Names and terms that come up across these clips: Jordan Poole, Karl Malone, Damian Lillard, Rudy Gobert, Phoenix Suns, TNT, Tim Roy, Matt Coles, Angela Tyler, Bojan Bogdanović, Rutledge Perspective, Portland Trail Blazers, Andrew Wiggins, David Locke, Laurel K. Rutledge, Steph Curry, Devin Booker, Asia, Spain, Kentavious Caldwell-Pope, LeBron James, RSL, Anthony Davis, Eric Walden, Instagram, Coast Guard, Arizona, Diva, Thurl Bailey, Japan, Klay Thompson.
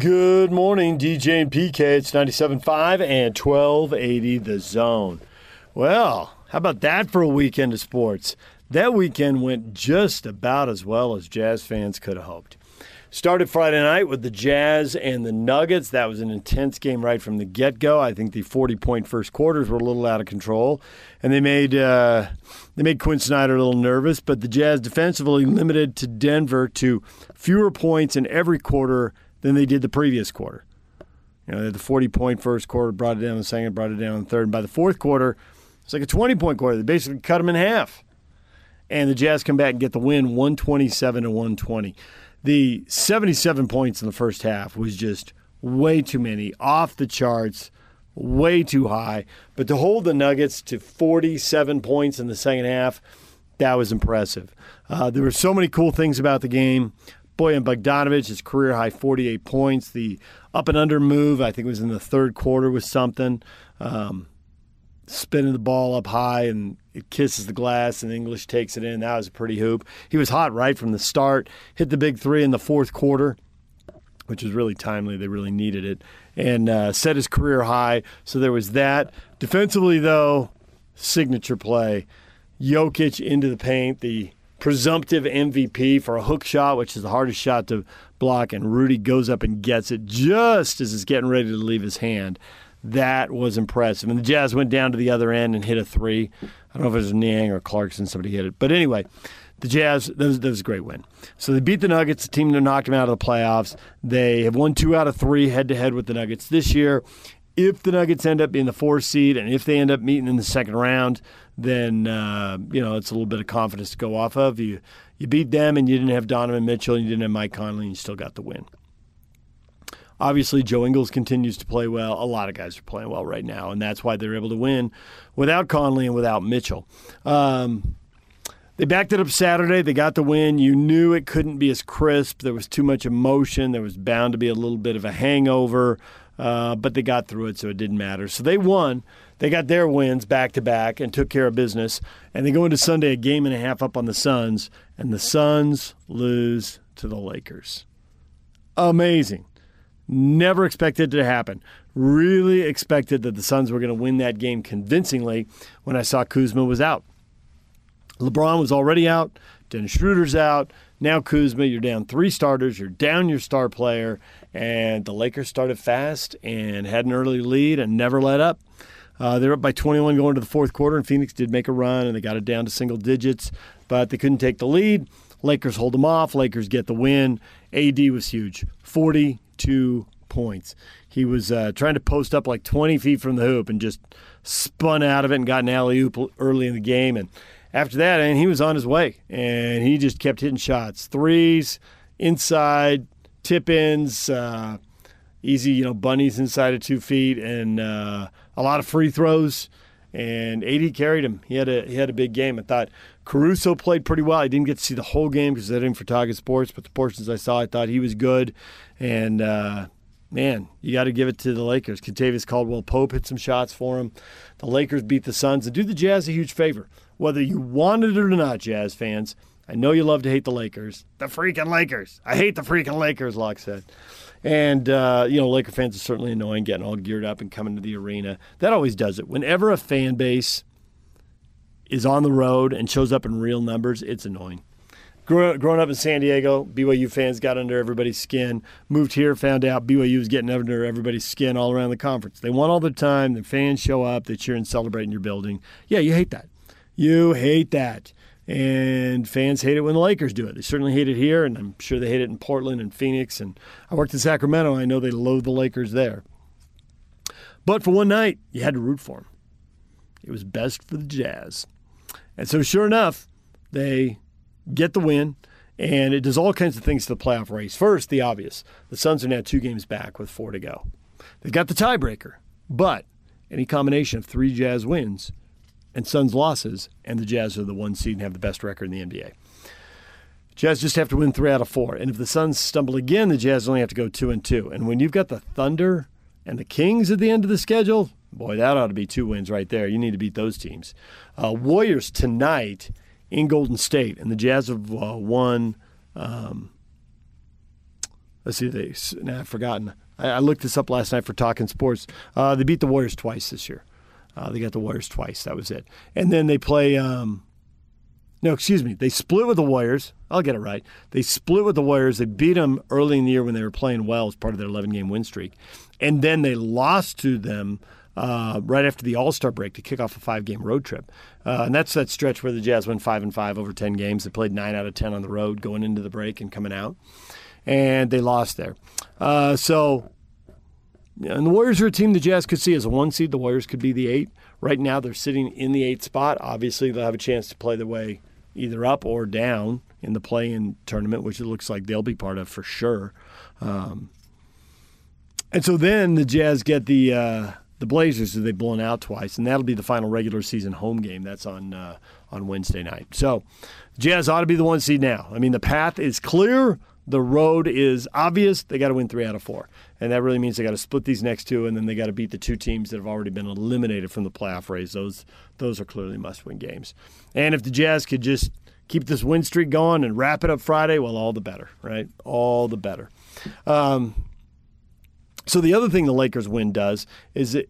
Good morning, DJ and PK. It's 97.5 and 1280 The Zone. Well, how about that for a weekend of sports? That weekend went just about as well as Jazz fans could have hoped. Started Friday night with the Jazz and the Nuggets. That was an intense game right from the get-go. I think the 40-point first quarters were a little out of control, and they made Quinn Snyder a little nervous, but the Jazz defensively limited to Denver to fewer points in every quarter than they did the previous quarter. You know, they had the 40-point first quarter, brought it down in the second, brought it down in the third. And by the fourth quarter, it's like a 20-point quarter. They basically cut them in half. And the Jazz come back and get the win, 127-120. The 77 points in the first half was just way too many, off the charts, way too high. But to hold the Nuggets to 47 points in the second half, that was impressive. There were so many cool things about the game. Bojan Bogdanović, his career-high 48 points. The up-and-under move, I think it was in the third quarter, was something. Spinning the ball up high, and it kisses the glass, and English takes it in. That was a pretty hoop. He was hot right from the start. Hit the big three in the fourth quarter, which was really timely. They really needed it. And set his career high, so there was that. Defensively, though, signature play. Jokic into the paint, the presumptive MVP for a hook shot, which is the hardest shot to block, and Rudy goes up and gets it just as it's getting ready to leave his hand. That was impressive. And the Jazz went down to the other end and hit a three. I don't know if it was Niang or Clarkson, somebody hit it. But anyway, the Jazz, that was a great win. So they beat the Nuggets, the team that knocked them out of the playoffs. They have won 2 out of 3 head-to-head with the Nuggets this year. If the Nuggets end up being the 4th seed and if they end up meeting in the second round, then, it's a little bit of confidence to go off of. You beat them and you didn't have Donovan Mitchell and you didn't have Mike Conley and you still got the win. Obviously, Joe Ingles continues to play well. A lot of guys are playing well right now, and that's why they're able to win without Conley and without Mitchell. They backed it up Saturday. They got the win. You knew it couldn't be as crisp. There was too much emotion. There was bound to be a little bit of a hangover. But they got through it, so it didn't matter. So they won. They got their wins back-to-back and took care of business. And they go into Sunday a game and a half up on the Suns, and the Suns lose to the Lakers. Amazing. Never expected it to happen. Really expected that the Suns were going to win that game convincingly when I saw Kuzma was out. LeBron was already out. Dennis Schroeder's out. Now Kuzma, you're down 3 starters. You're down your star player. And the Lakers started fast and had an early lead and never let up. They're up by 21 going to the fourth quarter, and Phoenix did make a run, and they got it down to single digits. But they couldn't take the lead. Lakers hold them off. Lakers get the win. AD was huge, 42 points. He was trying to post up like 20 feet from the hoop and just spun out of it and got an alley-oop early in the game. And after that, he was on his way, and he just kept hitting shots. Threes, inside, tip-ins, easy, bunnies inside of 2 feet, and a lot of free throws. And AD carried him. He had a big game. I thought Caruso played pretty well. I didn't get to see the whole game because I didn't for Target Sports, but the portions I saw, I thought he was good. And, you got to give it to the Lakers. Kentavious Caldwell-Pope hit some shots for him. The Lakers beat the Suns and do the Jazz a huge favor. Whether you wanted it or not, Jazz fans, I know you love to hate the Lakers. The freaking Lakers. I hate the freaking Lakers, Locke said. And, Laker fans are certainly annoying, getting all geared up and coming to the arena. That always does it. Whenever a fan base is on the road and shows up in real numbers, it's annoying. Growing up in San Diego, BYU fans got under everybody's skin. Moved here, found out BYU was getting under everybody's skin all around the conference. They won all the time. The fans show up. They cheer and celebrate in your building. Yeah, you hate that. You hate that. And fans hate it when the Lakers do it. They certainly hate it here, and I'm sure they hate it in Portland and Phoenix. And I worked in Sacramento, and I know they loathe the Lakers there. But for one night, you had to root for them. It was best for the Jazz. And so sure enough, they get the win, and it does all kinds of things to the playoff race. First, the obvious. The Suns are now 2 games back with 4 to go. They got the tiebreaker, but any combination of 3 Jazz wins and Suns losses, and the Jazz are the 1 seed and have the best record in the NBA. Jazz just have to win 3 out of 4. And if the Suns stumble again, the Jazz only have to go 2-2. And when you've got the Thunder and the Kings at the end of the schedule, boy, that ought to be 2 wins right there. You need to beat those teams. Warriors tonight in Golden State, and the Jazz have won Let's see, they I've forgotten. I looked this up last night for Talking Sports. They beat the Warriors twice this year. They got the Warriors twice. That was it. And then they play they split with the Warriors. I'll get it right. They split with the Warriors. They beat them early in the year when they were playing well as part of their 11-game win streak. And then they lost to them right after the All-Star break to kick off a 5-game road trip. And that's that stretch where the Jazz went 5-5 over 10 games. They played 9 out of 10 on the road going into the break and coming out. And they lost there. And the Warriors are a team the Jazz could see as a 1 seed. The Warriors could be the 8. Right now they're sitting in the 8th spot. Obviously they'll have a chance to play their way either up or down in the play-in tournament, which it looks like they'll be part of for sure. And so then the Jazz get the Blazers that they've blown out twice, and that'll be the final regular season home game. That's on Wednesday night. So Jazz ought to be the 1 seed now. I mean, the path is clear. The road is obvious. They got to win 3 out of 4. And that really means they got to split these next 2, and then they got to beat the 2 teams that have already been eliminated from the playoff race. Those are clearly must-win games. And if the Jazz could just keep this win streak going and wrap it up Friday, well, all the better, right? All the better. So the other thing the Lakers win does is it,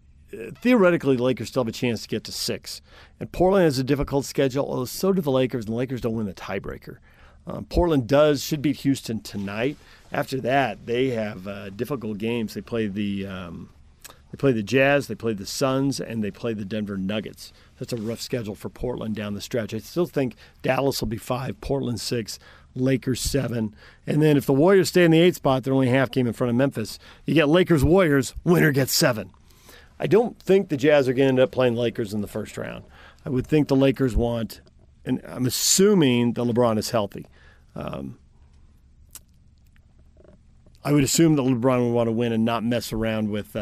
theoretically, the Lakers still have a chance to get to 6. And Portland has a difficult schedule. Oh, so do the Lakers, and the Lakers don't win the tiebreaker. Portland should beat Houston tonight. After that, they have difficult games. They play the Jazz, they play the Suns, and they play the Denver Nuggets. That's a rough schedule for Portland down the stretch. I still think Dallas will be 5, Portland 6, Lakers 7. And then if the Warriors stay in the 8th spot, they're only half game in front of Memphis. You get Lakers-Warriors, winner gets 7. I don't think the Jazz are going to end up playing Lakers in the first round. I would think the Lakers want, and I'm assuming that LeBron is healthy. I would assume that LeBron would want to win and not mess around with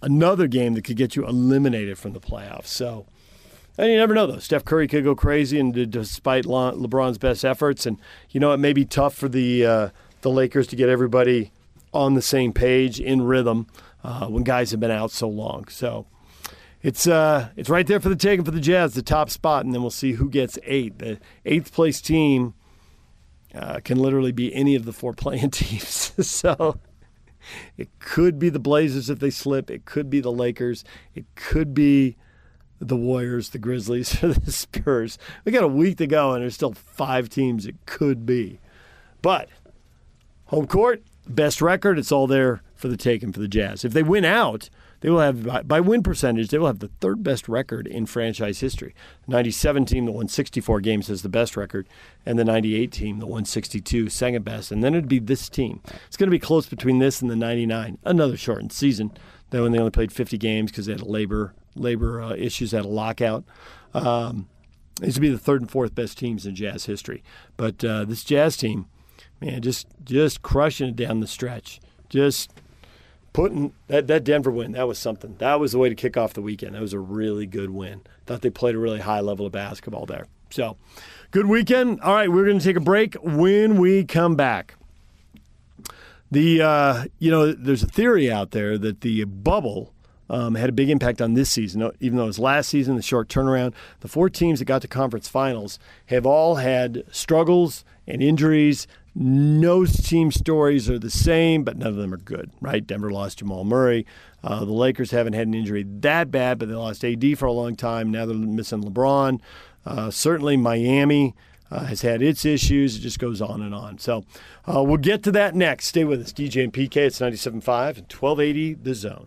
another game that could get you eliminated from the playoffs. So, and you never know, though. Steph Curry could go crazy, and despite LeBron's best efforts, and you know it may be tough for the Lakers to get everybody on the same page in rhythm when guys have been out so long. So. It's right there for the taking for the Jazz, the top spot, and then we'll see who gets 8. The 8th-place team can literally be any of the 4 play-in teams. So it could be the Blazers if they slip. It could be the Lakers. It could be the Warriors, the Grizzlies, or the Spurs. We got a week to go, and there's still 5 teams it could be. But home court, best record, it's all there for the taking for the Jazz. If they win out, they will have, by win percentage, they will have the 3rd best record in franchise history. The 97 team that won 64 games has the best record, and the 98 team that won 62, second best. And then it would be this team. It's going to be close between this and the 99, another shortened season. Then when they only played 50 games because they had labor issues, had a lockout. These would be the 3rd and 4th best teams in Jazz history. But this Jazz team, man, just crushing it down the stretch. Just putting that Denver win, that was something. That was the way to kick off the weekend. That was a really good win. Thought they played a really high level of basketball there. So, good weekend. All right, we're going to take a break. When we come back, there's a theory out there that the bubble had a big impact on this season, even though it was last season, the short turnaround. The 4 teams that got to conference finals have all had struggles and injuries. No team stories are the same, but none of them are good, right? Denver lost Jamal Murray. The Lakers haven't had an injury that bad, but they lost AD for a long time. Now they're missing LeBron. Certainly Miami has had its issues. It just goes on and on. So we'll get to that next. Stay with us. DJ and PK, it's 97.5 and 1280 The Zone.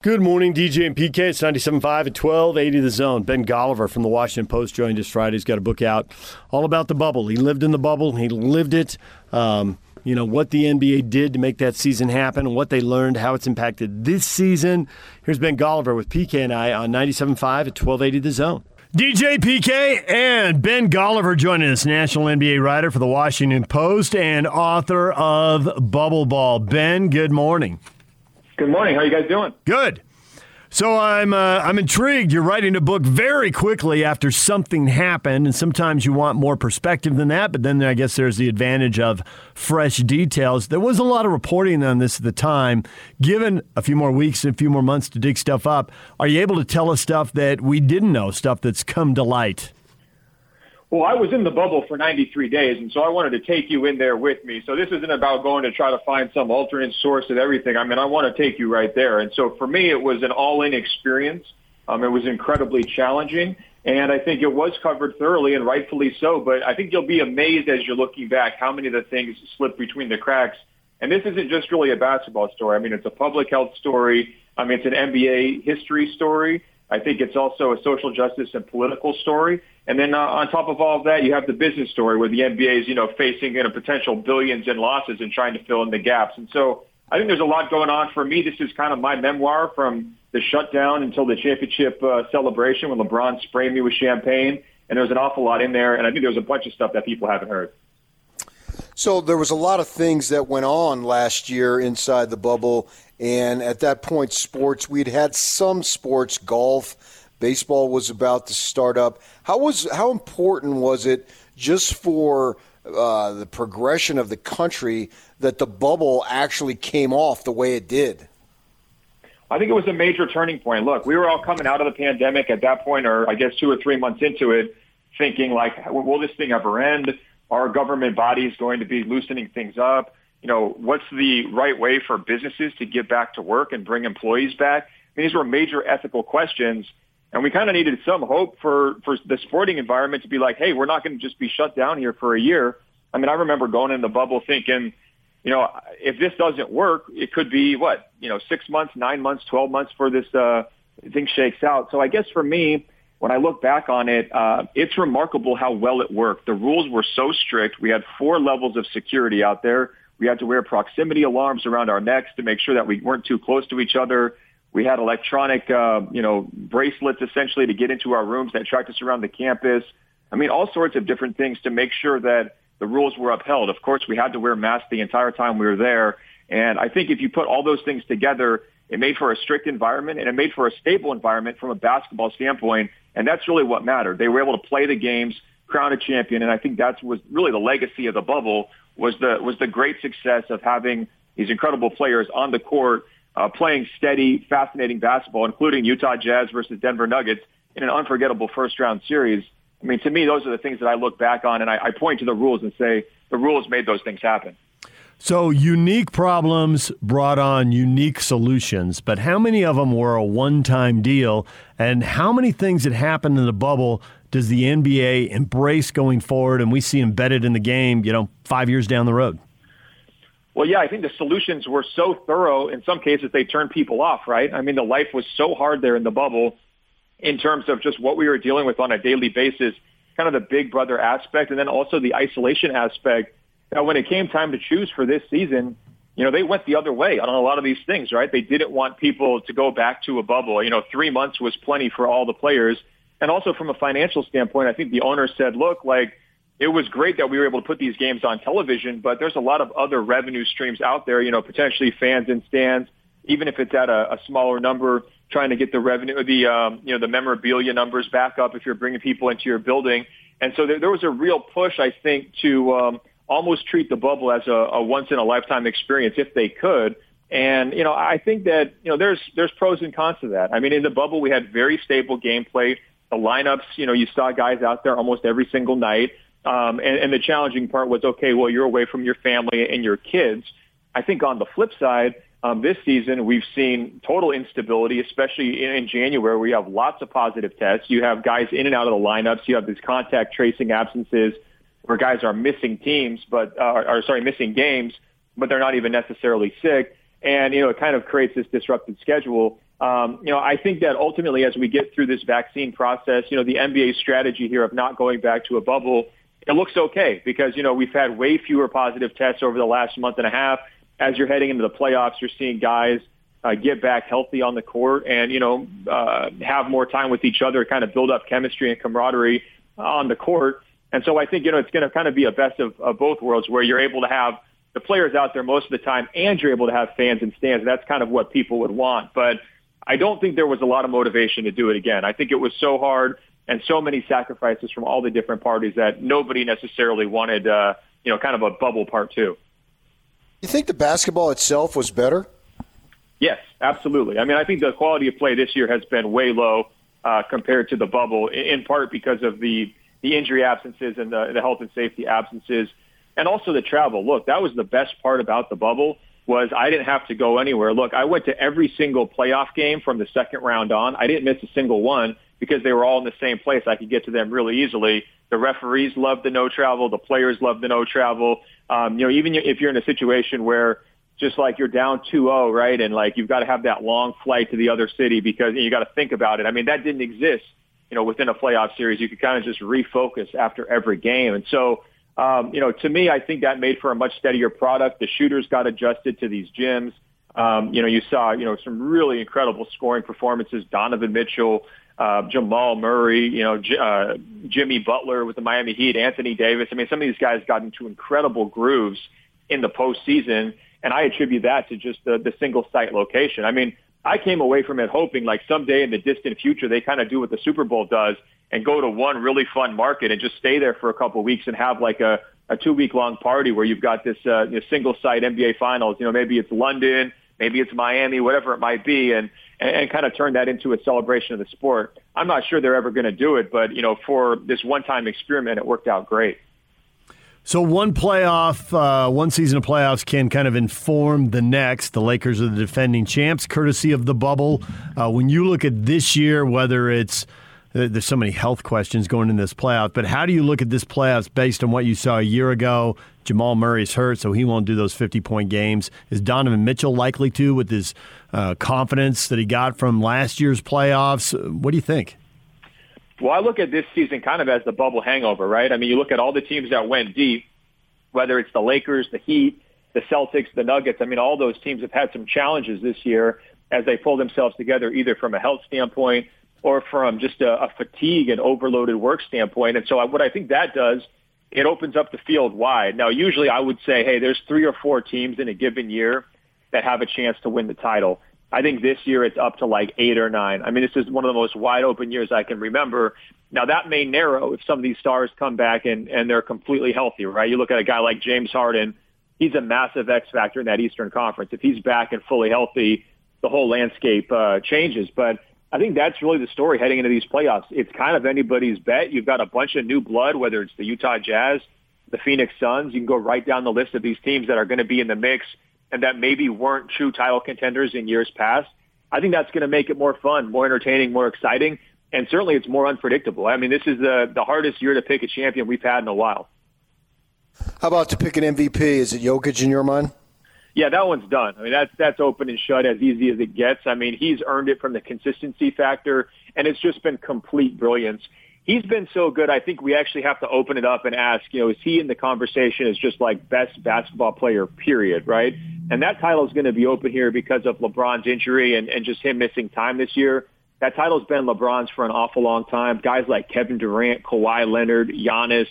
Good morning, DJ and PK. It's 97.5 at 1280 The Zone. Ben Golliver from the Washington Post joined us Friday. He's got a book out all about the bubble. He lived in the bubble. He lived it. What the NBA did to make that season happen, and what they learned, how it's impacted this season. Here's Ben Golliver with PK and I on 97.5 at 1280 The Zone. DJ PK and Ben Golliver joining us, national NBA writer for the Washington Post and author of Bubble Ball. Ben, good morning. Good morning. How are you guys doing? Good. So I'm intrigued. You're writing a book very quickly after something happened, and sometimes you want more perspective than that, but then I guess there's the advantage of fresh details. There was a lot of reporting on this at the time. Given a few more weeks and a few more months to dig stuff up, are you able to tell us stuff that we didn't know, stuff that's come to light? Well, I was in the bubble for 93 days, and so I wanted to take you in there with me. So this isn't about going to try to find some alternate source of everything. I mean, I want to take you right there. And so for me, it was an all-in experience. It was incredibly challenging, and I think it was covered thoroughly and rightfully so. But I think you'll be amazed as you're looking back how many of the things slip between the cracks. And this isn't just really a basketball story. I mean, it's a public health story. I mean, it's an NBA history story. I think it's also a social justice and political story. And then on top of all of that, you have the business story where the NBA is, facing potential billions in losses and trying to fill in the gaps. And so I think there's a lot going on. For me, this is kind of my memoir from the shutdown until the championship celebration when LeBron sprayed me with champagne. And there was an awful lot in there. And I think there was a bunch of stuff that people haven't heard. So there was a lot of things that went on last year inside the bubble. And at that point, we'd had some sports, golf, baseball was about to start up. How important was it just for the progression of the country that the bubble actually came off the way it did? I think it was a major turning point. Look, we were all coming out of the pandemic at that point, or I guess 2 or 3 months into it, thinking like, will this thing ever end? Are government bodies going to be loosening things up? What's the right way for businesses to get back to work and bring employees back? I mean, these were major ethical questions, and we kind of needed some hope for the sporting environment to be like, hey, we're not going to just be shut down here for a year. I mean, I remember going in the bubble thinking, if this doesn't work, it could be 6 months, 9 months, 12 months before this thing shakes out. So I guess for me, when I look back on it, it's remarkable how well it worked. The rules were so strict. We had 4 levels of security out there. We had to wear proximity alarms around our necks to make sure that we weren't too close to each other. We had electronic, bracelets essentially to get into our rooms that tracked us around the campus. I mean, all sorts of different things to make sure that the rules were upheld. Of course, we had to wear masks the entire time we were there. And I think if you put all those things together, it made for a strict environment and it made for a stable environment from a basketball standpoint. And that's really what mattered. They were able to play the games, crown a champion. And I think that was really the legacy of the bubble, was the great success of having these incredible players on the court playing steady, fascinating basketball, including Utah Jazz versus Denver Nuggets in an unforgettable first-round series. I mean, to me, those are the things that I look back on, and I point to the rules and say the rules made those things happen. So unique problems brought on unique solutions, but how many of them were a one-time deal, and how many things that happened in the bubble does the NBA embrace going forward and we see embedded in the game, 5 years down the road? Well, yeah, I think the solutions were so thorough, in some cases they turned people off, right? I mean, the life was so hard there in the bubble in terms of just what we were dealing with on a daily basis, kind of the big brother aspect, and then also the isolation aspect. Now, when it came time to choose for this season, they went the other way on a lot of these things, right? They didn't want people to go back to a bubble. 3 months was plenty for all the players. And also from a financial standpoint, I think the owner said, look, it was great that we were able to put these games on television, but there's a lot of other revenue streams out there, potentially fans in stands, even if it's at a smaller number, trying to get the revenue, the memorabilia numbers back up if you're bringing people into your building. And so there was a real push, I think, to almost treat the bubble as a once-in-a-lifetime experience if they could. And, I think that, there's pros and cons to that. I mean, in the bubble, we had very stable gameplay. The lineups, you saw guys out there almost every single night. And the challenging part was, okay, well, you're away from your family and your kids. I think on the flip side, this season we've seen total instability, especially in January, where you have lots of positive tests. You have guys in and out of the lineups. You have these contact tracing absences where guys are missing teams, missing games, but they're not even necessarily sick. And, it kind of creates this disrupted schedule. I think that ultimately as we get through this vaccine process, the NBA strategy here of not going back to a bubble, it looks okay because, we've had way fewer positive tests over the last month and a half. As you're heading into the playoffs, you're seeing guys get back healthy on the court and, you know, have more time with each other, kind of build up chemistry and camaraderie on the court. And so I think, you know, it's going to kind of be a best of both worlds where you're able to have the players out there most of the time and you're able to have fans in stands. That's kind of what people would want. But I don't think there was a lot of motivation to do it again. I think it was so hard and so many sacrifices from all the different parties that nobody necessarily wanted, you know, kind of a bubble part two. You think the basketball itself was better? Yes, absolutely. I mean, I think the quality of play this year has been way low compared to the bubble, in part because of the injury absences and the health and safety absences, and also the travel. Look, that was the best part about the bubble was I didn't have to go anywhere. Look, I went to every single playoff game from the second round on. I didn't miss a single one because they were all in the same place. I could get to them really easily. The referees loved the no travel. The players loved the no travel. You know, even if you're in a situation where just like you're down 2-0, right, and like you've got to have that long flight to the other city because you got to think about it. I mean, that didn't exist, you know, within a playoff series. You could kind of just refocus after every game. And so, you know, to me, I think that made for a much steadier product. The shooters got adjusted to these gyms. You know, you saw, you know, some really incredible scoring performances. Donovan Mitchell, Jamal Murray, you know, Jimmy Butler with the Miami Heat, Anthony Davis. I mean, some of these guys got into incredible grooves in the postseason, and I attribute that to just the single-site location. I mean, I came away from it hoping like someday in the distant future they kind of do what the Super Bowl does and go to one really fun market and just stay there for a couple of weeks and have like a two-week-long party where you've got this you know, single-site NBA Finals. You know, maybe it's London, maybe it's Miami, whatever it might be, and kind of turn that into a celebration of the sport. I'm not sure they're ever going to do it, but, you know, for this one-time experiment, it worked out great. So one season of playoffs can kind of inform the next. The Lakers are the defending champs, courtesy of the bubble. When you look at this year, whether it's there's so many health questions going into this playoff, but how do you look at this playoffs based on what you saw a year ago? Jamal Murray's hurt, so he won't do those 50-point games. Is Donovan Mitchell likely to with his confidence that he got from last year's playoffs? What do you think? Well, I look at this season kind of as the bubble hangover, right? I mean, you look at all the teams that went deep, whether it's the Lakers, the Heat, the Celtics, the Nuggets. I mean, all those teams have had some challenges this year as they pull themselves together, either from a health standpoint or from just a fatigue and overloaded work standpoint. And so what I think that does, it opens up the field wide. Now, usually I would say, hey, there's 3 or 4 teams in a given year that have a chance to win the title. I think this year it's up to like 8 or 9. I mean, this is one of the most wide-open years I can remember. Now, that may narrow if some of these stars come back and they're completely healthy, right? You look at a guy like James Harden, he's a massive X factor in that Eastern Conference. If he's back and fully healthy, the whole landscape changes. But I think that's really the story heading into these playoffs. It's kind of anybody's bet. You've got a bunch of new blood, whether it's the Utah Jazz, the Phoenix Suns. You can go right down the list of these teams that are going to be in the mix and that maybe weren't true title contenders in years past. I think that's going to make it more fun, more entertaining, more exciting, and certainly it's more unpredictable. I mean, this is the hardest year to pick a champion we've had in a while. How about to pick an MVP? Is it Jokic in your mind? Yeah, that one's done. I mean, that's open and shut, as easy as it gets. I mean, he's earned it from the consistency factor, and it's just been complete brilliance. He's been so good, I think we actually have to open it up and ask, you know, is he in the conversation as just like best basketball player, period, right? And that title is going to be open here because of LeBron's injury and just him missing time this year. That title's been LeBron's for an awful long time. Guys like Kevin Durant, Kawhi Leonard, Giannis,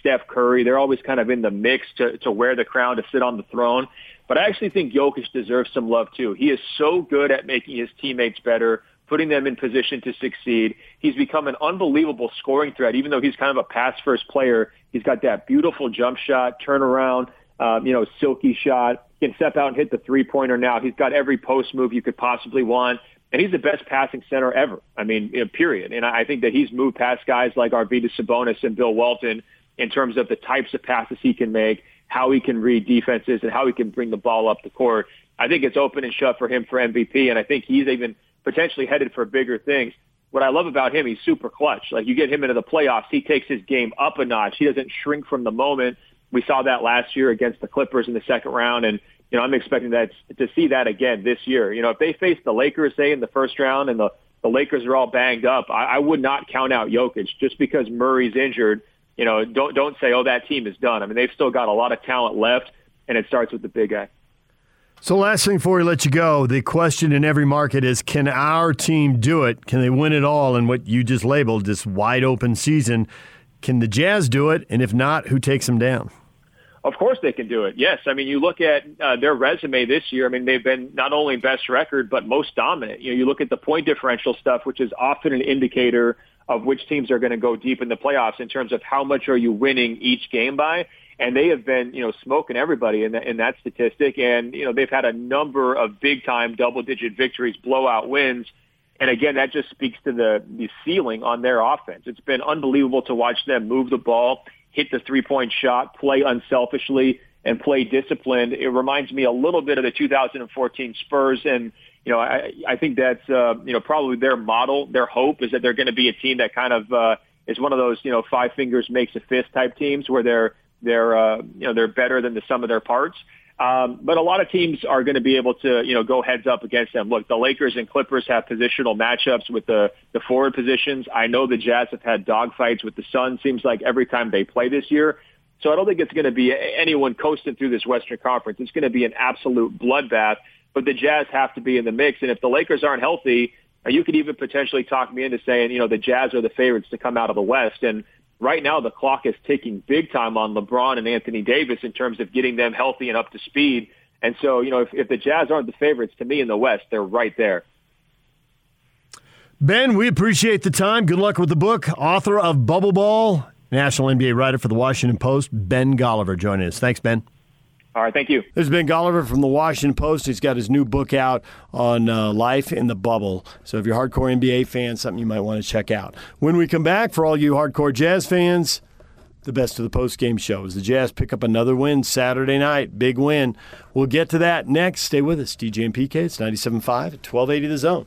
Steph Curry, they're always kind of in the mix to wear the crown, to sit on the throne. But I actually think Jokic deserves some love too. He is so good at making his teammates better, putting them in position to succeed. He's become an unbelievable scoring threat, even though he's kind of a pass-first player. He's got that beautiful jump shot, turnaround, you know, silky shot. He can step out and hit the three-pointer now. He's got every post move you could possibly want, and he's the best passing center ever. I mean, period. And I think that he's moved past guys like Arvydas Sabonis and Bill Walton in terms of the types of passes he can make, how he can read defenses, and how he can bring the ball up the court. I think it's open and shut for him for MVP, and I think he's even potentially headed for bigger things. What I love about him, he's super clutch. Like, you get him into the playoffs, he takes his game up a notch. He doesn't shrink from the moment. We saw that last year against the Clippers in the second round, and, you know, I'm expecting that to see that again this year. You know, if they face the Lakers, say, in the first round and the Lakers are all banged up, I would not count out Jokic just because Murray's injured. You know, don't say, oh, that team is done. I mean, they've still got a lot of talent left, and it starts with the big guy. So last thing before we let you go, the question in every market is, can our team do it? Can they win it all in what you just labeled, this wide-open season? Can the Jazz do it? And if not, who takes them down? Of course they can do it, yes. I mean, you look at their resume this year. I mean, they've been not only best record, but most dominant. You know, you look at the point differential stuff, which is often an indicator of which teams are going to go deep in the playoffs in terms of how much are you winning each game by. And they have been, you know, smoking everybody in that statistic. And, you know, they've had a number of big-time double-digit victories, blowout wins. And, again, that just speaks to the ceiling on their offense. It's been unbelievable to watch them move the ball, hit the three-point shot, play unselfishly, and play disciplined. It reminds me a little bit of the 2014 Spurs. And, you know, I think that's, you know, probably their model, their hope is that they're going to be a team that kind of is one of those, you know, five fingers makes a fist type teams where they're better than the sum of their parts. But a lot of teams are going to be able to, you know, go heads up against them. Look, the Lakers and Clippers have positional matchups with the forward positions. I know the Jazz have had dogfights with the Suns, seems like every time they play this year. So I don't think it's going to be anyone coasting through this Western Conference. It's going to be an absolute bloodbath, but the Jazz have to be in the mix. And if the Lakers aren't healthy, you could even potentially talk me into saying, you know, the Jazz are the favorites to come out of the West. And right now, the clock is ticking big time on LeBron and Anthony Davis in terms of getting them healthy and up to speed. And so, you know, if the Jazz aren't the favorites, to me in the West, they're right there. Ben, we appreciate the time. Good luck with the book. Author of Bubble Ball, national NBA writer for the Washington Post, Ben Golliver joining us. Thanks, Ben. All right, thank you. This is Ben Golliver from the Washington Post. He's got his new book out on life in the bubble. So if you're a hardcore NBA fan, something you might want to check out. When we come back, for all you hardcore Jazz fans, the best of the post-game show. As the Jazz pick up another win Saturday night, big win. We'll get to that next. Stay with us. DJ and PK, it's 97.5 at 1280 The Zone.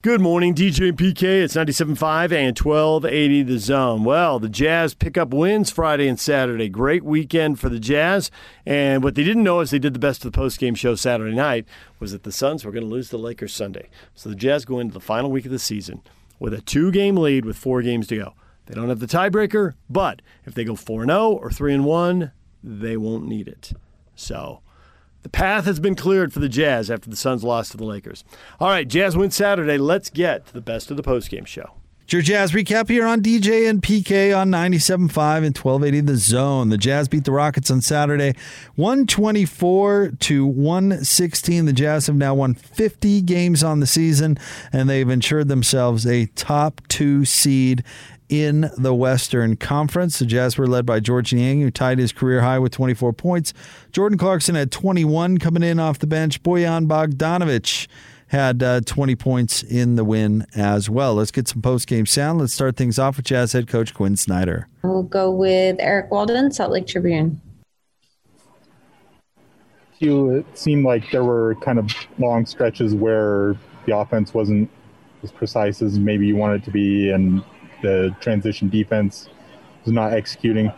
Good morning, DJ and PK. It's 97.5 and 1280 The Zone. Well, the Jazz pick up wins Friday and Saturday. Great weekend for the Jazz. And what they didn't know is they did the best of the postgame show Saturday night was that the Suns were going to lose the Lakers Sunday. So the Jazz go into the final week of the season with a 2-game lead with 4 games to go. They don't have the tiebreaker, but if they go 4-0 or 3-1, they won't need it. So the path has been cleared for the Jazz after the Suns lost to the Lakers. All right, Jazz win Saturday. Let's get to the best of the postgame show. It's your Jazz recap here on DJ and PK on 97.5 and 1280 The Zone. The Jazz beat the Rockets on Saturday 124-116. The Jazz have now won 50 games on the season, and they've ensured themselves a top 2 seed in the Western Conference. The Jazz were led by George Niang, who tied his career high with 24 points. Jordan Clarkson had 21 coming in off the bench. Bojan Bogdanović had 20 points in the win as well. Let's get some post-game sound. Let's start things off with Jazz head coach Quinn Snyder. We'll go with Eric Walden, Salt Lake Tribune. It seemed like there were kind of long stretches where the offense wasn't as precise as maybe you wanted it to be, and the transition defense was not executing.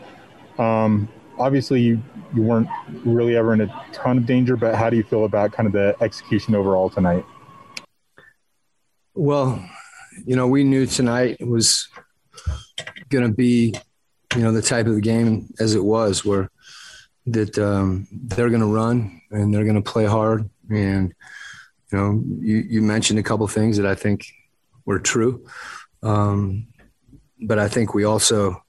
Obviously, you weren't really ever in a ton of danger, but how do you feel about kind of the execution overall tonight? Well, you know, we knew tonight was going to be, you know, the type of the game as it was, where that they're going to run and they're going to play hard. And, you know, you mentioned a couple of things that I think were true. But I think we also,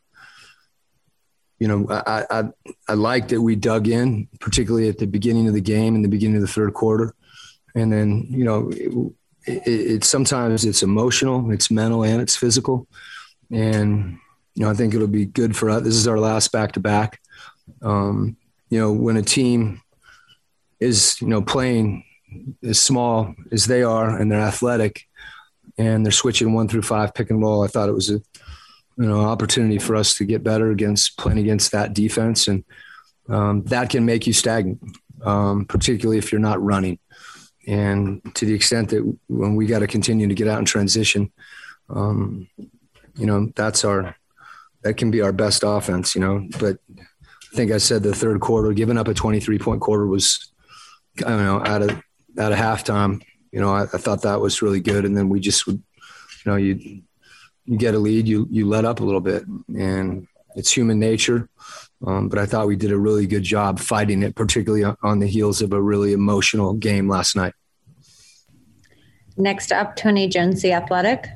you know, I like that we dug in, particularly at the beginning of the game and the beginning of the third quarter. And then, you know, it sometimes it's emotional, it's mental, and it's physical. And, you know, I think it'll be good for us. This is our last back-to-back. You know, when a team is, you know, playing as small as they are and they're athletic, and they're switching 1 through 5 pick and roll, I thought it was a, you know, opportunity for us to get better against playing against that defense. And that can make you stagnant, particularly if you're not running. And to the extent that when we got to continue to get out and transition, you know, that can be our best offense, you know. But I think I said the third quarter, giving up a 23-point quarter was, I don't know, out of halftime, you know, I thought that was really good. And then we just would, you know, you get a lead, you let up a little bit, and it's human nature. But I thought we did a really good job fighting it, particularly on the heels of a really emotional game last night. Next up, Tony Jones, The Athletic.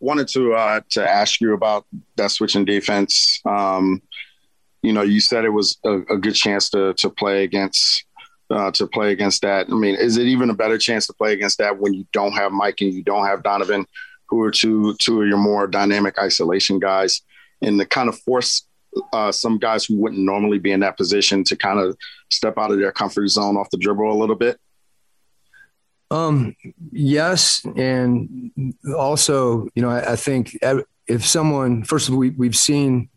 Wanted to ask you about that switch in defense. You know, you said it was a good chance to play against that. I mean, is it even a better chance to play against that when you don't have Mike and you don't have Donovan, who are two of your more dynamic isolation guys, and to kind of force some guys who wouldn't normally be in that position to kind of step out of their comfort zone off the dribble a little bit? Yes. And also, you know, I think if someone, first of all, we've seen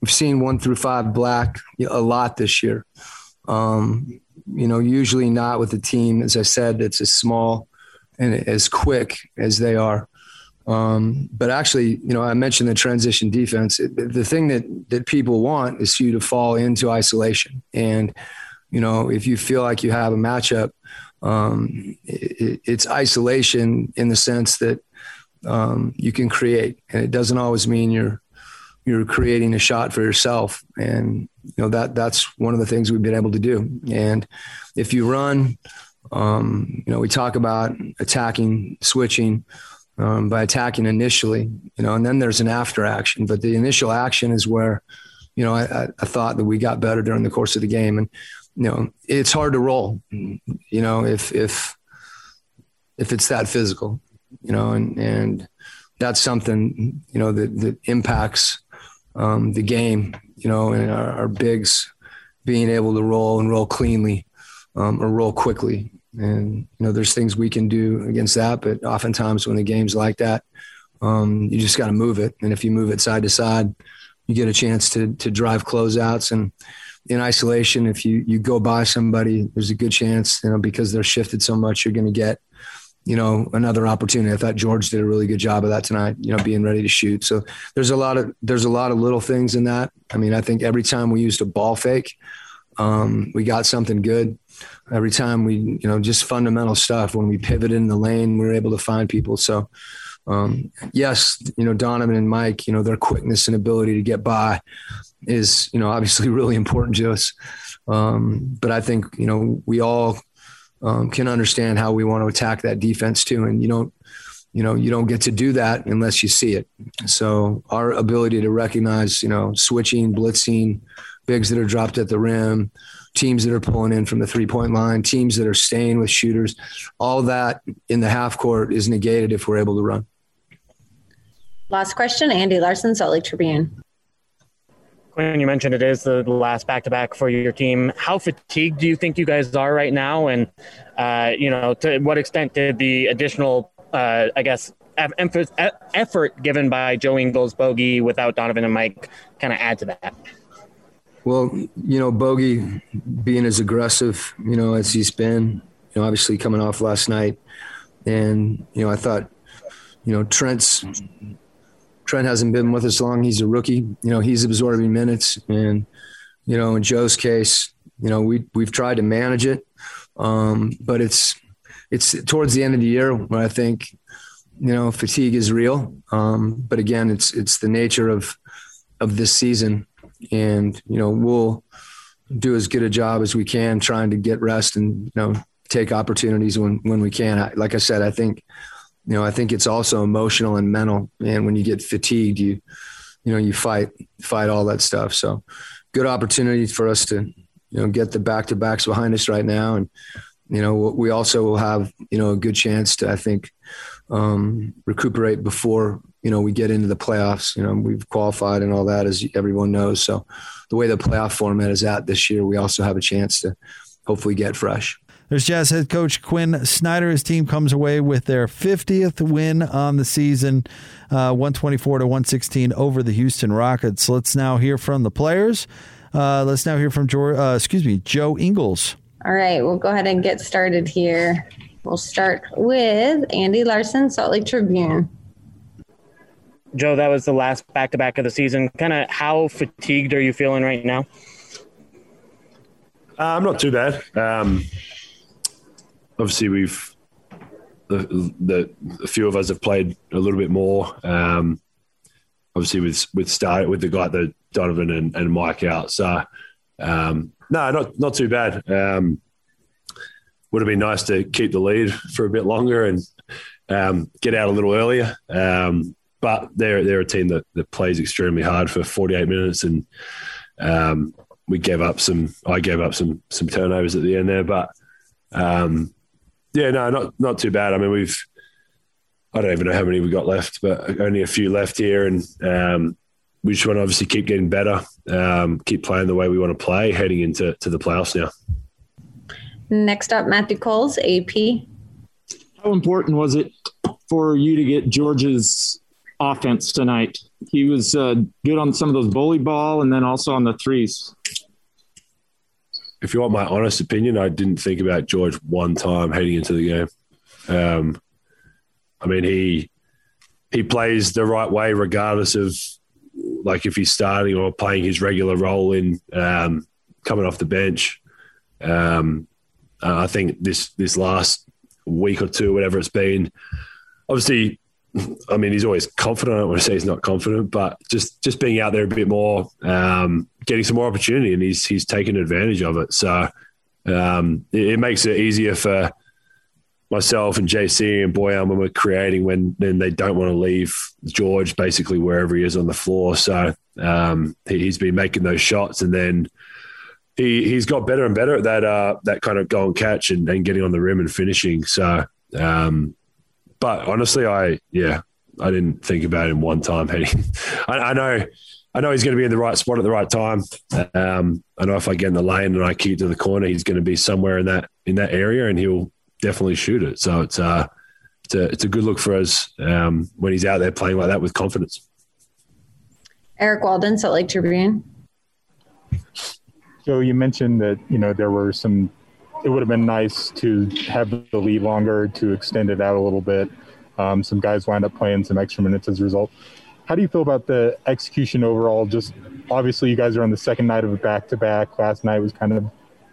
1 through 5 black a lot this year. You know, usually not with a team, as I said, that's as small and as quick as they are. But actually, you know, I mentioned the transition defense. The thing that people want is for you to fall into isolation. And, you know, if you feel like you have a matchup, it's isolation in the sense that you can create. And it doesn't always mean you're creating a shot for yourself. And, you know, that's one of the things we've been able to do. And if you run, you know, we talk about attacking, switching, by attacking initially, you know, and then there's an after action. But the initial action is where, you know, I thought that we got better during the course of the game. And, you know, it's hard to roll, you know, if it's that physical, you know, and that's something, you know, that impacts the game, you know, and our bigs being able to roll and roll cleanly or roll quickly. And, you know, there's things we can do against that. But oftentimes when the game's like that, you just got to move it. And if you move it side to side, you get a chance to drive closeouts. And in isolation, if you go by somebody, there's a good chance, you know, because they're shifted so much, you're going to get, you know, another opportunity. I thought George did a really good job of that tonight, you know, being ready to shoot. So there's a lot of little things in that. I mean, I think every time we used a ball fake, we got something good. Every time we, you know, just fundamental stuff. When we pivoted in the lane, we were able to find people. So, yes, you know, Donovan and Mike, you know, their quickness and ability to get by is, you know, obviously really important to us. But I think, you know, we all can understand how we want to attack that defense too. And you don't get to do that unless you see it. So our ability to recognize, you know, switching, blitzing, bigs that are dropped at the rim, teams that are pulling in from the 3-point line, teams that are staying with shooters, all that in the half court is negated if we're able to run. Last question, Andy Larson, Salt Lake Tribune. Quinn, you mentioned it is the last back-to-back for your team. How fatigued do you think you guys are right now? And, you know, to what extent did the additional, I guess, effort given by Joe Ingles, Bogey, without Donovan and Mike kind of add to that? Well, you know, Bogey being as aggressive, you know, as he's been, you know, obviously coming off last night. And, you know, I thought, you know, Trent hasn't been with us long. He's a rookie. You know, he's absorbing minutes. And, you know, in Joe's case, you know, we've tried to manage it. But it's towards the end of the year where I think, you know, fatigue is real. But again, it's the nature of this season. And, you know, we'll do as good a job as we can trying to get rest and, you know, take opportunities when we can. Like I said, I think, you know, I think it's also emotional and mental. And when you get fatigued, you know, you fight all that stuff. So good opportunity for us to, you know, get the back-to-backs behind us right now. And, you know, we also will have, you know, a good chance to, I think, recuperate before, you know, we get into the playoffs. You know, we've qualified and all that, as everyone knows. So the way the playoff format is out this year, we also have a chance to hopefully get fresh. There's Jazz head coach Quinn Snyder. His team comes away with their 50th win on the season, 124-116 over the Houston Rockets. Let's now hear from the players. Let's now hear from Joe Ingles. All right, we'll go ahead and get started here. We'll start with Andy Larson, Salt Lake Tribune. Joe, that was the last back-to-back of the season. Kind of how fatigued are you feeling right now? I'm not too bad. Obviously, we've a few of us have played a little bit more. Obviously, with the guy that Donovan and Mike out. So, no, not too bad. Would have been nice to keep the lead for a bit longer and get out a little earlier. But they're a team that plays extremely hard for 48 minutes, and I gave up some turnovers at the end there. But yeah, no, not too bad. I mean, I don't even know how many we got left, but only a few left here, and we just want to obviously keep getting better, keep playing the way we want to play, heading into the playoffs now. Next up, Matthew Coles, AP. How important was it for you to get George's offense tonight? He was good on some of those bully ball and then also on the threes. If you want my honest opinion, I didn't think about George one time heading into the game. I mean, he plays the right way regardless of, like, if he's starting or playing his regular role in coming off the bench. I think this last week or two, whatever it's been, obviously, I mean, he's always confident. I don't want to say he's not confident, but just being out there a bit more, getting some more opportunity, and he's taken advantage of it. So it makes it easier for myself and JC and Boyan when we're creating, when they don't want to leave George basically wherever he is on the floor. So he's been making those shots, and then he's got better and better at that kind of go and catch and getting on the rim and finishing. So, but honestly, I didn't think about him one time heading. I know he's going to be in the right spot at the right time. I know if I get in the lane and I keep to the corner, he's going to be somewhere in that area, and he'll definitely shoot it. So it's a good look for us when he's out there playing like that with confidence. Eric Walden, Salt Lake Tribune. So you mentioned that, you know, there were some – it would have been nice to have the lead longer, to extend it out a little bit. Some guys wind up playing some extra minutes as a result. How do you feel about the execution overall? Just obviously you guys are on the second night of a back-to-back. Last night was kind of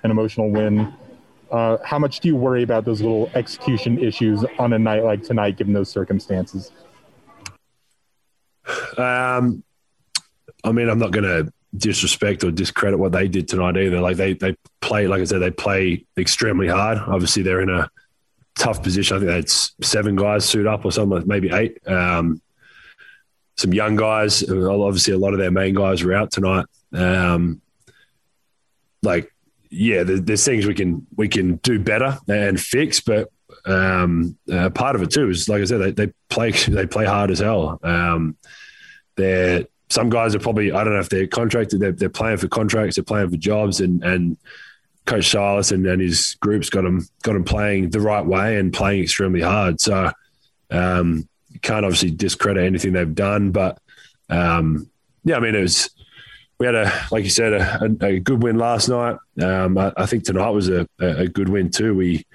an emotional win. How much do you worry about those little execution issues on a night like tonight, given those circumstances? I mean, I'm not going to disrespect or discredit what they did tonight either. Like they play, like I said, they play extremely hard. Obviously, they're in a tough position. I think they had 7 guys suit up or something, maybe 8. Some young guys. Obviously, a lot of their main guys were out tonight. Yeah, there's things we can do better and fix, but part of it too is, like I said, they play hard as hell. Some guys are probably, I don't know if they're contracted, they're playing for contracts, they're playing for jobs, and Coach Silas and his group's got them playing the right way and playing extremely hard. So you can't obviously discredit anything they've done, but yeah, I mean, it was. We had a good win last night. I think tonight was a good win too. We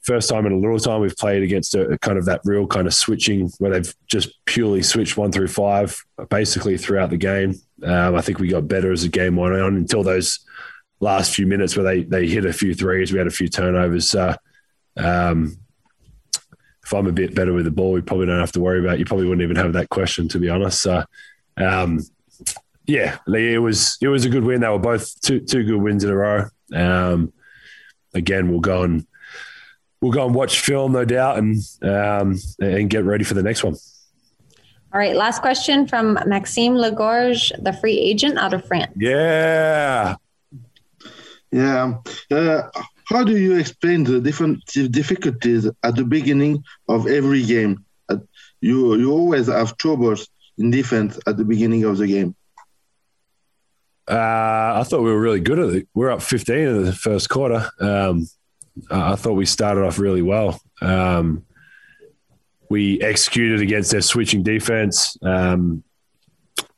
first time in a little time we've played against a kind of that real kind of switching where they've just purely switched 1 through 5 basically throughout the game. I think we got better as the game went on until those last few minutes where they hit a few threes. We had a few turnovers. So, if I'm a bit better with the ball, we probably don't have to worry about it. You probably wouldn't even have that question, to be honest. So. Yeah, it was a good win. They were both two good wins in a row. Again, we'll go and watch film, no doubt, and get ready for the next one. All right, last question from Maxime Lagorge, the free agent out of France. Yeah. How do you explain the defensive difficulties at the beginning of every game? You always have troubles in defense at the beginning of the game. I thought we were really good at it. We're up 15 in the first quarter. I thought we started off really well. We executed against their switching defense.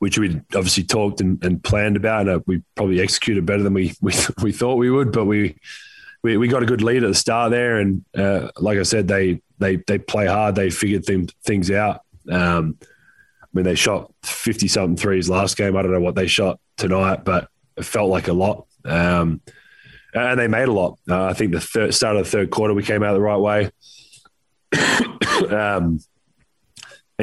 which we'd obviously talked and planned about. And we probably executed better than we thought we would, but we got a good lead at the start there. And like I said, they play hard. They figured things out. I mean, they shot 50-something threes last game. I don't know what they shot tonight, but it felt like a lot. And they made a lot. I think the start of the third quarter, we came out the right way and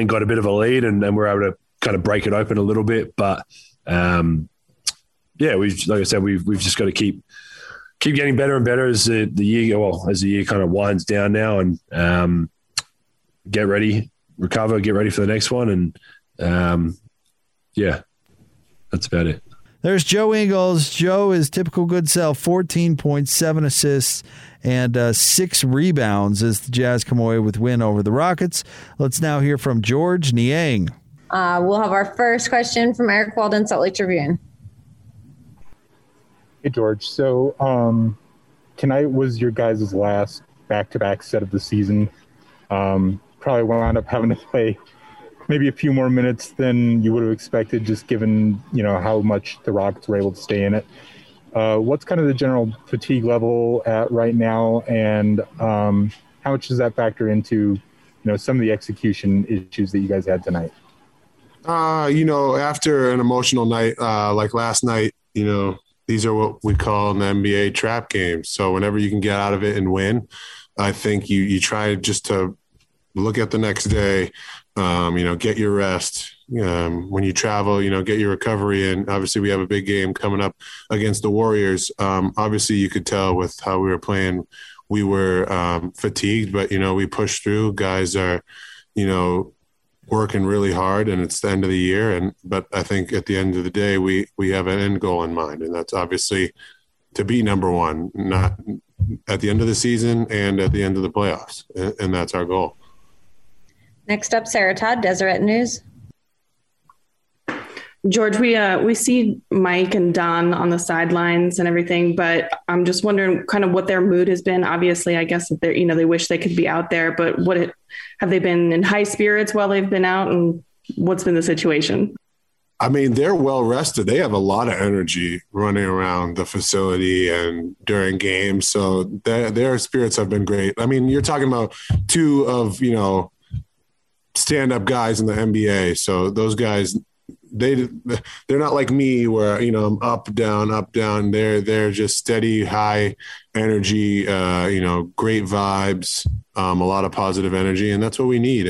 got a bit of a lead, and we're able to kind of break it open a little bit. But, yeah, we've just got to keep getting better and better as the year kind of winds down now, and get ready, recover, get ready for the next one. And, yeah, that's about it. There's Joe Ingles. Joe is typical good self, 14.7 assists and 6 rebounds as the Jazz come away with win over the Rockets. Let's now hear from George Niang. We'll have our first question from Eric Walden, Salt Lake Tribune. Hey, George. So tonight was your guys' last back-to-back set of the season. Probably wound up having to play maybe a few more minutes than you would have expected, just given, you know, how much the Rockets were able to stay in it. What's kind of the general fatigue level at right now, and how much does that factor into, you know, some of the execution issues that you guys had tonight? You know, after an emotional night like last night, you know, these are what we call in the NBA trap games. So whenever you can get out of it and win, I think you try just to look at the next day. You know, get your rest. When you travel, you know, get your recovery in. Obviously, we have a big game coming up against the Warriors. Obviously, you could tell with how we were playing, we were fatigued, but, you know, we pushed through. Guys are, you know, working really hard, and it's the end of the year. But I think at the end of the day, we have an end goal in mind, and that's obviously to be number one, not at the end of the season and at the end of the playoffs, and that's our goal. Next up, Sarah Todd, Deseret News. George, we see Mike and Don on the sidelines and everything, but I'm just wondering kind of what their mood has been. Obviously, I guess that they wish they could be out there, but have they been in high spirits while they've been out, and what's been the situation? I mean, they're well rested. They have a lot of energy running around the facility and during games, so their spirits have been great. I mean, you're talking about two of, you know, stand-up guys in the NBA. So those guys, they're not like me where, you know, I'm up, down, up, down. They're just steady, high energy, you know, great vibes, a lot of positive energy, and that's what we need.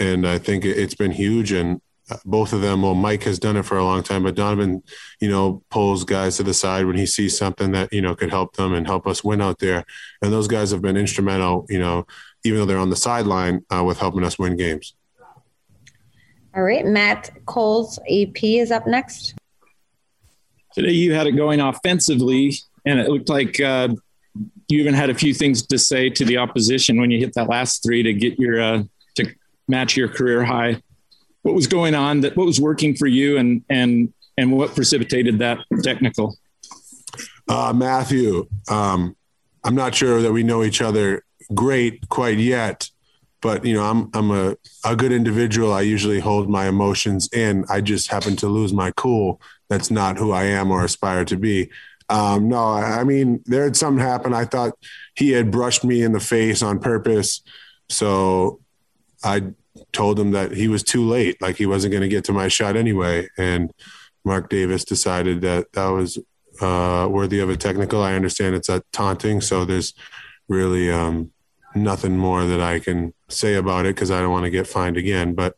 And I think it's been huge. And both of them, well, Mike has done it for a long time, but Donovan, you know, pulls guys to the side when he sees something that, you know, could help them and help us win out there. And those guys have been instrumental, you know, even though they're on the sideline, with helping us win games. All right. Matt Coles, AP, is up next. Today you had it going offensively, and it looked like you even had a few things to say to the opposition when you hit that last three to get your to match your career high. What was going on? What was working for you, and what precipitated that technical? Matthew, I'm not sure that we know each other great quite yet, but, you know, I'm a good individual. I usually hold my emotions in. I just happen to lose my cool. That's not who I am or aspire to be. No, I mean, there had something happen. I thought he had brushed me in the face on purpose. So I told him that he was too late. Like, he wasn't going to get to my shot anyway. And Mark Davis decided that was worthy of a technical. I understand it's a taunting. So there's really, nothing more that I can say about it, 'cause I don't want to get fined again. But,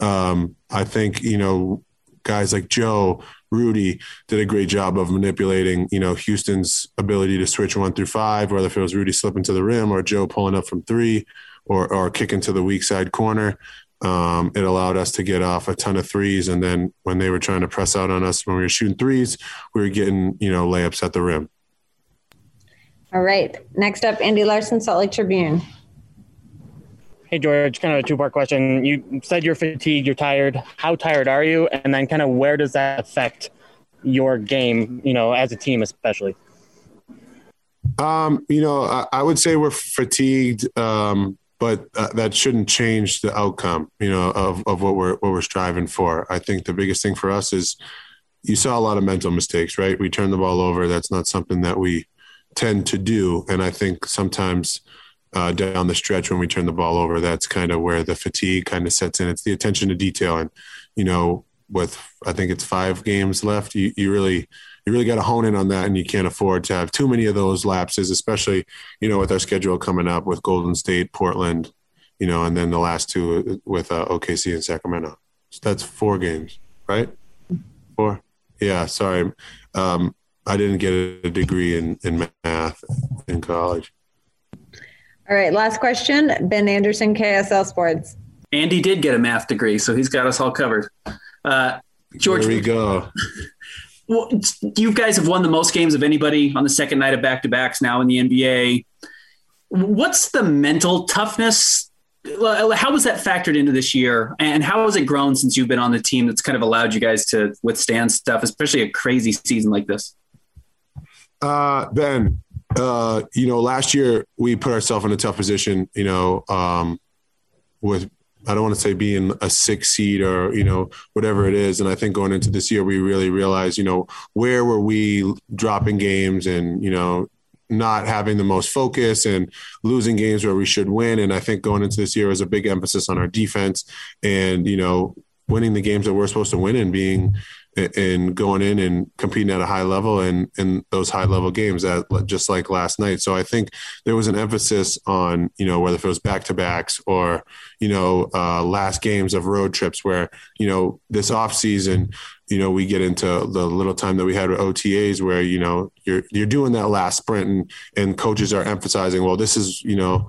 I think, you know, guys like Joe, Rudy did a great job of manipulating, you know, Houston's ability to switch 1 through 5, whether if it was Rudy slipping to the rim or Joe pulling up from 3 or kicking to the weak side corner. It allowed us to get off a ton of threes. And then when they were trying to press out on us, when we were shooting threes, we were getting, you know, layups at the rim. All right. Next up, Andy Larson, Salt Lake Tribune. Hey, George, kind of a two-part question. You said you're fatigued, you're tired. How tired are you? And then kind of where does that affect your game, you know, as a team especially? You know, I would say we're fatigued but that shouldn't change the outcome, you know, of what we're striving for. I think the biggest thing for us is you saw a lot of mental mistakes, right? We turned the ball over. That's not something that we tend to do. And I think sometimes down the stretch when we turn the ball over, that's kind of where the fatigue kind of sets in. It's the attention to detail. And, you know, with, I think it's 5 games left, you really got to hone in on that, and you can't afford to have too many of those lapses, especially, you know, with our schedule coming up with Golden State, Portland, you know, and then the last 2 with OKC and Sacramento. So that's 4 games, right? 4. Yeah. Sorry. I didn't get a degree in math in college. All right. Last question. Ben Anderson, KSL Sports. Andy did get a math degree, so he's got us all covered. George, there we go. Well, you guys have won the most games of anybody on the second night of back-to-backs now in the NBA. What's the mental toughness? How was that factored into this year? And how has it grown since you've been on the team that's kind of allowed you guys to withstand stuff, especially a crazy season like this? Ben, you know, last year we put ourselves in a tough position, you know, with, I don't want to say being a 6 seed or, you know, whatever it is. And I think going into this year, we really realized, you know, where were we dropping games and, you know, not having the most focus and losing games where we should win. And I think going into this year was a big emphasis on our defense and, you know, winning the games that we're supposed to win and being and going in and competing at a high level and in those high level games that just like last night. So I think there was an emphasis on, you know, whether it was back-to-backs or, you know, last games of road trips where, you know, this off season, you know, we get into the little time that we had with OTAs where, you know, you're doing that last sprint and coaches are emphasizing, well, this is, you know,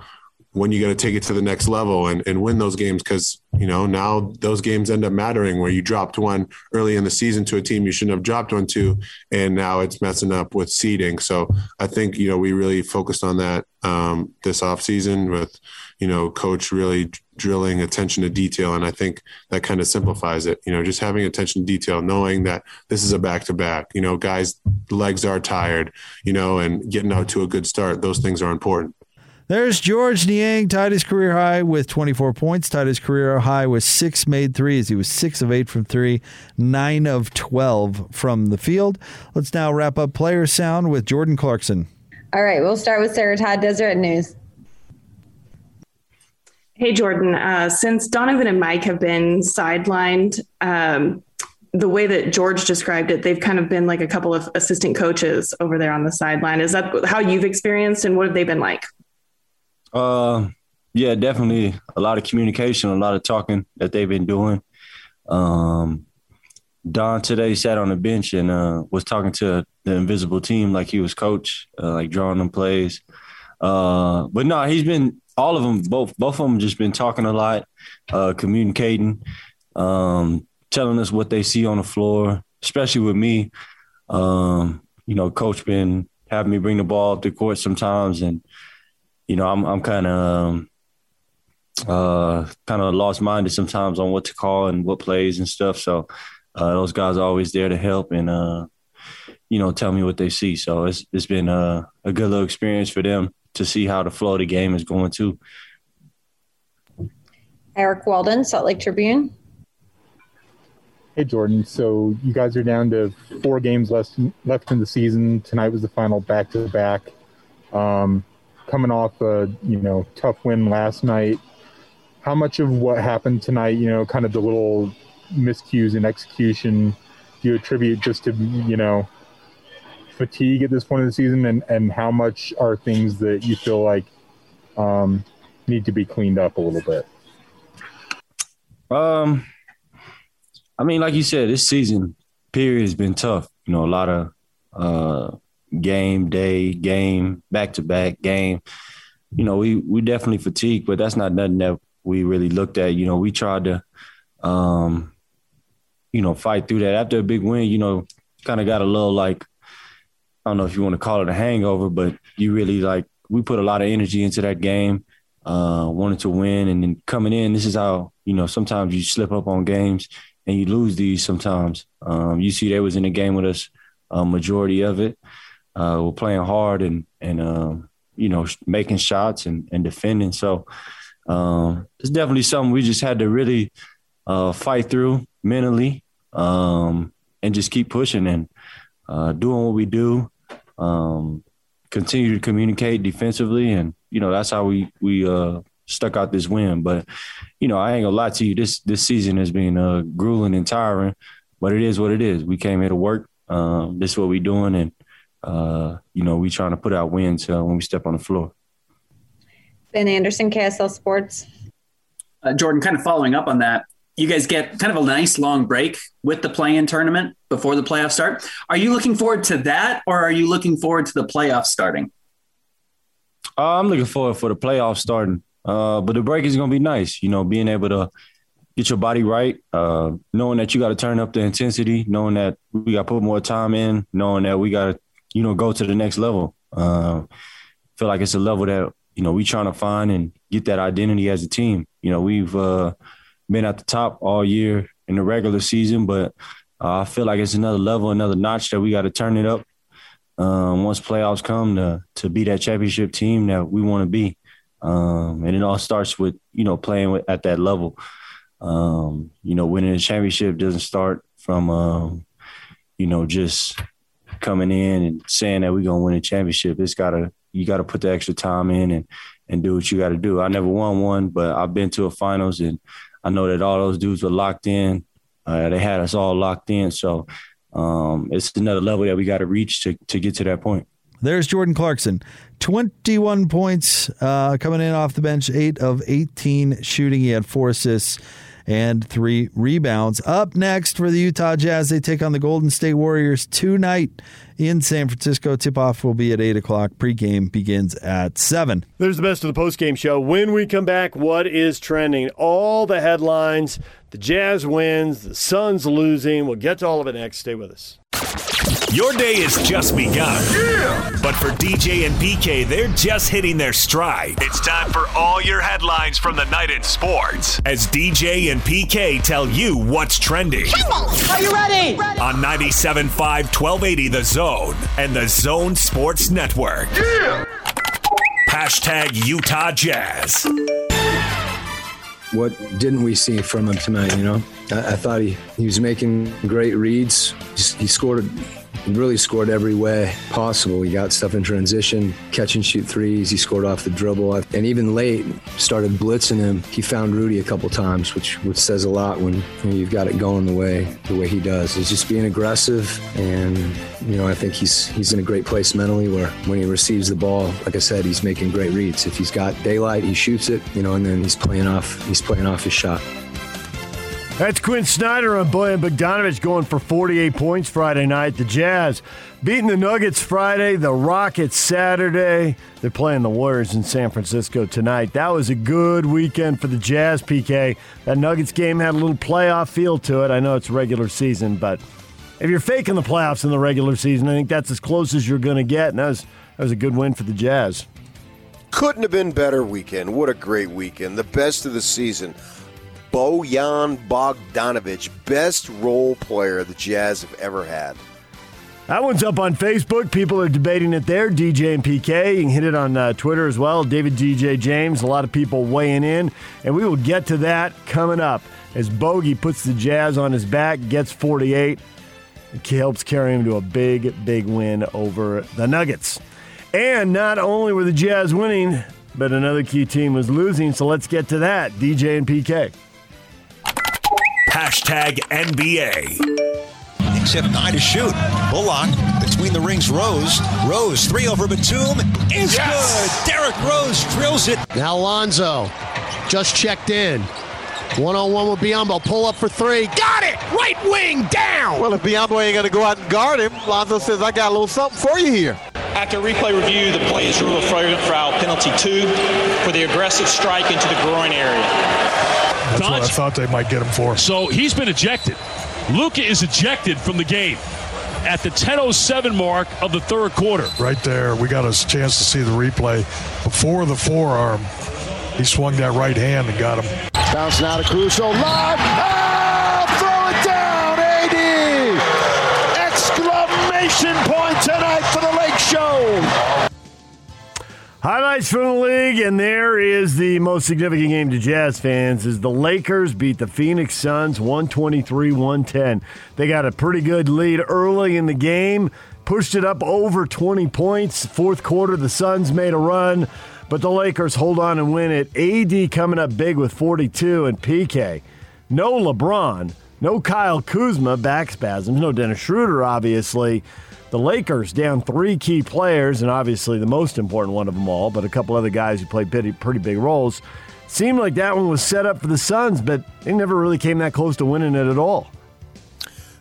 when you got to take it to the next level and win those games. Cause you know, now those games end up mattering where you dropped one early in the season to a team you shouldn't have dropped one to. And now it's messing up with seeding. So I think, you know, we really focused on that this off season with, you know, coach really drilling attention to detail. And I think that kind of simplifies it, you know, just having attention to detail, knowing that this is a back-to-back, you know, guys' legs are tired, you know, and getting out to a good start. Those things are important. There's George Niang, tied his career high with 24 points, tied his career high with 6 made threes. He was 6 of 8 from 3, 9 of 12 from the field. Let's now wrap up Player Sound with Jordan Clarkson. All right, we'll start with Sarah Todd, Deseret News. Hey, Jordan. Since Donovan and Mike have been sidelined, the way that George described it, they've kind of been like a couple of assistant coaches over there on the sideline. Is that how you've experienced, and what have they been like? Yeah, definitely a lot of communication, a lot of talking that they've been doing. Don today sat on the bench and was talking to the invisible team like he was coach, like drawing them plays. But no, he's been all of them, both of them just been talking a lot, communicating, telling us what they see on the floor, especially with me. You know, coach been having me bring the ball up the court sometimes, and you know, I'm kind of lost minded sometimes on what to call and what plays and stuff. So those guys are always there to help and you know, tell me what they see. So it's been a good little experience for them to see how the flow of the game is going too. Eric Walden, Salt Lake Tribune. Hey Jordan, so you guys are down to 4 games left in the season. Tonight was the final back-to-back. Coming off a, you know, tough win last night, how much of what happened tonight, you know, kind of the little miscues in execution, do you attribute just to, you know, fatigue at this point of the season, and how much are things that you feel like need to be cleaned up a little bit? I mean, like you said, this season period has been tough. You know, a lot of game day, game, back-to-back game. You know, we definitely fatigued, but that's not nothing that we really looked at. You know, we tried to, you know, fight through that. After a big win, you know, kind of got a little like, I don't know if you want to call it a hangover, but you really like, we put a lot of energy into that game, wanted to win. And then coming in, this is how, you know, sometimes you slip up on games and you lose these sometimes. You see they was in the game with us, a majority of it. We're playing hard and you know, making shots and defending. So It's definitely something we just had to really fight through mentally and just keep pushing and doing what we do, continue to communicate defensively. And, you know, that's how we stuck out this win. But, you know, I ain't gonna lie to you, this season has been grueling and tiring, but it is what it is. We came here to work. This is what we're doing. And, you know, we trying to put out wins when we step on the floor. Ben Anderson, KSL Sports. Jordan, kind of following up on that, you guys get kind of a nice long break with the play-in tournament before the playoffs start. Are you looking forward to that, or are you looking forward to the playoffs starting? I'm looking forward for the playoffs starting. But the break is going to be nice, you know, being able to get your body right, knowing that you got to turn up the intensity, knowing that we got to put more time in, knowing that we got to, you know, go to the next level. Feel like it's a level that, you know, we trying to find and get that identity as a team. You know, we've been at the top all year in the regular season, but I feel like it's another level, another notch that we got to turn it up once playoffs come to be that championship team that we want to be. And it all starts with, you know, playing at that level. You know, winning a championship doesn't start from, you know, just coming in and saying that we're going to win a championship. You got to put the extra time in and do what you got to do. I never won one, but I've been to a finals, and I know that all those dudes were locked in. They had us all locked in. So it's another level that we got to reach to get to that point. There's Jordan Clarkson, 21 points coming in off the bench, 8 of 18 shooting. He had 4 assists and 3 rebounds. Up next for the Utah Jazz, they take on the Golden State Warriors tonight in San Francisco. Tip-off will be at 8 o'clock. Pre-game begins at 7. There's the best of the post-game show. When we come back, what is trending? All the headlines, the Jazz wins, the Suns losing. We'll get to all of it next. Stay with us. Your day has just begun. Yeah. But for DJ and PK, they're just hitting their stride. It's time for all your headlines from the night in sports as DJ and PK tell you what's trending. Are you ready? On 97.5, 1280 The Zone and The Zone Sports Network. Yeah. Hashtag Utah Jazz. What didn't we see from him tonight, you know? I thought he was making great reads. He scored, really scored every way possible. He got stuff in transition, catch and shoot threes. He scored off the dribble. And even late, started blitzing him. He found Rudy a couple times, which says a lot when, you know, you've got it going the way he does. It's just being aggressive. And, you know, I think he's in a great place mentally where when he receives the ball, like I said, he's making great reads. If he's got daylight, he shoots it, you know, and then he's playing off his shot. That's Quinn Snyder on Bojan Bogdanović going for 48 points Friday night. The Jazz beating the Nuggets Friday, the Rockets Saturday. They're playing the Warriors in San Francisco tonight. That was a good weekend for the Jazz, PK. That Nuggets game had a little playoff feel to it. I know it's regular season, but if you're faking the playoffs in the regular season, I think that's as close as you're going to get, and that was a good win for the Jazz. Couldn't have been better weekend. What a great weekend. The best of the season. Bojan Bogdanović, best role player the Jazz have ever had. That one's up on Facebook. People are debating it there, DJ and PK. You can hit it on Twitter as well, David DJ James. A lot of people weighing in, and we will get to that coming up as Bogey puts the Jazz on his back, gets 48. It helps carry him to a big, big win over the Nuggets. And not only were the Jazz winning, but another key team was losing, so let's get to that, DJ and PK. Hashtag NBA. Except 9 to shoot. Bullock between the rings. Rose 3 over Batum is good. Derrick Rose drills it. Now Lonzo just checked in. 1-on-1 with Biyombo. Pull up for 3. Got it. Right wing down. Well, if Biyombo ain't going to go out and guard him, Lonzo says, I got a little something for you here. After replay review, the play is ruled a flagrant foul, penalty 2 for the aggressive strike into the groin area. That's what I thought they might get him for. So he's been ejected. Luka is ejected from the game at the 10:07 mark of the third quarter. Right there, we got a chance to see the replay. Before the forearm, he swung that right hand and got him. Bouncing out of Caruso. Live. Oh, throw it down, AD! Exclamation point tonight for the Lake Show. Highlights from the league, and there is the most significant game to Jazz fans, is the Lakers beat the Phoenix Suns 123-110. They got a pretty good lead early in the game, pushed it up over 20 points. Fourth quarter, the Suns made a run, but the Lakers hold on and win it. AD coming up big with 42, and PK. No LeBron, no Kyle Kuzma, back spasms, no Dennis Schroeder, obviously. The Lakers down three key players, and obviously the most important one of them all, but a couple other guys who played pretty big roles. Seemed like that one was set up for the Suns, but they never really came that close to winning it at all.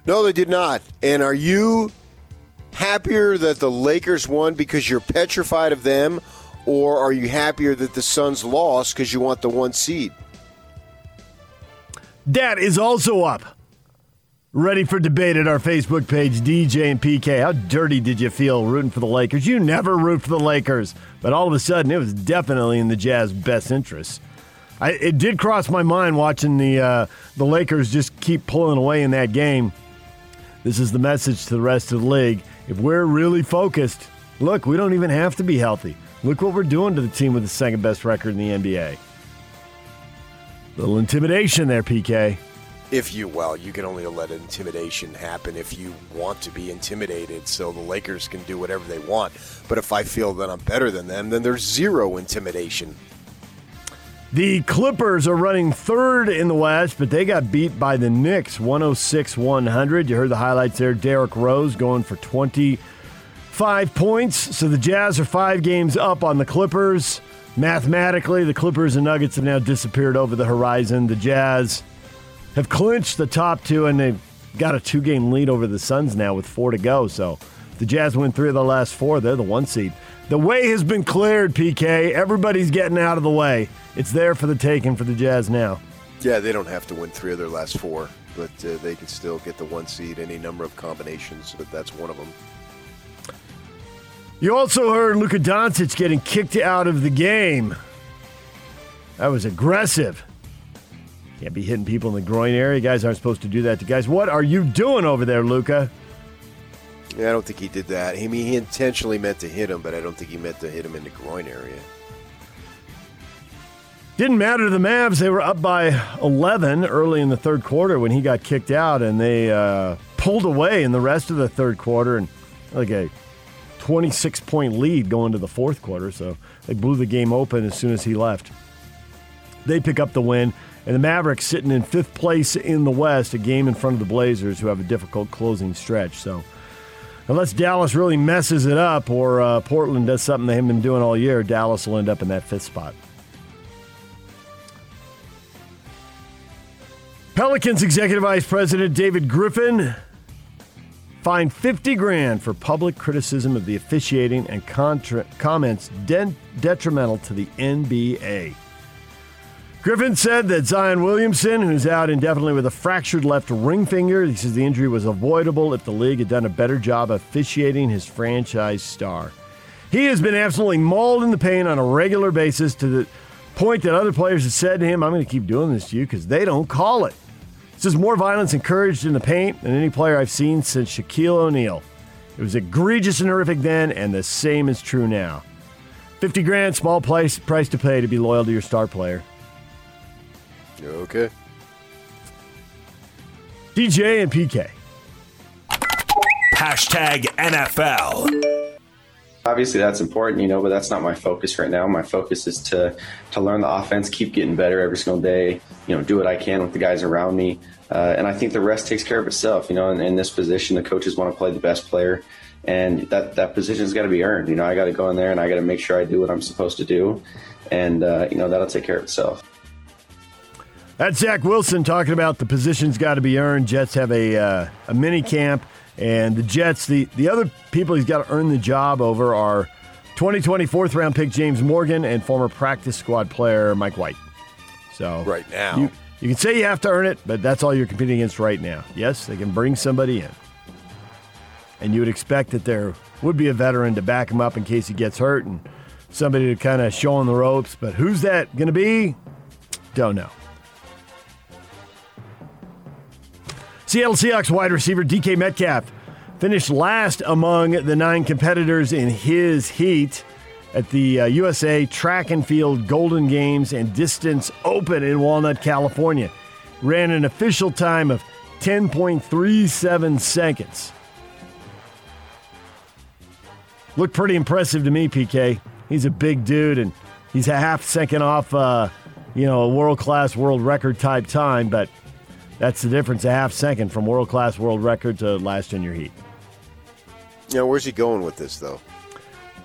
No, they did not. And are you happier that the Lakers won because you're petrified of them, or are you happier that the Suns lost because you want the one seed? That is also up. Ready for debate at our Facebook page, DJ and PK. How dirty did you feel rooting for the Lakers? You never root for the Lakers, but all of a sudden it was definitely in the Jazz best interest. It did cross my mind watching the Lakers just keep pulling away in that game. This is the message to the rest of the league. If we're really focused, look, we don't even have to be healthy. Look what we're doing to the team with the second best record in the NBA. Little intimidation there, PK. You can only let intimidation happen if you want to be intimidated, so the Lakers can do whatever they want. But if I feel that I'm better than them, then there's zero intimidation. The Clippers are running third in the West, but they got beat by the Knicks, 106-100. You heard the highlights there. Derrick Rose going for 25 points. So the Jazz are 5 games up on the Clippers. Mathematically, the Clippers and Nuggets have now disappeared over the horizon. The Jazz have clinched the top 2, and they've got a 2-game lead over the Suns now with 4 to go. So the Jazz win 3 of the last 4. They're the 1 seed. The way has been cleared, PK. Everybody's getting out of the way. It's there for the taking for the Jazz now. Yeah, they don't have to win 3 of their last 4, but they could still get the 1 seed, any number of combinations, but that's one of them. You also heard Luka Doncic getting kicked out of the game. That was aggressive. Can't be hitting people in the groin area. You guys aren't supposed to do that to guys. What are you doing over there, Luka? Yeah, I don't think he did that. I mean, he intentionally meant to hit him, but I don't think he meant to hit him in the groin area. Didn't matter to the Mavs. They were up by 11 early in the third quarter when he got kicked out, and they pulled away in the rest of the third quarter, and like a 26-point lead going to the fourth quarter, so they blew the game open as soon as he left. They pick up the win. And the Mavericks sitting in 5th place in the West, a game in front of the Blazers, who have a difficult closing stretch. So unless Dallas really messes it up or Portland does something they haven't been doing all year, Dallas will end up in that 5th spot. Pelicans Executive Vice President David Griffin fined $50,000 for public criticism of the officiating and comments detrimental to the NBA. Griffin said that Zion Williamson, who's out indefinitely with a fractured left ring finger, he says the injury was avoidable if the league had done a better job officiating his franchise star. He has been absolutely mauled in the pain on a regular basis to the point that other players have said to him, I'm going to keep doing this to you because they don't call it. This is more violence encouraged in the paint than any player I've seen since Shaquille O'Neal. It was egregious and horrific then, and the same is true now. $50,000, small price to pay to be loyal to your star player. Okay. DJ and PK. Hashtag NFL. Obviously, that's important, but that's not my focus right now. My focus is to learn the offense, keep getting better every single day, do what I can with the guys around me. And I think the rest takes care of itself. In this position, the coaches want to play the best player. And that position's got to be earned. I got to go in there and I got to make sure I do what I'm supposed to do. And, that'll take care of itself. That's Zach Wilson talking about the position's got to be earned. Jets have a mini camp, and the Jets, the other people he's got to earn the job over are 2020 4th-round pick James Morgan and former practice squad player Mike White. So right now, you can say you have to earn it, but that's all you're competing against right now. Yes, they can bring somebody in, and you would expect that there would be a veteran to back him up in case he gets hurt and somebody to kind of show him the ropes. But who's that going to be? Don't know. Seattle Seahawks wide receiver DK Metcalf finished last among the 9 competitors in his heat. at the USA Track and Field Golden Games and Distance Open in Walnut, California. Ran an official time of 10.37 seconds. Looked pretty impressive to me, PK. He's a big dude, and he's a half second off, a world-class world record type time, but that's the difference, a half second from world-class world record to last in your heat. Yeah, where's he going with this, though?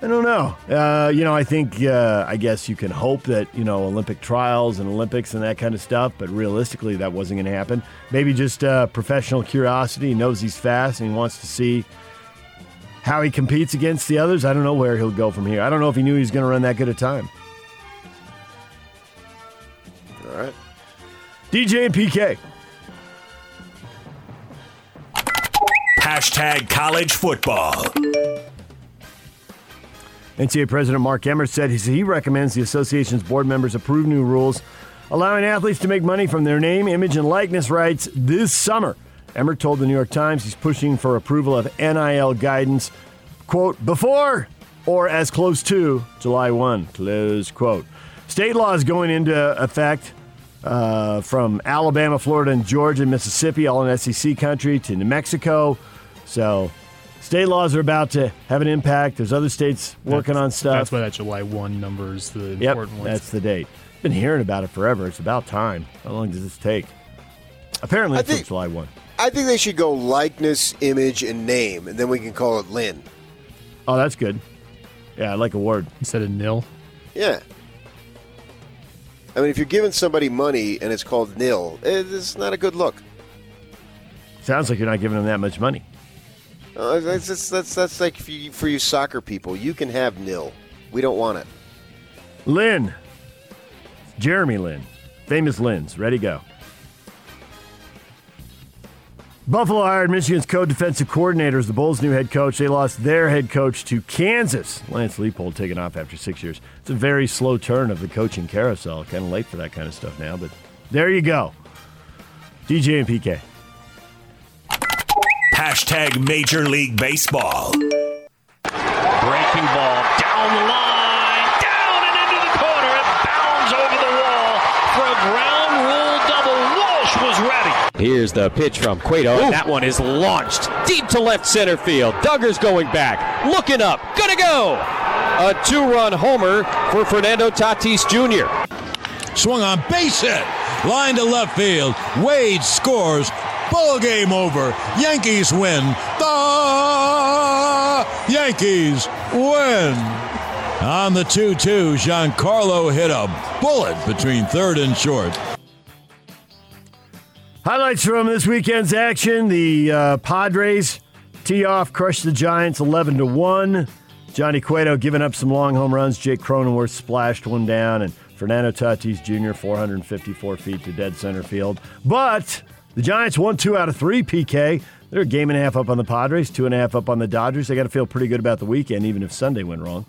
I don't know. I guess you can hope that, Olympic trials and Olympics and that kind of stuff, but realistically that wasn't going to happen. Maybe just professional curiosity. He knows he's fast and he wants to see how he competes against the others. I don't know where he'll go from here. I don't know if he knew he was going to run that good a time. All right. DJ and PK. Hashtag college football. NCAA President Mark Emmert said he recommends the association's board members approve new rules allowing athletes to make money from their name, image, and likeness rights this summer. Emmert told the New York Times he's pushing for approval of NIL guidance, quote, before or as close to July 1, close quote. State law is going into effect from Alabama, Florida, and Georgia, Mississippi, all in SEC country, to New Mexico. So state laws are about to have an impact. There's other states working on stuff. That's why that July 1 number is the important one. That's the date. Been hearing about it forever. It's about time. How long does this take? Apparently it's July 1. I think they should go likeness, image, and name, and then we can call it Lynn. Oh, that's good. Yeah, I like a word. Instead of nil? Yeah. I mean, if you're giving somebody money and it's called nil, it's not a good look. Sounds like you're not giving them that much money. That's like for you soccer people. You can have nil. We don't want it. Lynn. Jeremy Lynn. Famous Lynn's. Ready, go. Buffalo hired Michigan's co-defensive coordinator as the Bulls' new head coach. They lost their head coach to Kansas. Lance Leipold taking off after 6 years. It's a very slow turn of the coaching carousel. Kind of late for that kind of stuff now, but there you go. DJ and PK. Hashtag Major League Baseball. Breaking ball down the line, down and into the corner. It bounds over the wall for a ground rule double. Walsh was ready. Here's the pitch from Cueto. Ooh. That one is launched deep to left center field. Duggar's going back, looking up, gonna go. A two-run homer for Fernando Tatis Jr. Swung on, base hit, line to left field. Wade scores. Ball game over. Yankees win. The Yankees win. On the 2-2, Giancarlo hit a bullet between third and short. Highlights from this weekend's action. The Padres tee off, crushed the Giants 11-1. Johnny Cueto giving up some long home runs. Jake Cronenworth splashed one down. And Fernando Tatis Jr., 454 feet to dead center field. But the Giants won 2 out of 3, PK. They're a game and a half up on the Padres, 2.5 up on the Dodgers. They got to feel pretty good about the weekend, even if Sunday went wrong.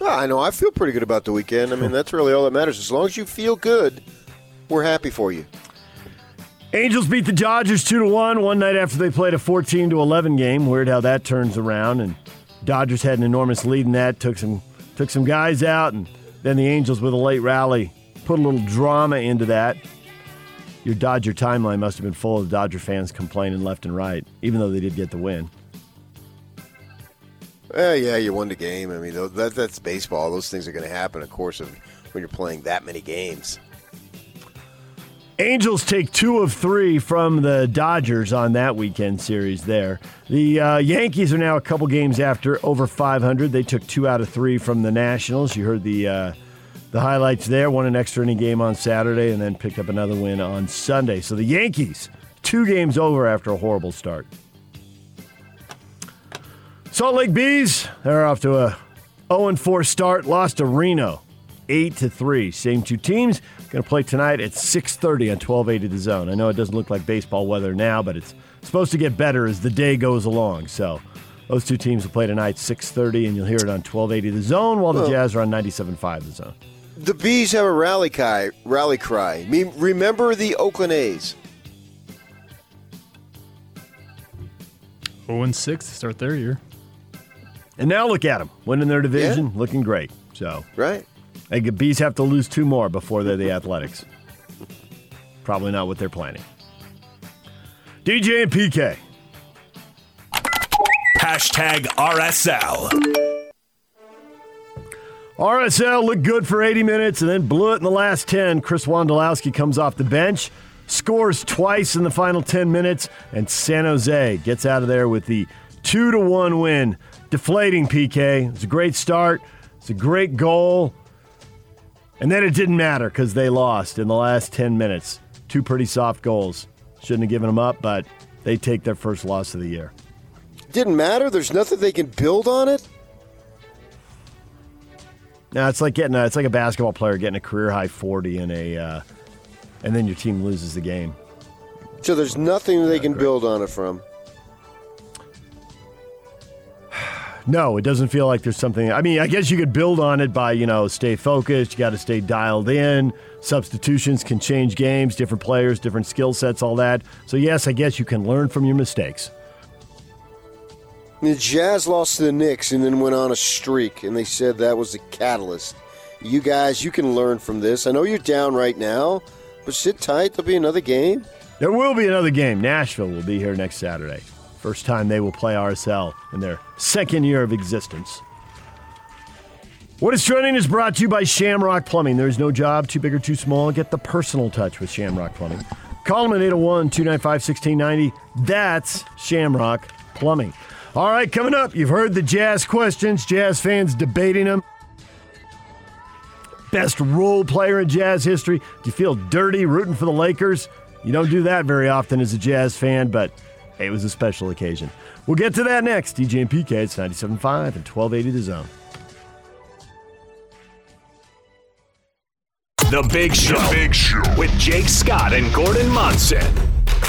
Oh, I know. I feel pretty good about the weekend. I mean, that's really all that matters. As long as you feel good, we're happy for you. Angels beat the Dodgers 2-1, one night after they played a 14-11 game. Weird how that turns around. And Dodgers had an enormous lead in that, took some guys out, and then the Angels with a late rally put a little drama into that. Your Dodger timeline must have been full of Dodger fans complaining left and right, even though they did get the win. Yeah, you won the game. I mean, that's baseball. Those things are going to happen, of course, when you're playing that many games. Angels take 2 of 3 from the Dodgers on that weekend series there. The Yankees are now a couple games after, over 500. They took 2 out of 3 from the Nationals. You heard the highlights there. Won an extra inning game on Saturday and then picked up another win on Sunday. So the Yankees, 2 games over after a horrible start. Salt Lake Bees, they're off to a 0-4 start. Lost to Reno, 8-3. Same 2 teams. Going to play tonight at 6:30 on 1280 The Zone. I know it doesn't look like baseball weather now, but it's supposed to get better as the day goes along. So those 2 teams will play tonight, 6:30, and you'll hear it on 1280 The Zone, while the Jazz are on 97.5 The Zone. The Bees have a rally cry. Remember the Oakland A's. 0-6 to start their year. And now look at them, winning their division, looking great. So right, I think the Bees have to lose two more before they're the Athletics. Probably not what they're planning. DJ and PK. Hashtag RSL. RSL looked good for 80 minutes and then blew it in the last 10. Chris Wondolowski comes off the bench, scores twice in the final 10 minutes, and San Jose gets out of there with the 2-1 win. Deflating, PK. It's a great start. It's a great goal. And then it didn't matter because they lost in the last 10 minutes. Two pretty soft goals. Shouldn't have given them up, but they take their first loss of the year. Didn't matter? There's nothing they can build on it? No, it's like getting it's like a basketball player getting a career-high 40 in a, and then your team loses the game. So there's nothing they can build on it from? No, it doesn't feel like there's something. I mean, I guess you could build on it by, stay focused. You got to stay dialed in. Substitutions can change games, different players, different skill sets, all that. So, yes, I guess you can learn from your mistakes. The Jazz lost to the Knicks and then went on a streak, and they said that was the catalyst. You guys, you can learn from this. I know you're down right now, but sit tight. There'll be another game. There will be another game. Nashville will be here next Saturday. First time they will play RSL in their second year of existence. What is Trending is brought to you by Shamrock Plumbing. There is no job too big or too small. Get the personal touch with Shamrock Plumbing. Call them at 801-295-1690. That's Shamrock Plumbing. All right, coming up, you've heard the Jazz questions, Jazz fans debating them. Best role player in Jazz history. Do you feel dirty rooting for the Lakers? You don't do that very often as a Jazz fan, but hey, it was a special occasion. We'll get to that next. DJ and PK, it's 97.5 and 1280 The Zone. The Big Show, with Jake Scott and Gordon Monson.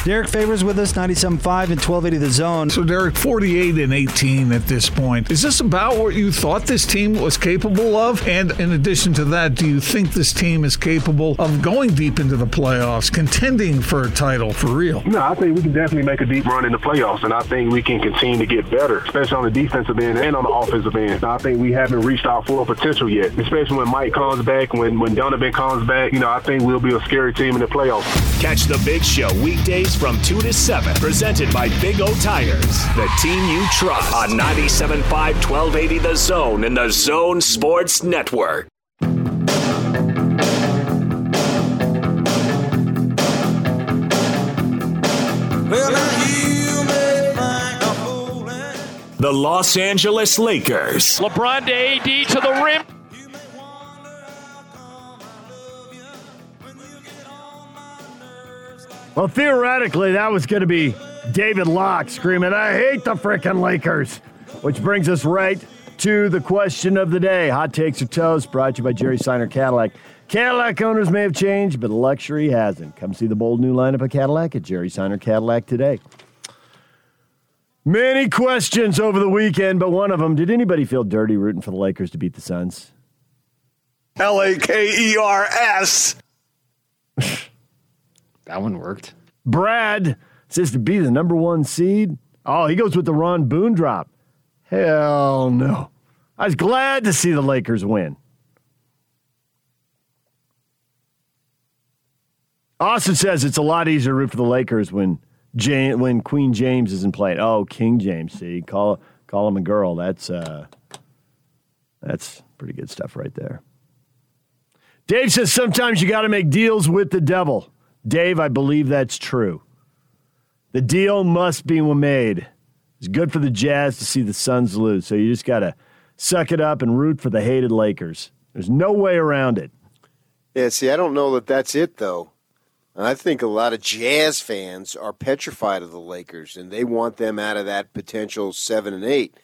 Derek Favors with us, 97.5 and 1280 The Zone. So, Derek, 48-18 at this point. Is this about what you thought this team was capable of? And in addition to that, do you think this team is capable of going deep into the playoffs, contending for a title for real? No, I think we can definitely make a deep run in the playoffs, and I think we can continue to get better, especially on the defensive end and on the offensive end. I think we haven't reached our full potential yet, especially when Mike comes back, when Donovan comes back. I think we'll be a scary team in the playoffs. Catch The Big Show weekdays from 2 to 7, presented by Big O Tires, the team you trust, on 97.5, 1280 The Zone and The Zone Sports Network. The Los Angeles Lakers. LeBron to AD to the rim. Well, theoretically, that was going to be David Locke screaming, I hate the frickin' Lakers, which brings us right to the question of the day. Hot Takes or Toast, brought to you by Jerry Seiner Cadillac. Cadillac owners may have changed, but luxury hasn't. Come see the bold new lineup of Cadillac at Jerry Seiner Cadillac today. Many questions over the weekend, but one of them, did anybody feel dirty rooting for the Lakers to beat the Suns? L-A-K-E-R-S. That one worked. Brad says to be the number one seed. Oh, he goes with the Ron Boone drop. Hell no. I was glad to see the Lakers win. Austin says it's a lot easier to root for the Lakers when Queen James isn't playing. Oh, King James. See, call him a girl. That's pretty good stuff right there. Dave says sometimes you got to make deals with the devil. Dave, I believe that's true. The deal must be made. It's good for the Jazz to see the Suns lose, so you just got to suck it up and root for the hated Lakers. There's no way around it. Yeah, see, I don't know that that's it, though. I think a lot of Jazz fans are petrified of the Lakers, and they want them out of that potential 7 and 8,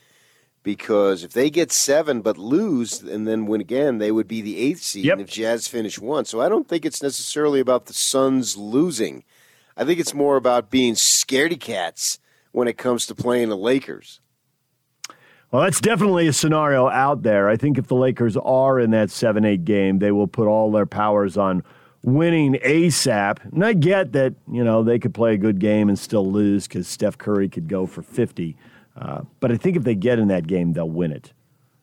because if they get 7 but lose and then win again, they would be the 8th seed if Jazz finish 1. So I don't think it's necessarily about the Suns losing. I think it's more about being scaredy cats when it comes to playing the Lakers. Well, that's definitely a scenario out there. I think if the Lakers are in that 7-8 game, they will put all their powers on winning ASAP. And I get that, they could play a good game and still lose because Steph Curry could go for 50. But I think if they get in that game, they'll win it.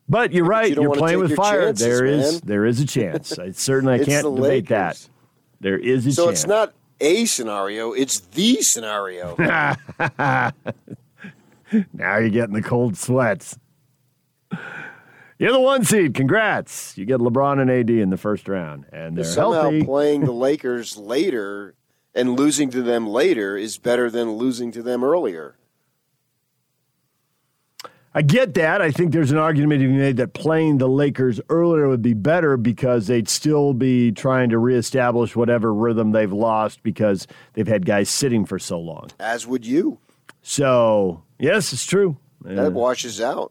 But you're right. But you're playing with fire. Chances, there is a chance. Certainly, I can't debate that. There is a chance. So it's not a scenario. It's the scenario. Now you're getting the cold sweats. You're the one seed. Congrats. You get LeBron and AD in the first round. And they're somehow healthy. Playing the Lakers later and losing to them later is better than losing to them earlier. I get that. I think there's an argument to be made that playing the Lakers earlier would be better because they'd still be trying to reestablish whatever rhythm they've lost because they've had guys sitting for so long. As would you. So, yes, it's true. That washes out.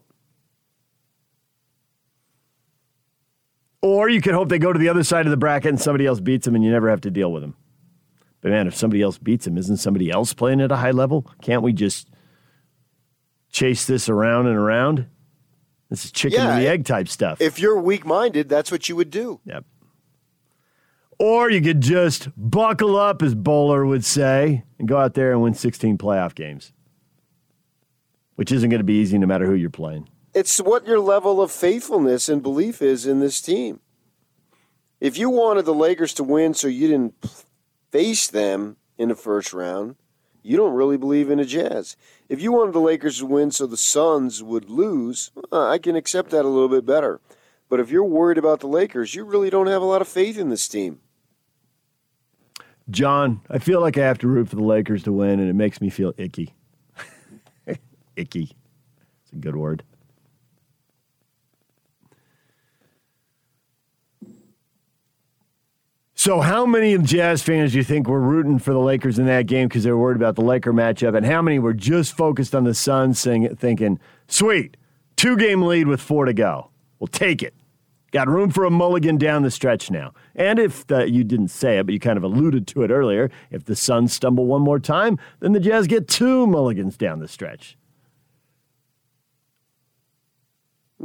Or you could hope they go to the other side of the bracket and somebody else beats them and you never have to deal with them. But, man, if somebody else beats them, isn't somebody else playing at a high level? Can't we just chase this around and around? This is chicken and the egg type stuff. If you're weak-minded, that's what you would do. Yep. Or you could just buckle up, as Bowler would say, and go out there and win 16 playoff games, which isn't going to be easy no matter who you're playing. It's what your level of faithfulness and belief is in this team. If you wanted the Lakers to win so you didn't face them in the first round, you don't really believe in the Jazz. If you wanted the Lakers to win so the Suns would lose, I can accept that a little bit better. But if you're worried about the Lakers, you really don't have a lot of faith in this team. John, I feel like I have to root for the Lakers to win, and it makes me feel icky. Icky. It's a good word. So how many of Jazz fans do you think were rooting for the Lakers in that game because they were worried about the Laker matchup, and how many were just focused on the Suns thinking, sweet, 2-game lead with 4 to go. We'll take it. Got room for a mulligan down the stretch now. And if you didn't say it, but you kind of alluded to it earlier, if the Suns stumble one more time, then the Jazz get 2 mulligans down the stretch.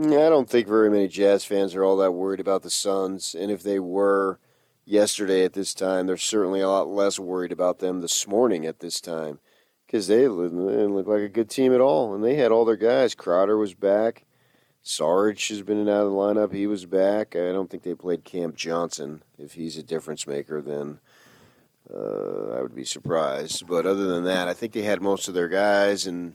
I don't think very many Jazz fans are all that worried about the Suns, and if they were yesterday at this time, they're certainly a lot less worried about them this morning at this time because they didn't look like a good team at all, and they had all their guys. Crowder was back. Sarge has been in and out of the lineup. He was back. I don't think they played Cam Johnson. If he's a difference maker, then I would be surprised. But other than that, I think they had most of their guys, and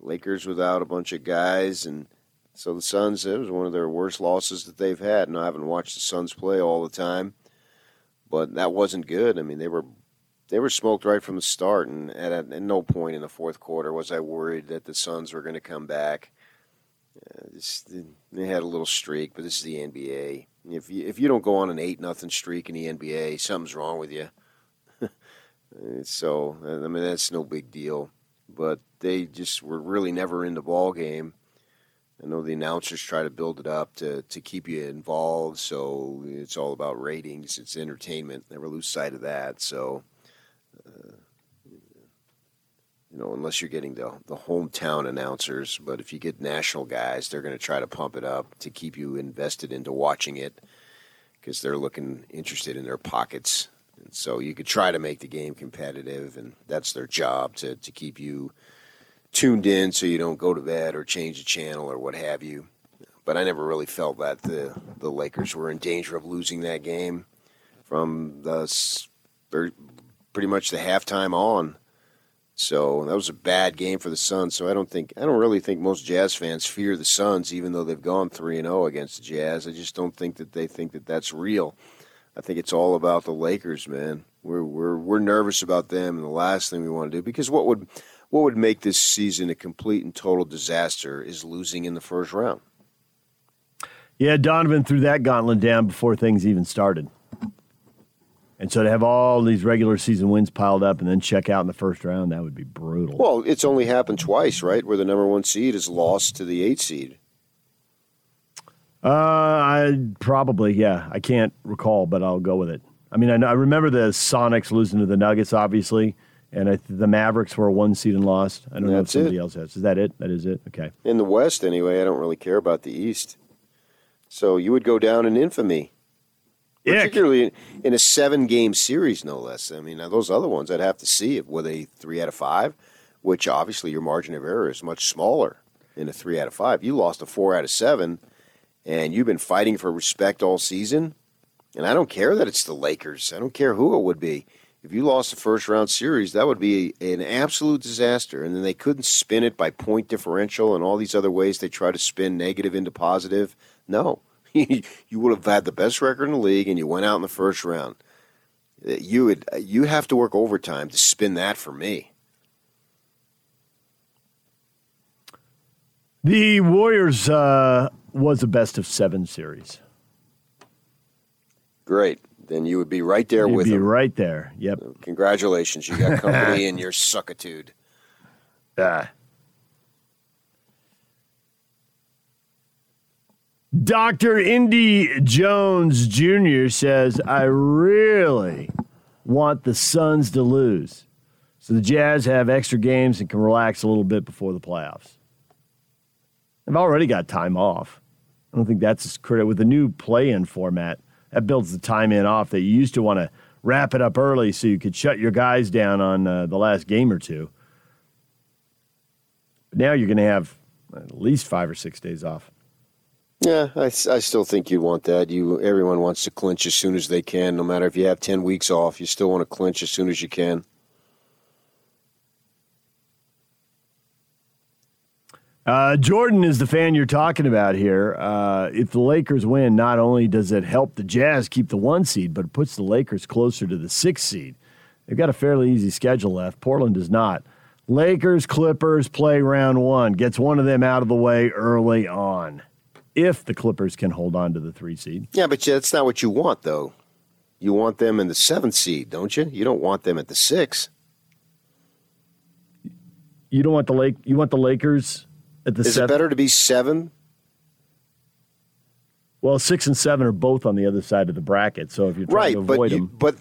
Lakers without a bunch of guys, and so the Suns, it was one of their worst losses that they've had, and I haven't watched the Suns play all the time. But that wasn't good. I mean, they were smoked right from the start, and at no point in the fourth quarter was I worried that the Suns were going to come back. They had a little streak, but this is the NBA. If you don't go on an 8-0 streak in the NBA, something's wrong with you. So, I mean, that's no big deal. But they just were really never in the ball game. I know the announcers try to build it up to keep you involved, so it's all about ratings. It's entertainment. Never lose sight of that. So, unless you're getting the hometown announcers, but if you get national guys, they're going to try to pump it up to keep you invested into watching it because they're looking interested in their pockets. And so you could try to make the game competitive, and that's their job to keep you tuned in so you don't go to bed or change the channel or what have you. But I never really felt that the Lakers were in danger of losing that game from pretty much the halftime on. So that was a bad game for the Suns. So I don't really think most Jazz fans fear the Suns, even though they've gone 3-0 against the Jazz. I just don't think that they think that that's real. I think it's all about the Lakers, man. We're nervous about them, and the last thing we want to do, because what would make this season a complete and total disaster is losing in the first round. Yeah, Donovan threw that gauntlet down before things even started. And so to have all these regular season wins piled up and then check out in the first round, that would be brutal. Well, it's only happened twice, right, where the number 1 seed is lost to the 8 seed. Probably, yeah. I can't recall, but I'll go with it. I mean, I remember the Sonics losing to the Nuggets, obviously. And the Mavericks were 1 seed and lost. I don't know if somebody else has. Is that it? That is it? Okay. In the West, anyway, I don't really care about the East. So you would go down in infamy. Ick. Particularly in a 7-game series, no less. I mean, those other ones I'd have to see. Were they 3 out of 5? which obviously your margin of error is much smaller in a 3 out of 5. You lost a 4 out of 7, and you've been fighting for respect all season. And I don't care that it's the Lakers. I don't care who it would be. If you lost the first-round series, that would be an absolute disaster. And then they couldn't spin it by point differential and all these other ways they try to spin negative into positive. No. You would have had the best record in the league, and you went out in the first round. You have to work overtime to spin that for me. The Warriors was a best-of-7 series. Great. Then you would be right there with them. You'd be right there, yep. Congratulations. You got company in your suckitude. Dr. Indy Jones Jr. says, I really want the Suns to lose so the Jazz have extra games and can relax a little bit before the playoffs. They've already got time off. I don't think that's critical. With the new play-in format, that builds the time in off that you used to want to wrap it up early so you could shut your guys down on the last game or two. But now you're going to have at least 5 or 6 days off. Yeah, I still think you want that. Everyone wants to clinch as soon as they can. No matter if you have 10 weeks off, you still want to clinch as soon as you can. Jordan is the fan you're talking about here. If the Lakers win, not only does it help the Jazz keep the 1 seed, but it puts the Lakers closer to the 6 seed. They've got a fairly easy schedule left. Portland does not. Lakers, Clippers play round 1. Gets one of them out of the way early on. If the Clippers can hold on to the 3 seed. Yeah, but that's not what you want, though. You want them in the 7th seed, don't you? You don't want them at the 6. You don't want the You want the Lakers. Is it better to be 7? Well, 6 and 7 are both on the other side of the bracket, so if you're trying to avoid them. But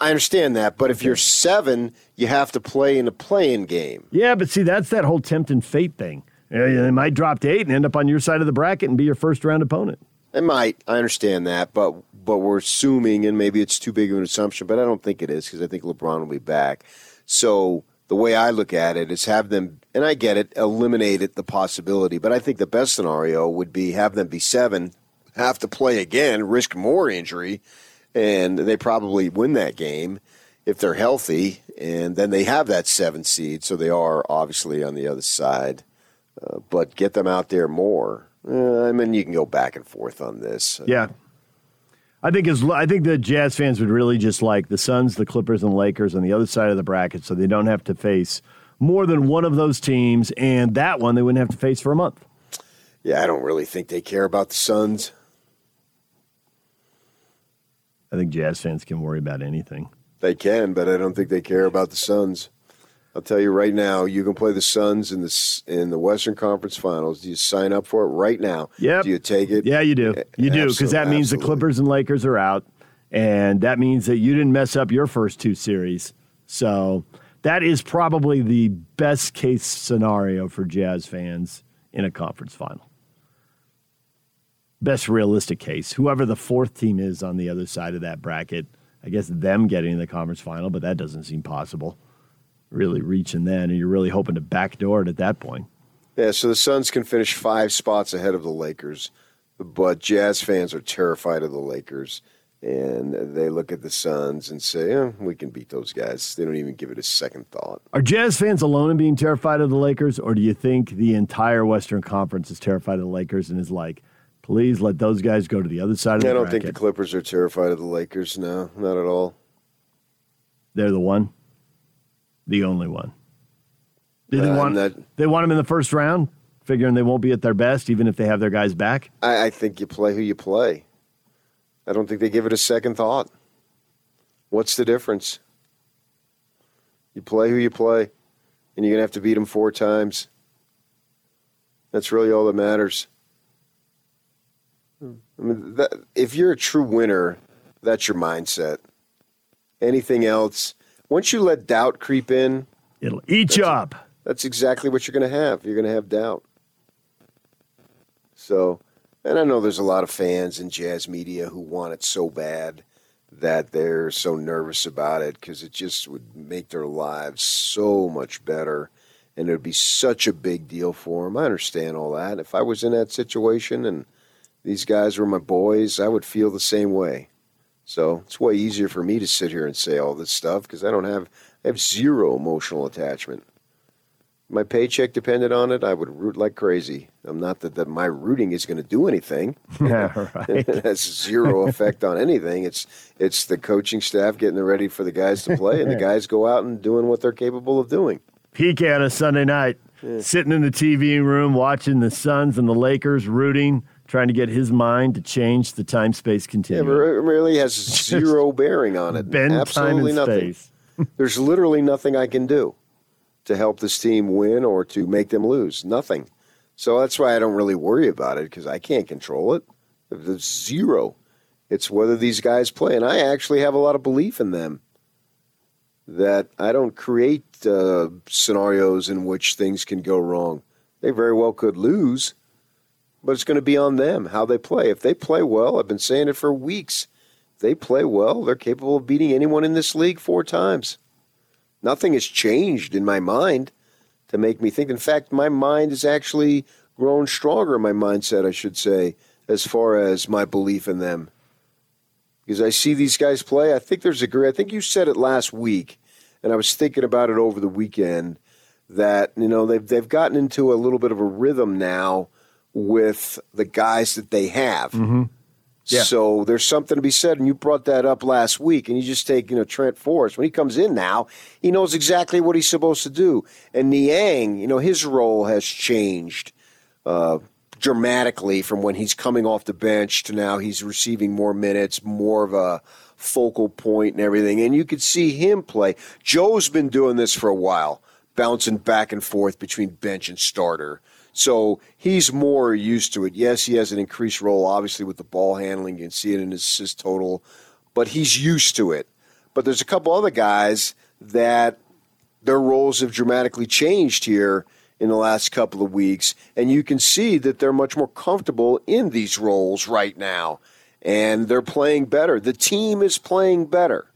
I understand that, but if you're 7, you have to play in a play-in game. Yeah, but see, that's that whole tempt and fate thing. They might drop to 8 and end up on your side of the bracket and be your first-round opponent. It might. I understand that, but we're assuming, and maybe it's too big of an assumption, but I don't think it is because I think LeBron will be back. So the way I look at it is have them, and I get it, eliminate it, the possibility. But I think the best scenario would be have them be 7, have to play again, risk more injury, and they probably win that game if they're healthy. And then they have that 7 seed, so they are obviously on the other side. But get them out there more. I mean, you can go back and forth on this. Yeah. I think the Jazz fans would really just like the Suns, the Clippers, and the Lakers on the other side of the bracket so they don't have to face more than one of those teams, and that one they wouldn't have to face for a month. Yeah, I don't really think they care about the Suns. I think Jazz fans can worry about anything. They can, but I don't think they care about the Suns. I'll tell you right now, you can play the Suns in the Western Conference Finals. Do you sign up for it right now? Yep. Do you take it? Yeah, you do. You do, because that means the Clippers and Lakers are out, and that means that you didn't mess up your first 2 series. So that is probably the best-case scenario for Jazz fans in a conference final. Best realistic case. Whoever the 4th team is on the other side of that bracket, I guess them getting in the conference final, but that doesn't seem possible. Really reaching then, and you're really hoping to backdoor it at that point. Yeah, so the Suns can finish 5 spots ahead of the Lakers, but Jazz fans are terrified of the Lakers, and they look at the Suns and say, yeah, we can beat those guys. They don't even give it a second thought. Are Jazz fans alone in being terrified of the Lakers, or do you think the entire Western Conference is terrified of the Lakers and is like, please let those guys go to the other side of the bracket? I don't think the Clippers are terrified of the Lakers, no, not at all. They're the one? The only one. They want them in the first round, figuring they won't be at their best, even if they have their guys back? I think you play who you play. I don't think they give it a second thought. What's the difference? You play who you play, and you're going to have to beat them 4 times. That's really all that matters. I mean, if you're a true winner, that's your mindset. Anything else... Once you let doubt creep in, it'll eat you up. That's exactly what you're going to have. You're going to have doubt. So, and I know there's a lot of fans in Jazz media who want it so bad that they're so nervous about it because it just would make their lives so much better and it would be such a big deal for him. I understand all that. If I was in that situation and these guys were my boys, I would feel the same way. So it's way easier for me to sit here and say all this stuff because I have zero emotional attachment. My paycheck depended on it, I would root like crazy. I'm not that my rooting is going to do anything. Yeah, right. It has zero effect on anything. It's the coaching staff getting ready for the guys to play, and the guys go out and doing what they're capable of doing. Peak on a Sunday night, sitting in the TV room watching the Suns and the Lakers, rooting, trying to get his mind to change the time-space continuum. Yeah, it really has zero bearing on it. Absolutely nothing. There's literally nothing I can do to help this team win or to make them lose. Nothing. So that's why I don't really worry about it, because I can't control it. There's zero. It's whether these guys play. And I actually have a lot of belief in them, that I don't create scenarios in which things can go wrong. They very well could lose, but it's going to be on them, how they play. If they play well, I've been saying it for weeks, if they play well, they're capable of beating anyone in this league 4 times. Nothing has changed in my mind to make me think. In fact, my mind has actually grown stronger, my mindset, I should say, as far as my belief in them. Because I see these guys play. I think there's a great – I think you said it last week, and I was thinking about it over the weekend, that, you know, they've gotten into a little bit of a rhythm now with the guys that they have. Mm-hmm. Yeah. So there's something to be said, and you brought that up last week, and you just take, Trent Forrest. When he comes in now, he knows exactly what he's supposed to do. And Niang, his role has changed dramatically from when he's coming off the bench to now he's receiving more minutes, more of a focal point and everything. And you could see him play. Joe's been doing this for a while, bouncing back and forth between bench and starter. So he's more used to it. Yes, he has an increased role, obviously, with the ball handling. You can see it in his assist total, but he's used to it. But there's a couple other guys that their roles have dramatically changed here in the last couple of weeks, and you can see that they're much more comfortable in these roles right now, and they're playing better. The team is playing better.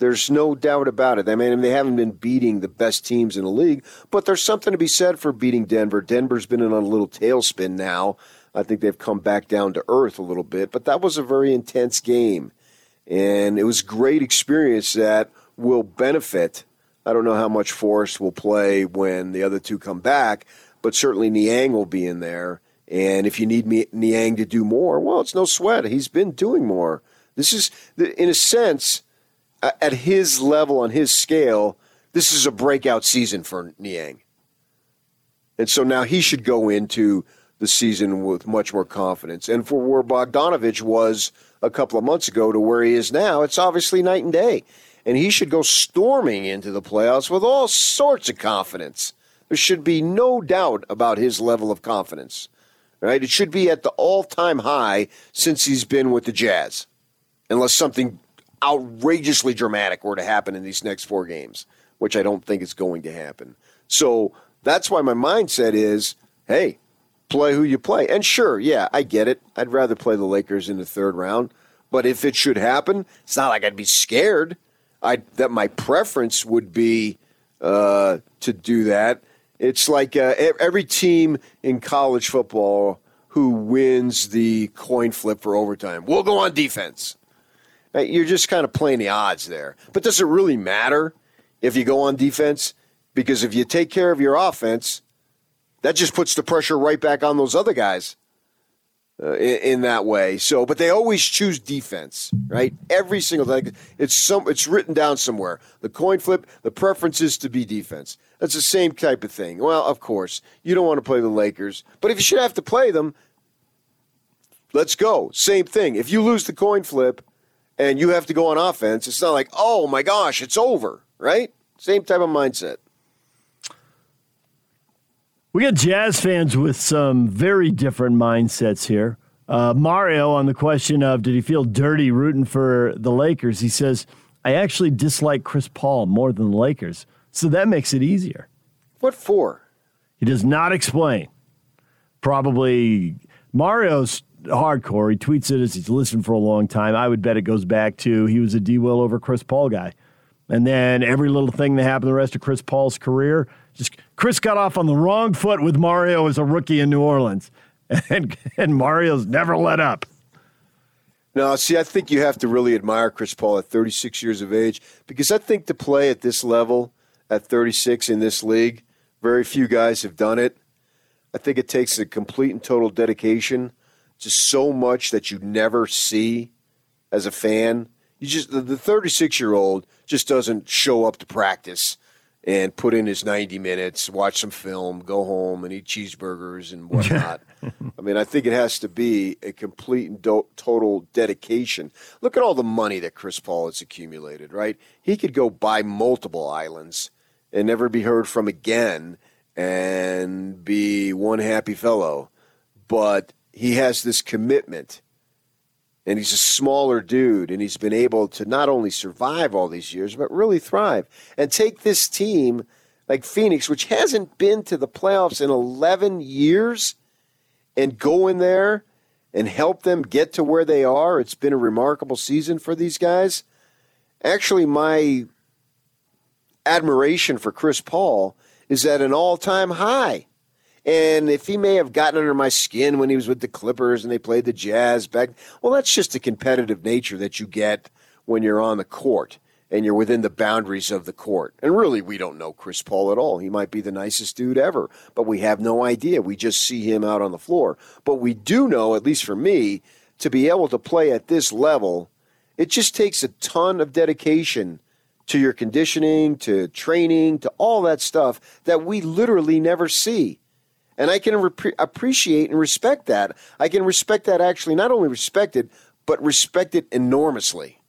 There's no doubt about it. I mean, they haven't been beating the best teams in the league, but there's something to be said for beating Denver. Denver's been in a little tailspin now. I think they've come back down to earth a little bit, but that was a very intense game, and it was a great experience that will benefit. I don't know how much Forrest will play when the other two come back, but certainly Niang will be in there, and if you need Niang to do more, well, it's no sweat. He's been doing more. This is, in a sense, at his level, on his scale, this is a breakout season for Niang. And so now he should go into the season with much more confidence. And for where Bogdanović was a couple of months ago to where he is now, it's obviously night and day. And he should go storming into the playoffs with all sorts of confidence. There should be no doubt about his level of confidence. Right? It should be at the all-time high since he's been with the Jazz, unless something outrageously dramatic were to happen in these next 4 games, which I don't think is going to happen. So that's why my mindset is, hey, play who you play. And sure, yeah, I get it. I'd rather play the Lakers in the 3rd round. But if it should happen, it's not like I'd be scared. That my preference would be to do that. It's like every team in college football who wins the coin flip for overtime, we'll go on defense. You're just kind of playing the odds there. But does it really matter if you go on defense? Because if you take care of your offense, that just puts the pressure right back on those other guys in that way. So, but they always choose defense, right? Every single thing. It's written down somewhere. The coin flip, the preference is to be defense. That's the same type of thing. Well, of course, you don't want to play the Lakers. But if you should have to play them, let's go. Same thing. If you lose the coin flip, and you have to go on offense, it's not like, oh, my gosh, it's over, right? Same type of mindset. We got Jazz fans with some very different mindsets here. Mario, on the question of did he feel dirty rooting for the Lakers, he says, I actually dislike Chris Paul more than the Lakers, so that makes it easier. What for? He does not explain. Probably Mario's hardcore. He tweets it as he's listened for a long time. I would bet it goes back to he was a D-Will over Chris Paul guy. And then every little thing that happened the rest of Chris Paul's career, just Chris got off on the wrong foot with Mario as a rookie in New Orleans, and Mario's never let up. No, see, I think you have to really admire Chris Paul at 36 years of age, because I think to play at this level at 36 in this league, very few guys have done it. I think it takes a complete and total dedication to so much that you never see as a fan. You just, the 36-year-old just doesn't show up to practice and put in his 90 minutes, watch some film, go home and eat cheeseburgers and whatnot. I mean, I think it has to be a complete and total dedication. Look at all the money that Chris Paul has accumulated, right? He could go buy multiple islands and never be heard from again and be one happy fellow. But he has this commitment, and he's a smaller dude, and he's been able to not only survive all these years, but really thrive and take this team like Phoenix, which hasn't been to the playoffs in 11 years, and go in there and help them get to where they are. It's been a remarkable season for these guys. Actually, my admiration for Chris Paul is at an all-time high. And if he may have gotten under my skin when he was with the Clippers and they played the Jazz back, well, that's just the competitive nature that you get when you're on the court and you're within the boundaries of the court. And really, we don't know Chris Paul at all. He might be the nicest dude ever, but we have no idea. We just see him out on the floor. But we do know, at least for me, to be able to play at this level, it just takes a ton of dedication to your conditioning, to training, to all that stuff that we literally never see. And I can appreciate and respect that. I can respect that, actually, not only respect it, but respect it enormously.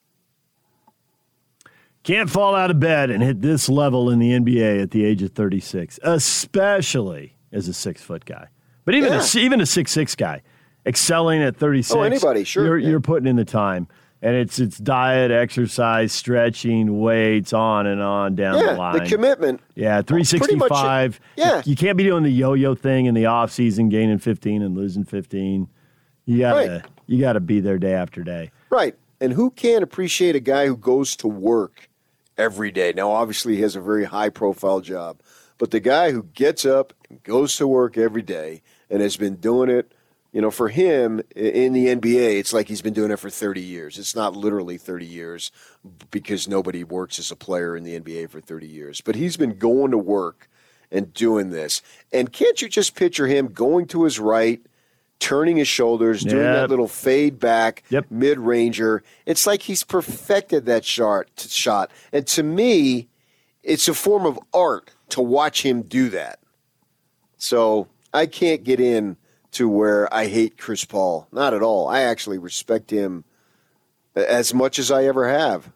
Can't fall out of bed and hit this level in the NBA at the age of 36, especially as a 6-foot guy. But even a 6'6 guy, excelling at 36. Oh, anybody, sure. You're putting in the time. And it's diet, exercise, stretching, weights, on and on down the line. Yeah, the commitment. Yeah, 365. Yeah. You can't be doing the yo-yo thing in the offseason, gaining 15 and losing 15. You got to be there day after day. Right. And who can't appreciate a guy who goes to work every day? Now, obviously, he has a very high-profile job. But the guy who gets up and goes to work every day and has been doing it, you know, for him in the NBA, it's like he's been doing it for 30 years. It's not literally 30 years because nobody works as a player in the NBA for 30 years. But he's been going to work and doing this. And can't you just picture him going to his right, turning his shoulders, doing that little fade back, mid-ranger? It's like he's perfected that shot. And to me, it's a form of art to watch him do that. So I can't get in to where I hate Chris Paul. Not at all. I actually respect him as much as I ever have.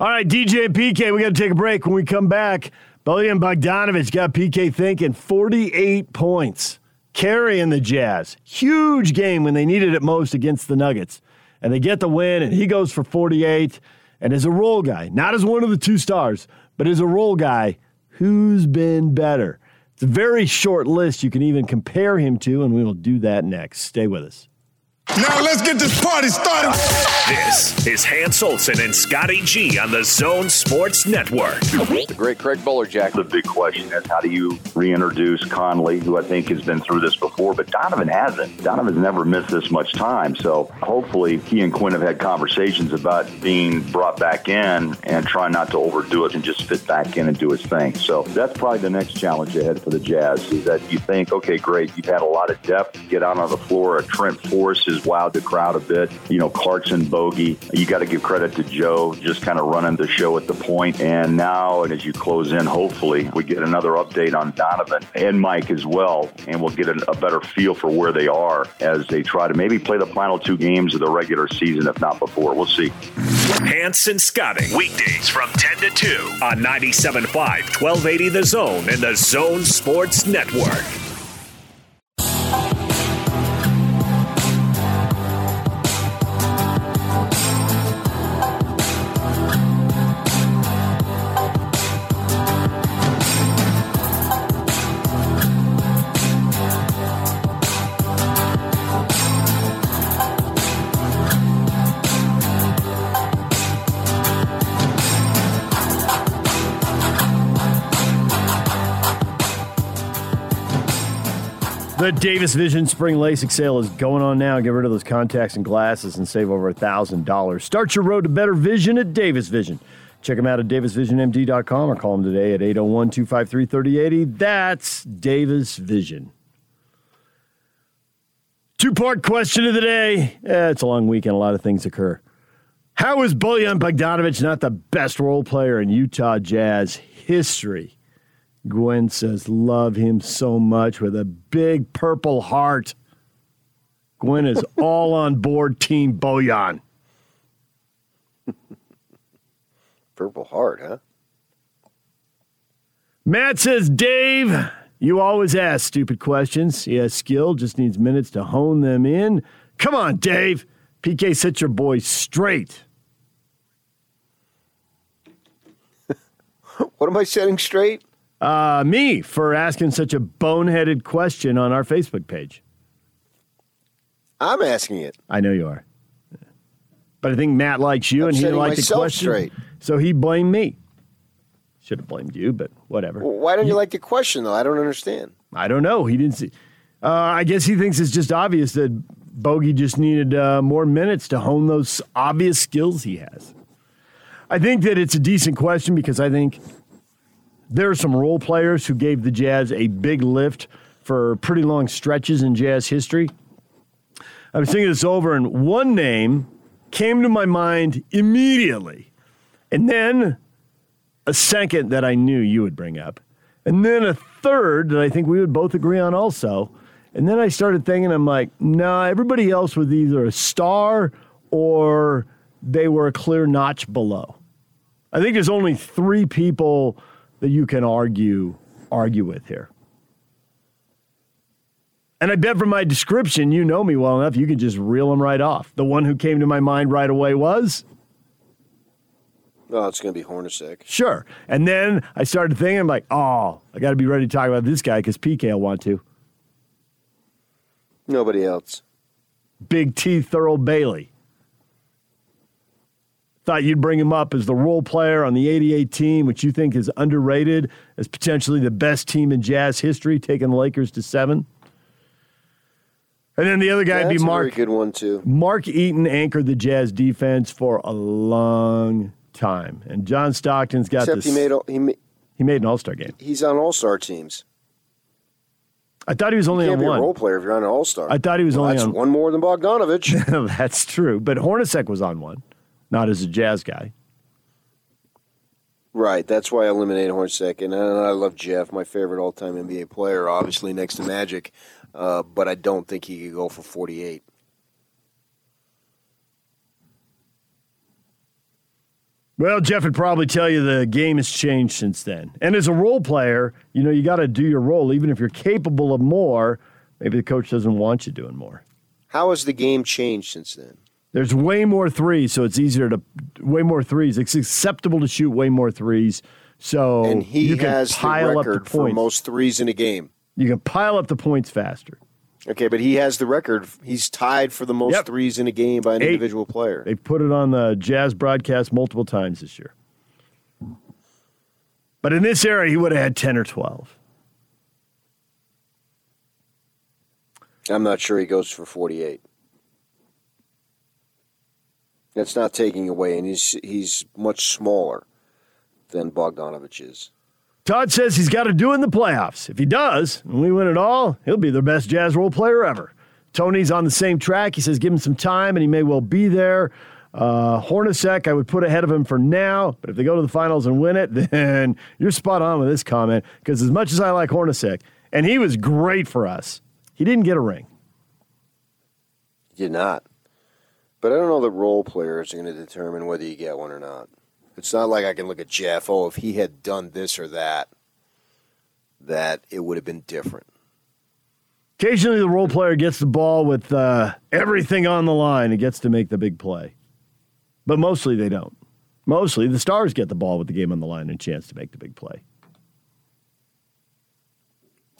All right, DJ and PK, we got to take a break. When we come back, Bojan Bogdanović got PK thinking. 48 points, carrying the Jazz. Huge game when they needed it most against the Nuggets. And they get the win, and he goes for 48. And as a role guy, not as one of the two stars, but as a role guy, who's been better? It's a very short list you can even compare him to, and we will do that next. Stay with us. Now let's get this party started. This is Hans Olsen and Scotty G on the Zone Sports Network. The great Craig Bullerjack. The big question is, how do you reintroduce Conley, who I think has been through this before, but Donovan hasn't. Donovan's never missed this much time, so hopefully he and Quinn have had conversations about being brought back in and trying not to overdo it and just fit back in and do his thing. So that's probably the next challenge ahead for the Jazz, is that you think, okay, great, you've had a lot of depth, get out on the floor. Trent Forrest has wowed the crowd a bit. You know, Clarkson, Bogey. You got to give credit to Joe, just kind of running the show at the point. And now, and as you close in, hopefully we get another update on Donovan and Mike as well, and we'll get a better feel for where they are as they try to maybe play the final two games of the regular season, if not before. We'll see. Hanson Scotting, weekdays from 10 to 2 on 97.5, 1280 The Zone and The Zone Sports Network. The Davis Vision Spring LASIK sale is going on now. Get rid of those contacts and glasses and save over $1,000. Start your road to better vision at Davis Vision. Check them out at davisvisionmd.com or call them today at 801-253-3080. That's Davis Vision. Two-part question of the day. It's a long weekend. A lot of things occur. How is Bojan Bogdanović not the best role player in Utah Jazz history? Gwen says, love him so much with a big purple heart. Gwen is all on board Team Bojan. Purple heart, huh? Matt says, Dave, you always ask stupid questions. He has skill, just needs minutes to hone them in. Come on, Dave. PK, set your boy straight. What am I setting straight? Me, for asking such a boneheaded question on our Facebook page. I'm asking it. I know you are. But I think Matt likes you, and he liked the question. Straight. So he blamed me. Should have blamed you, but whatever. Well, why don't you like the question, though? I don't understand. I don't know. He didn't see. I guess he thinks it's just obvious that Bogey just needed more minutes to hone those obvious skills he has. I think that it's a decent question because I think there are some role players who gave the Jazz a big lift for pretty long stretches in Jazz history. I was thinking this over, and one name came to my mind immediately. And then a second that I knew you would bring up. And then a third that I think we would both agree on also. And then I started thinking, I'm like, nah, everybody else was either a star or they were a clear notch below. I think there's only three people that you can argue with here. And I bet from my description, you know me well enough, you can just reel them right off. The one who came to my mind right away was? Oh, it's going to be Hornacek. Sure. And then I started thinking, I'm like, oh, I got to be ready to talk about this guy because PK will want to. Nobody else. Big T Thurl Bailey. Thought you'd bring him up as the role player on the 88 team, which you think is underrated as potentially the best team in Jazz history, taking the Lakers to 7. And then the other guy would be Mark. That's a very good one, too. Mark Eaton anchored the Jazz defense for a long time. And John Stockton's got this. Except he made an all-star game. He's on all-star teams. I thought he was only on one. You can't be a role player if you're on an all-star. I thought he was only on one more than Bogdanović. That's true. But Hornacek was on one, not as a Jazz guy. Right. That's why I eliminated Hornacek. And I love Jeff, my favorite all-time NBA player, obviously next to Magic. But I don't think he could go for 48. Well, Jeff would probably tell you the game has changed since then. And as a role player, you know, you got to do your role. Even if you're capable of more, maybe the coach doesn't want you doing more. How has the game changed since then? There's way more threes, so it's easier to – way more threes. It's acceptable to shoot way more threes, so and he you can has pile the record up the points. For most threes in a game. You can pile up the points faster. Okay, but he has the record. He's tied for the most threes in a game by an individual player. They put it on the Jazz broadcast multiple times this year. But in this era, he would have had 10 or 12. I'm not sure he goes for 48. That's not taking away, and he's much smaller than Bogdanović is. Todd says he's got to do it in the playoffs. If he does, and we win it all, he'll be the best Jazz role player ever. Tony's on the same track. He says give him some time, and he may well be there. Hornacek, I would put ahead of him for now, but if they go to the finals and win it, then you're spot on with this comment because as much as I like Hornacek, and he was great for us, he didn't get a ring. He did not. But I don't know that role players are going to determine whether you get one or not. It's not like I can look at Jeff, oh, if he had done this or that, that it would have been different. Occasionally the role player gets the ball with everything on the line and gets to make the big play. But mostly they don't. Mostly the stars get the ball with the game on the line and a chance to make the big play.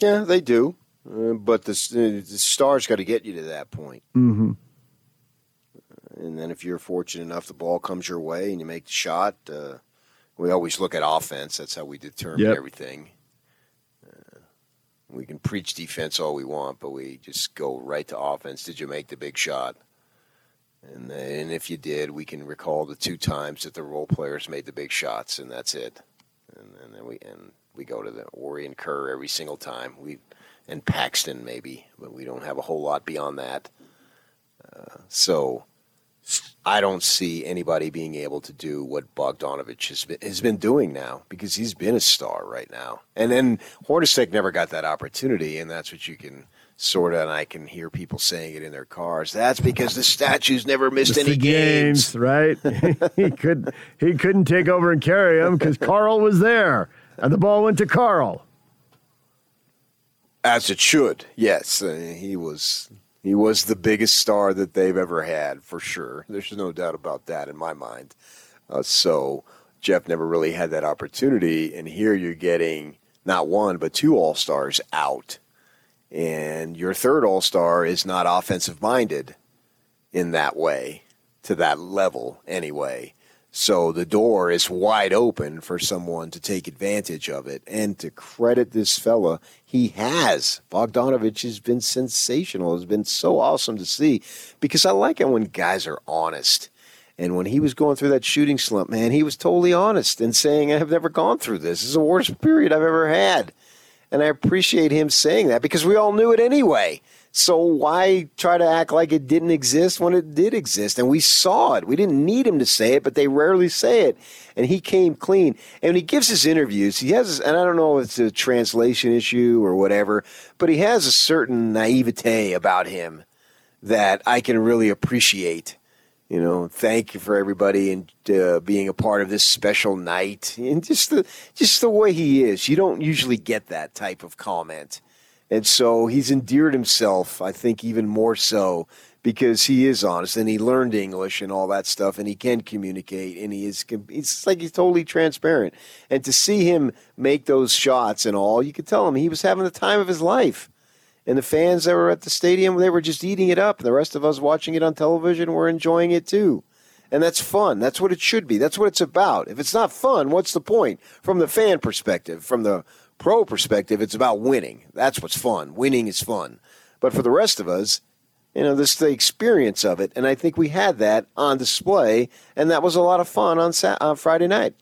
Yeah, they do. But the stars got to get you to that point. Mm-hmm. And then if you're fortunate enough, the ball comes your way and you make the shot. We always look at offense. That's how we determine everything. We can preach defense all we want, but we just go right to offense. Did you make the big shot? And if you did, we can recall the two times that the role players made the big shots, and that's it. And then we go to Ori and Kerr every single time. And Paxton maybe, but we don't have a whole lot beyond that. So I don't see anybody being able to do what Bogdanović has been doing now, because he's been a star right now. And then Hornacek never got that opportunity, and that's what you can sort of, and I can hear people saying it in their cars, that's because the statue's never missed any games. Right? he couldn't take over and carry him because Carl was there, and the ball went to Carl. As it should, yes. He was the biggest star that they've ever had, for sure. There's no doubt about that in my mind. So Jeff never really had that opportunity, and here you're getting not one but two All-Stars out. And your third All-Star is not offensive-minded in that way, to that level anyway. So the door is wide open for someone to take advantage of it. And to credit this fella, he has. Bogdanović has been sensational. It's been so awesome to see, because I like it when guys are honest. And when he was going through that shooting slump, man, he was totally honest and saying, I have never gone through this. This is the worst period I've ever had. And I appreciate him saying that, because we all knew it anyway. So why try to act like it didn't exist when it did exist? And we saw it. We didn't need him to say it, but they rarely say it. And he came clean. And when he gives his interviews, he has, and I don't know if it's a translation issue or whatever, but he has a certain naivete about him that I can really appreciate. You know, thank you for everybody and being a part of this special night. And just the way he is, you don't usually get that type of comment. And so he's endeared himself, I think, even more so, because he is honest and he learned English and all that stuff, and he can communicate, and it's like he's totally transparent. And to see him make those shots and all, you could tell him he was having the time of his life. And the fans that were at the stadium, they were just eating it up. And the rest of us watching it on television were enjoying it too. And that's fun. That's what it should be. That's what it's about. If it's not fun, what's the point? From the fan perspective, from the pro perspective, it's about winning. That's what's fun. Winning is fun. But for the rest of us, you know, this is the experience of it, and I think we had that on display, and that was a lot of fun on Friday night.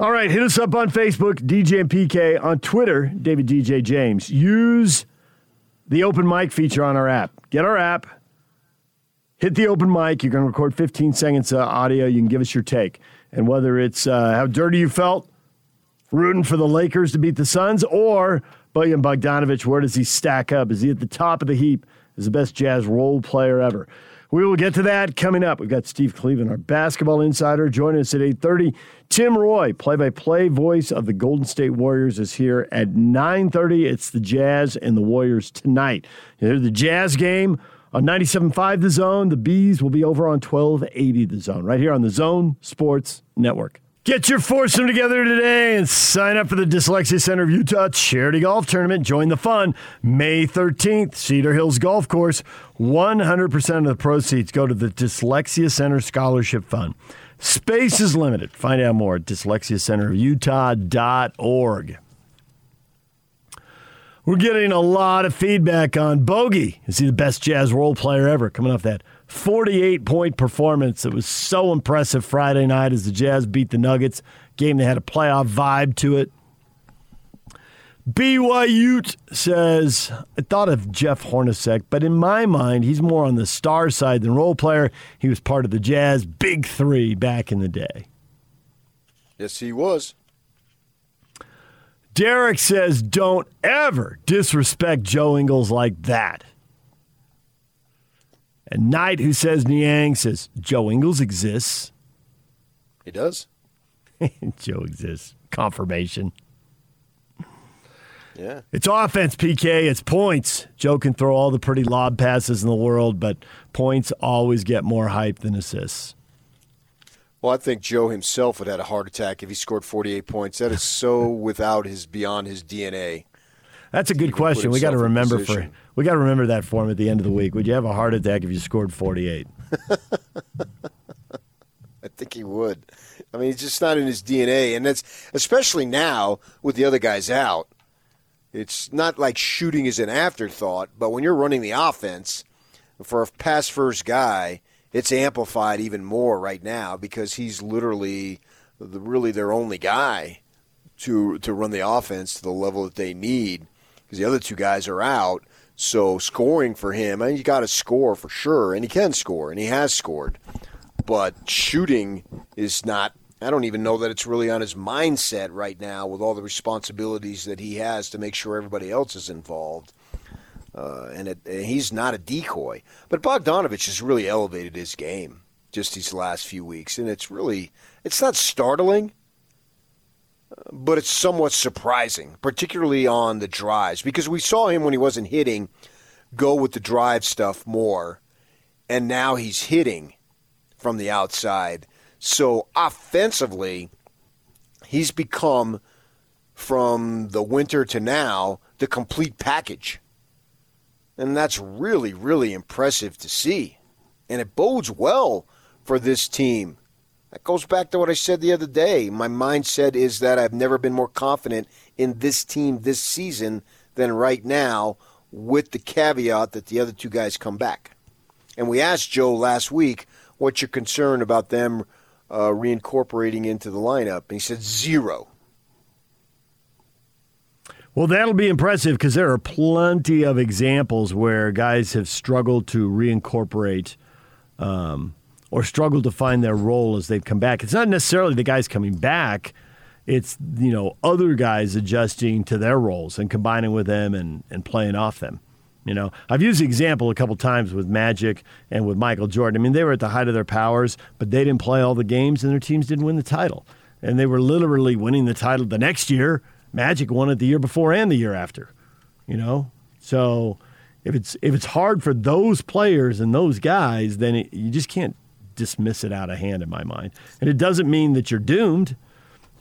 All right, hit us up on Facebook, DJ and PK, on Twitter, David DJ James. Use the open mic feature on our app. Get our app. Hit the open mic. You can record 15 seconds of audio. You can give us your take. And whether it's how dirty you felt rooting for the Lakers to beat the Suns, or Bojan Bogdanović, where does he stack up? Is he at the top of the heap? Is the best Jazz role player ever? We will get to that coming up. We've got Steve Cleveland, our basketball insider, joining us at 8:30. Tim Roy, play-by-play voice of the Golden State Warriors, is here at 9:30. It's the Jazz and the Warriors tonight. Here's the Jazz game. On 97.5 The Zone, the Bees will be over on 1280 The Zone, right here on the Zone Sports Network. Get your foursome together today and sign up for the Dyslexia Center of Utah Charity Golf Tournament. Join the fun May 13th, Cedar Hills Golf Course. 100% of the proceeds go to the Dyslexia Center Scholarship Fund. Space is limited. Find out more at dyslexiacenterofutah.org. We're getting a lot of feedback on Bogey. Is he the best Jazz role player ever? Coming off that 48-point performance that was so impressive Friday night as the Jazz beat the Nuggets. Game that had a playoff vibe to it. BYU says, I thought of Jeff Hornacek, but in my mind, he's more on the star side than role player. He was part of the Jazz Big Three back in the day. Yes, he was. Derek says, don't ever disrespect Joe Ingles like that. And Knight, who says Niang, says, Joe Ingles exists. He does. Joe exists. Confirmation. Yeah. It's offense, PK. It's points. Joe can throw all the pretty lob passes in the world, but points always get more hype than assists. Well, I think Joe himself would have had a heart attack if he scored 48 points. That is so beyond his DNA. That's a good question. We got to remember that for him at the end of the week. Would you have a heart attack if you scored 48? I think he would. I mean, it's just not in his DNA. And that's especially now with the other guys out. It's not like shooting is an afterthought, but when you're running the offense for a pass-first guy, it's amplified even more right now because he's literally really their only guy to run the offense to the level that they need because the other two guys are out. So scoring for him, I mean, you got to score for sure, and he can score, and he has scored. But shooting is not – I don't even know that it's really on his mindset right now with all the responsibilities that he has to make sure everybody else is involved. And he's not a decoy. But Bogdanović has really elevated his game just these last few weeks. And it's really – it's not startling, but it's somewhat surprising, particularly on the drives. Because we saw him when he wasn't hitting go with the drive stuff more. And now he's hitting from the outside. So offensively, he's become, from the winter to now, the complete package. And that's really, really impressive to see. And it bodes well for this team. That goes back to what I said the other day. My mindset is that I've never been more confident in this team this season than right now, with the caveat that the other two guys come back. And we asked Joe last week, what's your concern about them reincorporating into the lineup? And he said zero. Well, that'll be impressive because there are plenty of examples where guys have struggled to reincorporate or struggled to find their role as they've come back. It's not necessarily the guys coming back. It's, you know, other guys adjusting to their roles and combining with them and playing off them. You know, I've used the example a couple times with Magic and with Michael Jordan. I mean, they were at the height of their powers, but they didn't play all the games and their teams didn't win the title. And they were literally winning the title the next year. Magic won it the year before and the year after, you know? So if it's hard for those players and those guys, then you just can't dismiss it out of hand in my mind. And it doesn't mean that you're doomed,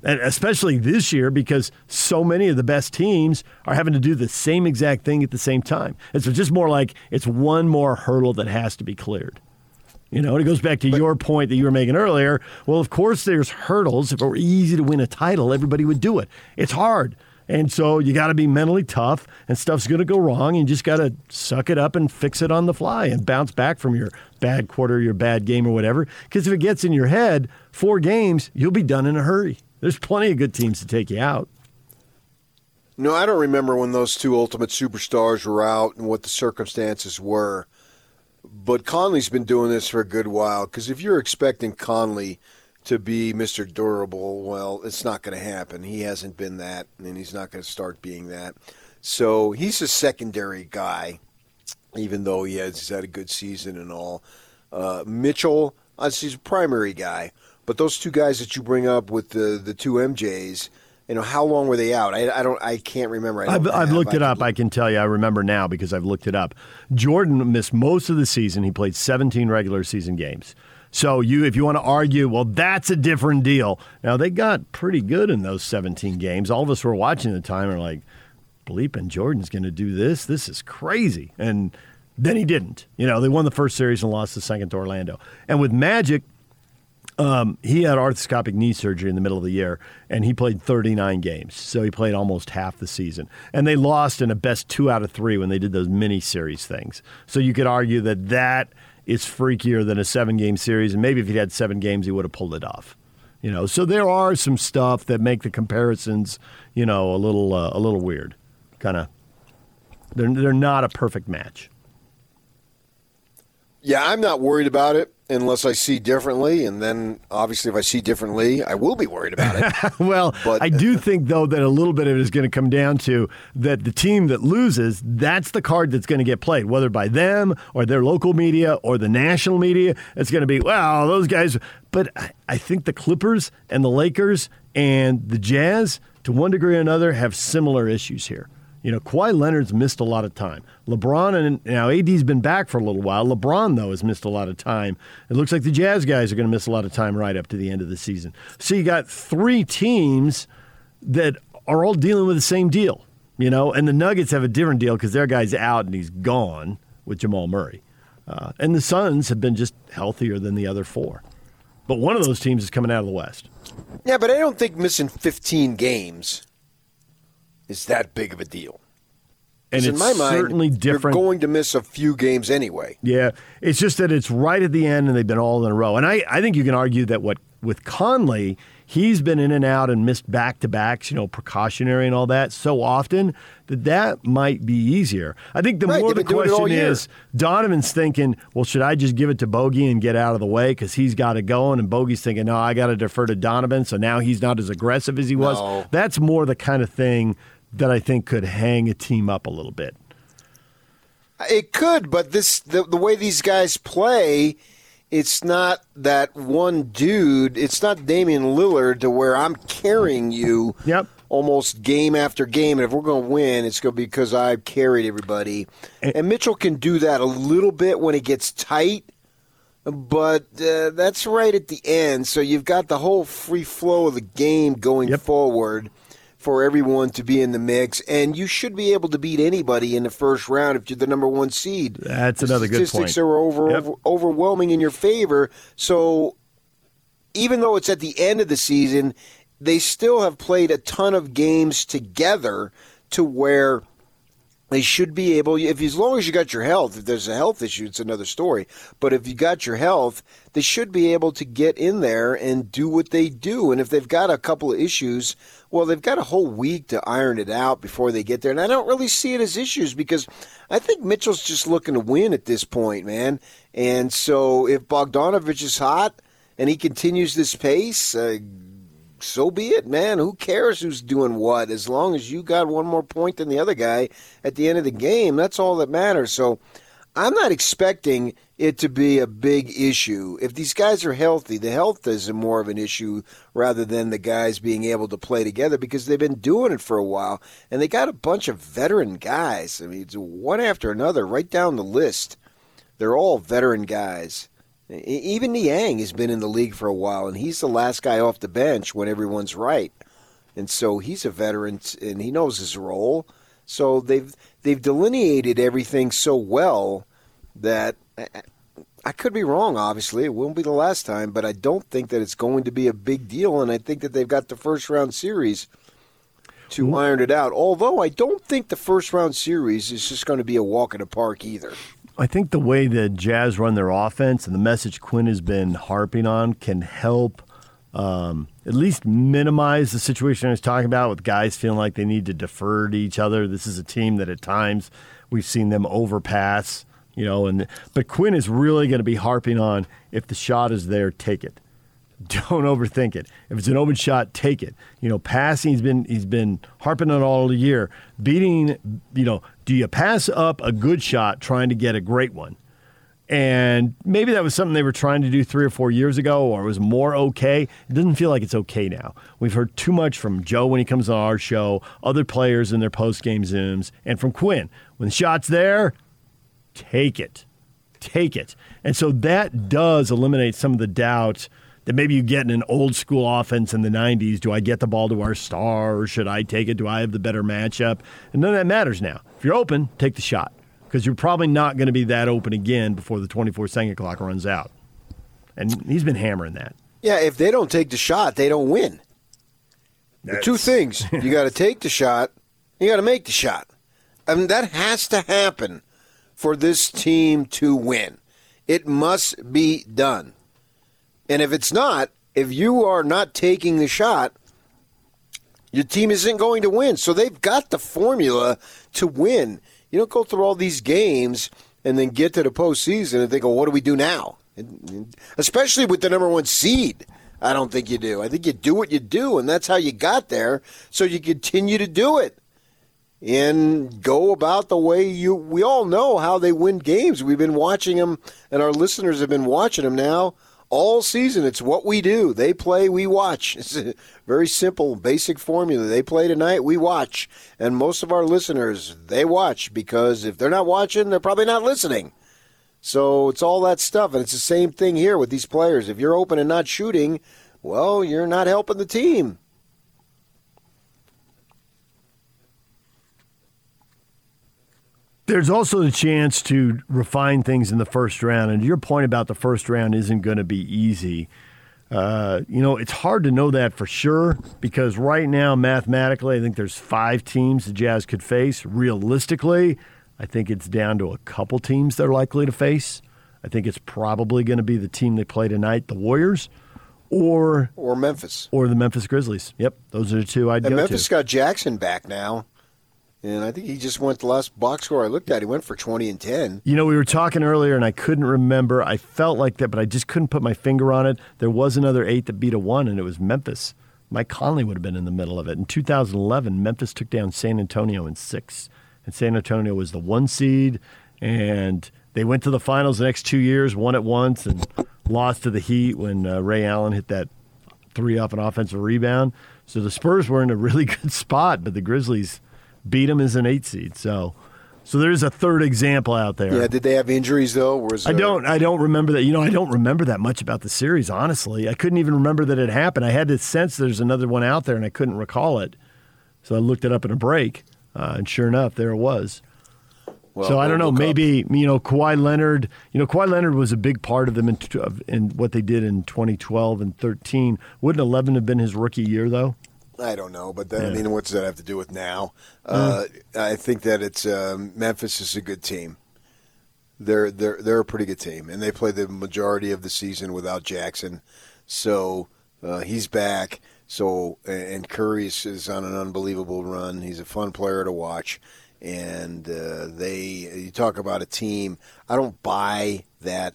and especially this year, because so many of the best teams are having to do the same exact thing at the same time. It's just more like it's one more hurdle that has to be cleared. You know, and it goes back to your point that you were making earlier. Well, of course there's hurdles. If it were easy to win a title, everybody would do it. It's hard. And so you got to be mentally tough, and stuff's going to go wrong, and you just got to suck it up and fix it on the fly and bounce back from your bad quarter, your bad game or whatever. Because if it gets in your head, 4 games, you'll be done in a hurry. There's plenty of good teams to take you out. No, I don't remember when those two ultimate superstars were out and what the circumstances were. But Conley's been doing this for a good while, because if you're expecting Conley to be Mr. Durable, well, it's not going to happen. He hasn't been that, and he's not going to start being that. So he's a secondary guy, even though he's had a good season and all. Mitchell, he's a primary guy. But those two guys that you bring up with the two MJs, you know, how long were they out? I can't remember. I've looked it up. I can tell you. I remember now because I've looked it up. Jordan missed most of the season. He played 17 regular season games. So if you want to argue, well, that's a different deal. Now, they got pretty good in those 17 games. All of us were watching at the time and like, bleeping, Jordan's going to do this. This is crazy. And then he didn't. You know, they won the first series and lost the second to Orlando. And with Magic, he had arthroscopic knee surgery in the middle of the year, and he played 39 games. So he played almost half the season. And they lost in a best 2 out of 3 when they did those mini-series things. So you could argue that that is freakier than a 7-game series, and maybe if he had 7 games, he would have pulled it off. You know, so there are some stuff that make the comparisons, you know, a little weird. Kind of, they're not a perfect match. Yeah, I'm not worried about it. Unless I see differently, and then obviously if I see differently, I will be worried about it. Well, but I do think, though, that a little bit of it is going to come down to that the team that loses, that's the card that's going to get played, whether by them or their local media or the national media. It's going to be, wow, those guys. But I think the Clippers and the Lakers and the Jazz, to one degree or another, have similar issues here. You know, Kawhi Leonard's missed a lot of time. LeBron, and now AD's been back for a little while. LeBron, though, has missed a lot of time. It looks like the Jazz guys are going to miss a lot of time right up to the end of the season. So you got 3 teams that are all dealing with the same deal, you know, and the Nuggets have a different deal because their guy's out and he's gone with Jamal Murray. And the Suns have been just healthier than the other 4. But one of those teams is coming out of the West. Yeah, but I don't think missing 15 games is that big of a deal. And it's in my mind, certainly different. You're going to miss a few games anyway. Yeah, it's just that it's right at the end, and they've been all in a row. And I think you can argue that what with Conley, he's been in and out and missed back-to-backs, you know, precautionary and all that so often that might be easier. I think the more the question is, Donovan's thinking, well, should I just give it to Bogey and get out of the way because he's got it going? And Bogey's thinking, no, I got to defer to Donovan, so now he's not as aggressive as he was. No. That's more the kind of thing that I think could hang a team up a little bit. It could, but the way these guys play, it's not that one dude. It's not Damian Lillard to where I'm carrying you almost game after game. And if we're going to win, it's going to be because I've carried everybody. And Mitchell can do that a little bit when it gets tight, but that's right at the end. So you've got the whole free flow of the game going forward for everyone to be in the mix, and you should be able to beat anybody in the first round if you're the number one seed. That's another good point. Statistics are overwhelming in your favor, so even though it's at the end of the season, they still have played a ton of games together to where they should be able, as long as you got your health. If there's a health issue, it's another story. But if you got your health, they should be able to get in there and do what they do. And if they've got a couple of issues, well, they've got a whole week to iron it out before they get there. And I don't really see it as issues because I think Mitchell's just looking to win at this point, man. And so if Bogdanović is hot and he continues this pace, so be it, man. Who cares who's doing what? As long as you got one more point than the other guy at the end of the game, that's all that matters. So I'm not expecting it to be a big issue. If these guys are healthy, the health is more of an issue rather than the guys being able to play together because they've been doing it for a while, and they got a bunch of veteran guys. I mean, it's one after another, right down the list. They're all veteran guys. Even Niang has been in the league for a while, and he's the last guy off the bench when everyone's right. And so he's a veteran, and he knows his role. So they've delineated everything so well that I could be wrong, obviously. It won't be the last time, but I don't think that it's going to be a big deal, and I think that they've got the first-round series to iron it out. Although I don't think the first-round series is just going to be a walk in the park either. I think the way the Jazz run their offense and the message Quinn has been harping on can help at least minimize the situation I was talking about with guys feeling like they need to defer to each other. This is a team that at times we've seen them overpass, you know. But Quinn is really going to be harping on if the shot is there, take it. Don't overthink it. If it's an open shot, take it. You know, passing, he's been harping on all year. Beating, you know, do you pass up a good shot trying to get a great one? And maybe that was something they were trying to do 3 or 4 years ago, or it was more okay. It doesn't feel like it's okay now. We've heard too much from Joe when he comes on our show, other players in their post-game Zooms, and from Quinn. When the shot's there, take it. Take it. And so that does eliminate some of the doubt that maybe you get in an old-school offense in the 90s. Do I get the ball to our star, or should I take it? Do I have the better matchup? And none of that matters now. If you're open, take the shot, because you're probably not going to be that open again before the 24-second clock runs out. And he's been hammering that. Yeah, if they don't take the shot, they don't win. The two things. You got to take the shot. You got to make the shot. I mean, that has to happen for this team to win. It must be done. And if it's not, if you are not taking the shot, your team isn't going to win. So they've got the formula to win. You don't go through all these games and then get to the postseason and think, oh, what do we do now? And especially with the number one seed, I don't think you do. I think you do what you do, and that's how you got there. So you continue to do it and go about the way we all know how they win games. We've been watching them, and our listeners have been watching them now all season. It's what we do. They play, we watch. It's a very simple, basic formula. They play tonight, we watch. And most of our listeners, they watch, because if they're not watching, they're probably not listening. So it's all that stuff, and it's the same thing here with these players. If you're open and not shooting, well, you're not helping the team. There's also the chance to refine things in the first round. And your point about the first round isn't going to be easy. You know, it's hard to know that for sure because right now, mathematically, I think there's 5 teams the Jazz could face. Realistically, I think it's down to a couple teams they're likely to face. I think it's probably going to be the team they play tonight, the Warriors, or Memphis. Or the Memphis Grizzlies. Yep, those are the two I'd go to. And Memphis got Jackson back now. And I think he just went the last box score I looked at. He went for 20 and 10. You know, we were talking earlier, and I couldn't remember. I felt like that, but I just couldn't put my finger on it. There was another 8 that beat a 1, and it was Memphis. Mike Conley would have been in the middle of it. In 2011, Memphis took down San Antonio in 6, and San Antonio was the 1 seed, and they went to the finals the next 2 years, won it once, and lost to the Heat when Ray Allen hit that 3 off an offensive rebound. So the Spurs were in a really good spot, but the Grizzlies beat them as an 8 seed, so there's a third example out there. Yeah, did they have injuries though? I don't remember that. You know, I don't remember that much about the series. Honestly, I couldn't even remember that it happened. I had this sense there's another one out there, and I couldn't recall it. So I looked it up in a break, and sure enough, there it was. Well, so I don't know. Maybe Kawhi Leonard. Kawhi Leonard was a big part of them in what they did in 2012 and 13. Wouldn't 11 have been his rookie year though? I don't know, but then, yeah. I mean, what does that have to do with now? I think that it's Memphis is a good team. They're a pretty good team, and they play the majority of the season without Jackson. So he's back. So and Curry is on an unbelievable run. He's a fun player to watch, and you talk about a team. I don't buy that.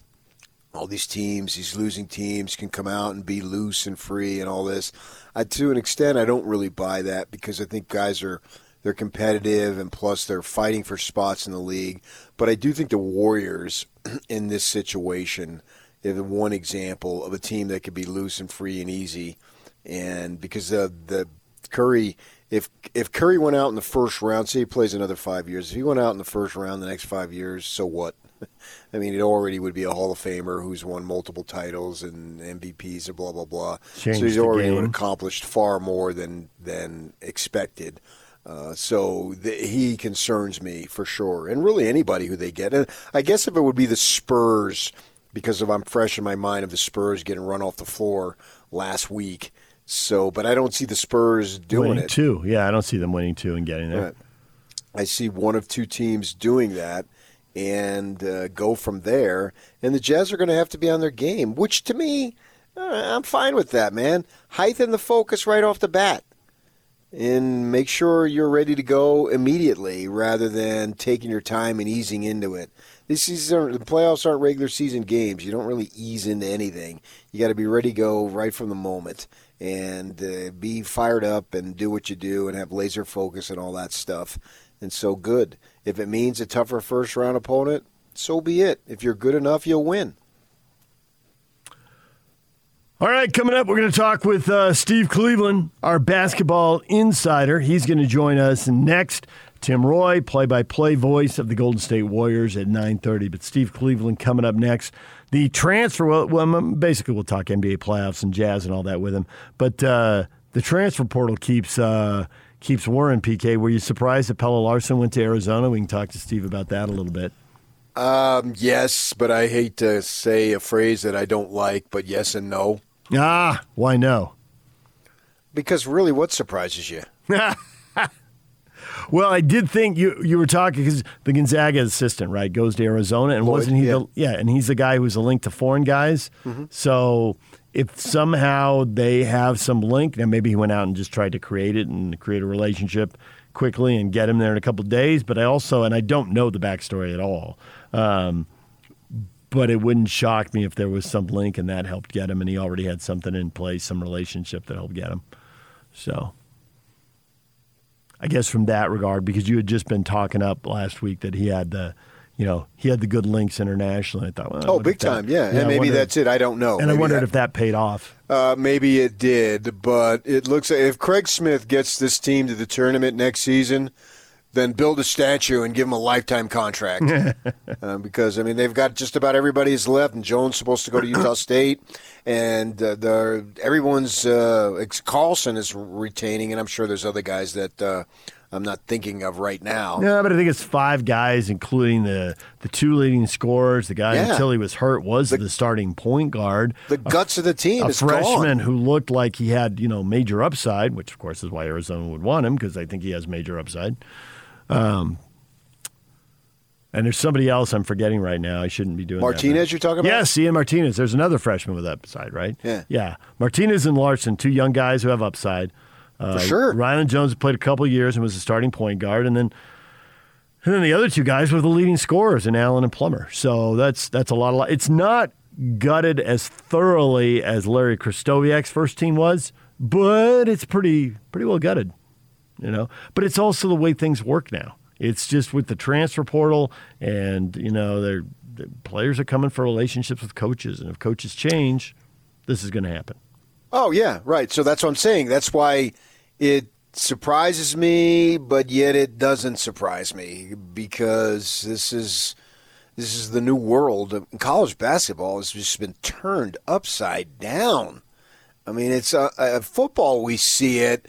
All these teams, these losing teams, can come out and be loose and free and all this. To an extent, I don't really buy that because I think guys they're competitive and plus they're fighting for spots in the league. But I do think the Warriors in this situation is one example of a team that could be loose and free and easy. And because the Curry, if Curry went out in the first round, say he plays another 5 years, if he went out in the first round the next 5 years, so what? I mean, it already would be a Hall of Famer who's won multiple titles and MVPs and blah, blah, blah. Changed so he's already accomplished far more than expected. He concerns me for sure. And really anybody who they get. And I guess if it would be the Spurs, because I'm fresh in my mind of the Spurs getting run off the floor last week. So, but I don't see the Spurs doing winning it. Two. Yeah, I don't see them winning 2 and getting there. Right. I see one of 2 teams doing that. And go from there. And the Jazz are going to have to be on their game, which to me, I'm fine with that, man. Heighten the focus right off the bat and make sure you're ready to go immediately rather than taking your time and easing into it. The playoffs aren't regular season games. You don't really ease into anything. You got to be ready to go right from the moment and be fired up and do what you do and have laser focus and all that stuff. And so good. If it means a tougher first-round opponent, so be it. If you're good enough, you'll win. All right, coming up, we're going to talk with Steve Cleveland, our basketball insider. He's going to join us next. Tim Roy, play-by-play voice of the Golden State Warriors at 9:30. But Steve Cleveland coming up next. The transfer, basically we'll talk NBA playoffs and Jazz and all that with him. But the transfer portal keeps Warren, PK. Were you surprised that Pella Larson went to Arizona? We can talk to Steve about that a little bit. Yes, but I hate to say a phrase that I don't like, but yes and no. Ah, why no? Because really, what surprises you? Well, I did think you were talking because the Gonzaga assistant, right, goes to Arizona, and Lloyd, wasn't he? Yeah. And he's the guy who's a link to foreign guys. Mm-hmm. So if somehow they have some link, now maybe he went out and just tried to create it and create a relationship quickly and get him there in a couple of days. But I also, and I don't know the backstory at all, but it wouldn't shock me if there was some link and that helped get him, and he already had something in place, some relationship that helped get him. So I guess from that regard, because you had just been talking up last week that he had the good links internationally. I thought, big time, yeah. And maybe that's it. I don't know. And maybe I wondered if that paid off. Maybe it did, but it looks like if Craig Smith gets this team to the tournament next season, then build a statue and give him a lifetime contract. Because, I mean, they've got just about everybody's left, and Jones supposed to go to Utah State, and everyone's Carlson is retaining, and I'm sure there's other guys that I'm not thinking of right now. No, but I think it's five guys, including the two leading scorers. The guy, until he was hurt, was the starting point guard. The guts of the team is gone. A freshman who looked like he had, you know, major upside, which, of course, is why Arizona would want him, because I think he has major upside. And there's somebody else I'm forgetting right now. I shouldn't be doing Martinez, that. Martinez you're talking about? Yes, Ian Martinez. There's another freshman with upside, right? Yeah. Martinez and Larson, two young guys who have upside. For sure. Rylan Jones played a couple years and was the starting point guard, and then the other two guys were the leading scorers in Allen and Plummer. So that's a lot of. It's not gutted as thoroughly as Larry Kristoviak's first team was, but it's pretty well gutted, you know. But it's also the way things work now. It's just with the transfer portal, and you know, the players are coming for relationships with coaches, and if coaches change, this is going to happen. Oh, yeah, right. So that's what I'm saying. That's why it surprises me, but yet it doesn't surprise me, because this is the new world. College basketball has just been turned upside down. I mean, it's football, we see it,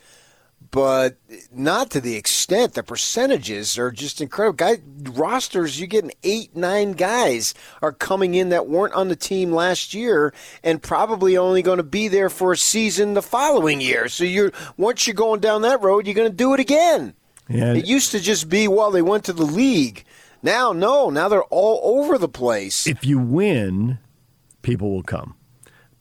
but not to the extent. The percentages are just incredible. Rosters, you're getting 8-9 guys are coming in that weren't on the team last year and probably only going to be there for a season the following year. So once you're going down that road, you're going to do it again. Yeah. It used to just be, well, they went to the league. Now, no. Now they're all over the place. If you win, people will come.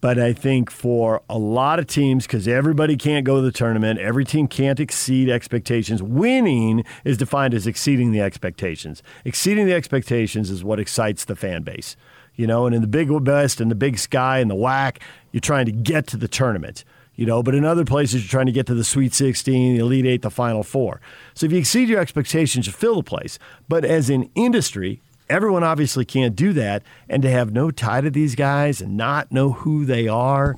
But I think for a lot of teams, because everybody can't go to the tournament, every team can't exceed expectations. Winning is defined as exceeding the expectations. Exceeding the expectations is what excites the fan base. You know, and in the Big West and the Big Sky and the WAC, you're trying to get to the tournament. You know, but in other places, you're trying to get to the Sweet 16, the Elite Eight, the Final Four. So if you exceed your expectations, you fill the place. But as an industry, everyone obviously can't do that, and to have no tie to these guys and not know who they are,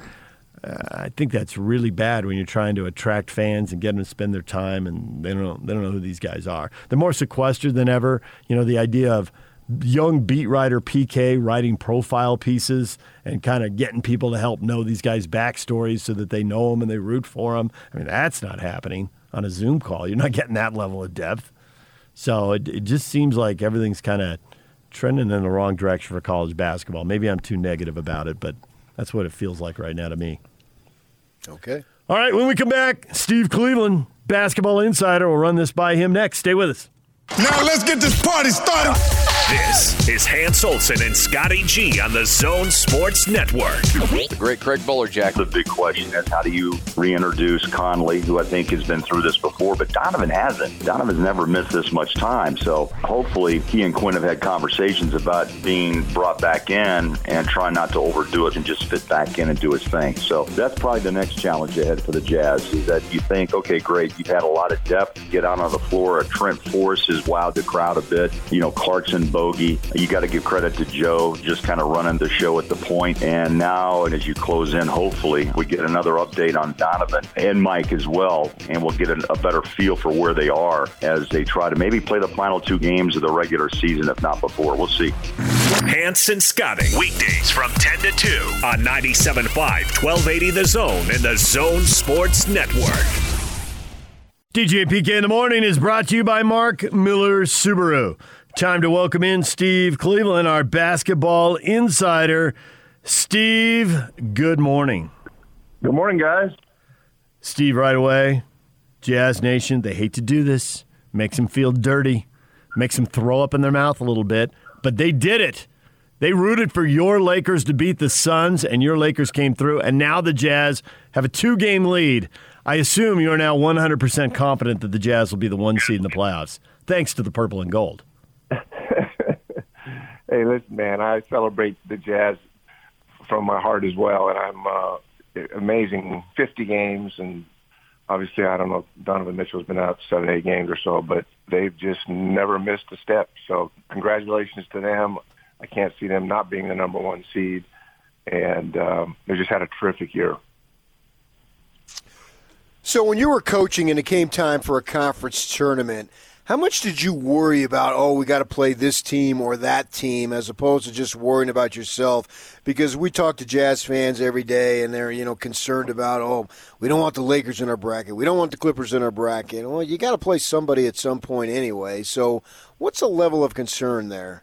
I think that's really bad when you're trying to attract fans and get them to spend their time, and they don't know who these guys are. They're more sequestered than ever. You know, the idea of young beat writer PK writing profile pieces and kind of getting people to help know these guys' backstories so that they know them and they root for them. I mean, that's not happening on a Zoom call. You're not getting that level of depth. So it just seems like everything's kind of trending in the wrong direction for college basketball. Maybe I'm too negative about it, but that's what it feels like right now to me. Okay. All right, when we come back, Steve Cleveland, basketball insider, will run this by him next. Stay with us. Now let's get this party started. This is Hans Olsen and Scotty G on the Zone Sports Network. The great Craig Bullerjack. The big question is, how do you reintroduce Conley, who I think has been through this before, but Donovan hasn't. Donovan's never missed this much time, so hopefully he and Quinn have had conversations about being brought back in and try not to overdo it and just fit back in and do his thing. So that's probably the next challenge ahead for the Jazz, is that you think, okay, great, you've had a lot of depth. Get out on the floor. Trent Forrest has wowed the crowd a bit. You know, Clarkson, Bogey. You got to give credit to Joe, just kind of running the show at the point. And now, and as you close in, hopefully we get another update on Donovan and Mike as well, and we'll get a better feel for where they are as they try to maybe play the final two games of the regular season, if not before. We'll see. Hanson Scotting, weekdays from 10 to 2 on 97.5, 1280 The Zone and The Zone Sports Network. DJ PK in the Morning is brought to you by Mark Miller Subaru. Time to welcome in Steve Cleveland, our basketball insider. Steve, good morning. Good morning, guys. Steve, right away, Jazz Nation, they hate to do this. Makes them feel dirty. Makes them throw up in their mouth a little bit. But they did it. They rooted for your Lakers to beat the Suns, and your Lakers came through. And now the Jazz have a 2-game lead. I assume you are now 100% confident that the Jazz will be the 1 seed in the playoffs, thanks to the purple and gold. Hey, listen, man, I celebrate the Jazz from my heart as well, and I'm amazing 50 games, and obviously, I don't know, Donovan Mitchell's been out 7-8 games or so, but they've just never missed a step, so congratulations to them. I can't see them not being the number 1 seed, and they just had a terrific year. So when you were coaching and it came time for a conference tournament, How much did you worry about, oh, we got to play this team or that team, as opposed to just worrying about yourself? Because we talk to Jazz fans every day, and they're, you know, concerned about, oh, we don't want the Lakers in our bracket. We don't want the Clippers in our bracket. Well, you got to play somebody at some point anyway. So what's the level of concern there?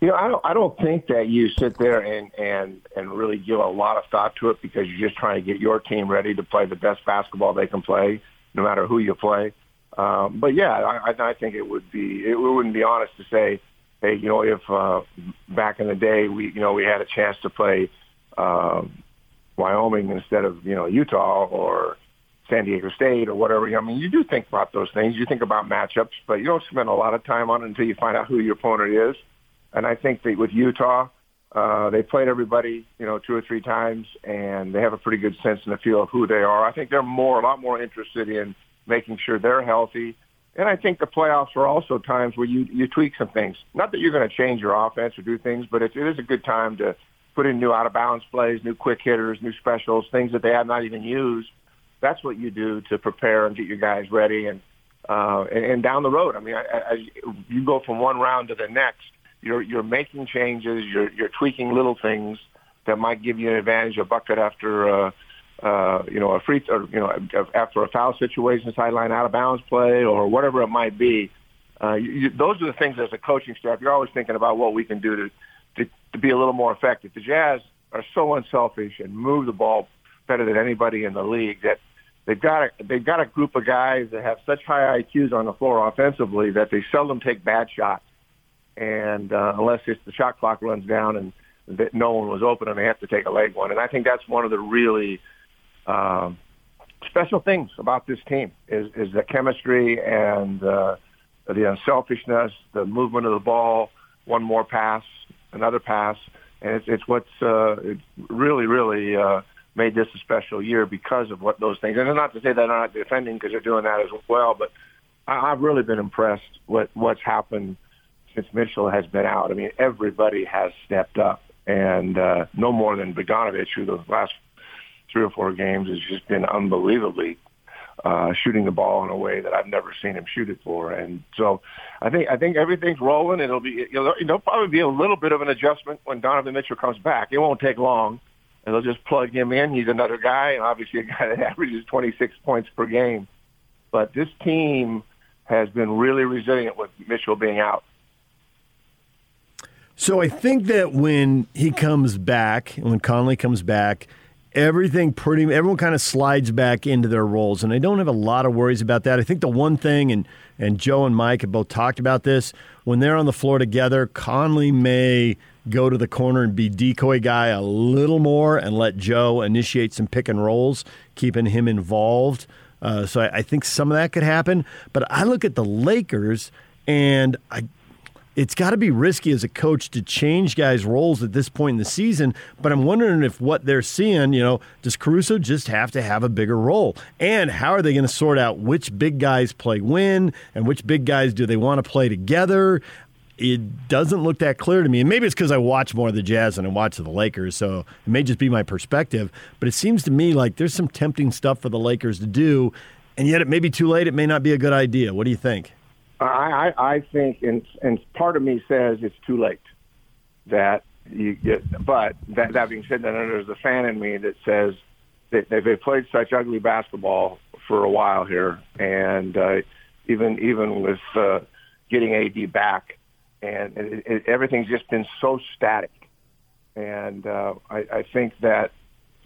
You know, I don't think that you sit there and really give a lot of thought to it, because you're just trying to get your team ready to play the best basketball they can play, no matter who you play. But yeah, I think it wouldn't be honest to say, hey, you know, if back in the day we had a chance to play Wyoming instead of Utah or San Diego State or whatever. I mean, you do think about those things. You think about matchups, but you don't spend a lot of time on it until you find out who your opponent is. And I think that with Utah, they played everybody, two or three times, and they have a pretty good sense and a feel of who they are. I think they're a lot more interested in making sure they're healthy. And I think the playoffs are also times where you tweak some things. Not that you're going to change your offense or do things, but it is a good time to put in new out-of-bounds plays, new quick hitters, new specials, things that they have not even used. That's what you do to prepare and get your guys ready. And down the road, I mean, as you go from one round to the next, you're making changes, you're tweaking little things that might give you an advantage, a bucket after a free, or, after a foul situation, sideline out of bounds play, or whatever it might be. Those are the things as a coaching staff, you're always thinking about what we can do to be a little more effective. The Jazz are so unselfish and move the ball better than anybody in the league that they've got a group of guys that have such high IQs on the floor offensively that they seldom take bad shots. And unless it's the shot clock runs down and that no one was open and they have to take a late one. And I think that's one of the really special things about this team is the chemistry and the unselfishness, the movement of the ball, one more pass, another pass. And it's what's really, really made this a special year because of what those things. And it's not to say that they're not defending, because they're doing that as well, but I've really been impressed with what's happened since Mitchell has been out. I mean, everybody has stepped up, and no more than Bogdanović, who the last three or four games has just been unbelievably shooting the ball in a way that I've never seen him shoot it for. And so I think everything's rolling. It'll be, there'll probably be a little bit of an adjustment when Donovan Mitchell comes back. It won't take long, and they'll just plug him in. He's another guy, and obviously a guy that averages 26 points per game. But this team has been really resilient with Mitchell being out. So I think that when he comes back, when Conley comes back, everyone kind of slides back into their roles, and I don't have a lot of worries about that. I think the one thing, and Joe and Mike have both talked about this, when they're on the floor together, Conley may go to the corner and be decoy guy a little more and let Joe initiate some pick and rolls, keeping him involved. So I think some of that could happen. But I look at the Lakers, and it's got to be risky as a coach to change guys' roles at this point in the season, but I'm wondering if what they're seeing, does Caruso just have to have a bigger role? And how are they going to sort out which big guys play when and which big guys do they want to play together? It doesn't look that clear to me. And maybe it's because I watch more of the Jazz than I watch the Lakers, so it may just be my perspective. But it seems to me like there's some tempting stuff for the Lakers to do, and yet it may be too late. It may not be a good idea. What do you think? I think, and part of me says it's too late. But that being said, then there's a fan in me that says that they've played such ugly basketball for a while here, and even with getting AD back, and everything's just been so static. And I think that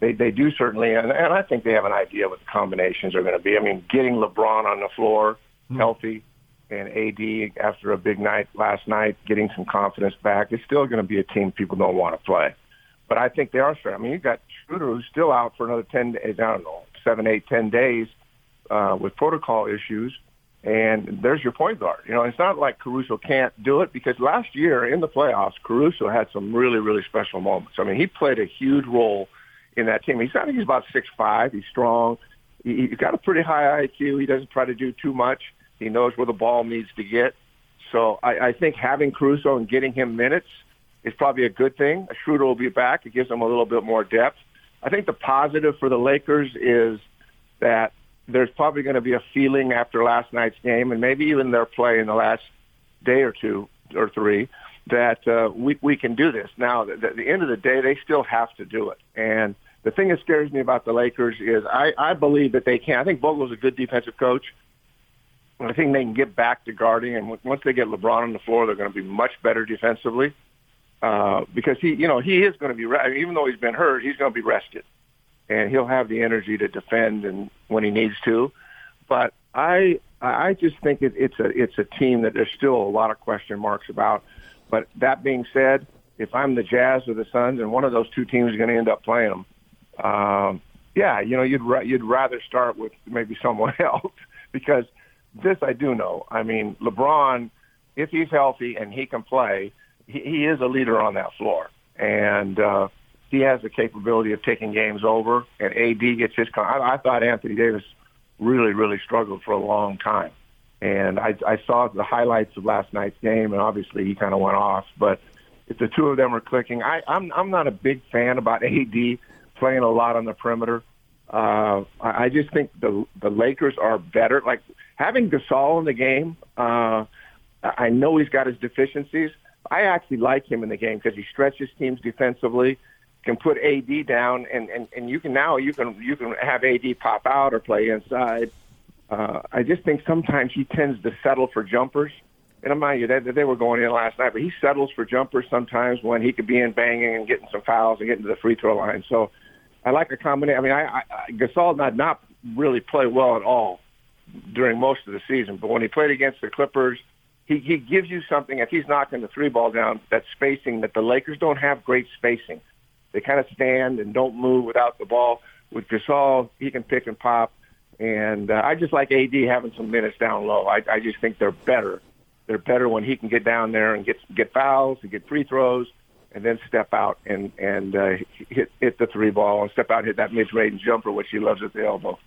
they do certainly, and I think they have an idea what the combinations are going to be. I mean, getting LeBron on the floor healthy. And AD, after a big night last night, getting some confidence back, it's still going to be a team people don't want to play. But I think they are fair. I mean, you've got Schroeder, who's still out for another 10 days, I don't know, 7, 8, 10 days with protocol issues, and there's your point guard. It's not like Caruso can't do it, because last year in the playoffs, Caruso had some really, really special moments. I mean, he played a huge role in that team. I think he's about 6'5". He's strong. He's got a pretty high IQ. He doesn't try to do too much. He knows where the ball needs to get. So I think having Caruso and getting him minutes is probably a good thing. Schroeder will be back. It gives them a little bit more depth. I think the positive for the Lakers is that there's probably going to be a feeling after last night's game, and maybe even their play in the last day or two or three, that we can do this. Now, at the end of the day, they still have to do it. And the thing that scares me about the Lakers is I believe that they can. I think Vogel's a good defensive coach. I think they can get back to guarding, and once they get LeBron on the floor, they're going to be much better defensively because he is going to be, even though he's been hurt, he's going to be rested, and he'll have the energy to defend and when he needs to. But I just think it's a team that there's still a lot of question marks about. But that being said, if I'm the Jazz or the Suns, and one of those two teams is going to end up playing them, you'd rather start with maybe someone else because. This I do know. I mean, LeBron, if he's healthy and he can play, he is a leader on that floor. And he has the capability of taking games over, and AD gets his – I thought Anthony Davis really, really struggled for a long time. And I saw the highlights of last night's game, and obviously he kind of went off. But if the two of them are clicking, I'm not a big fan about AD playing a lot on the perimeter. I just think the Lakers are better. Like, having Gasol in the game, I know he's got his deficiencies. I actually like him in the game because he stretches teams defensively, can put AD down, and you can have AD pop out or play inside. I just think sometimes he tends to settle for jumpers. And mind you, they were going in last night, but he settles for jumpers sometimes when he could be in banging and getting some fouls and getting to the free throw line. So I like a combination. I mean, Gasol did not really play well at all during most of the season, but when he played against the Clippers, he gives you something. If he's knocking the three ball down, that spacing that the Lakers don't have great spacing. They kind of stand and don't move without the ball. With Gasol, he can pick and pop, and I just like AD having some minutes down low. I just think they're better. They're better when he can get down there and get fouls and get free throws, and then step out and hit the three ball and step out and hit that mid-range jumper, which he loves at the elbow.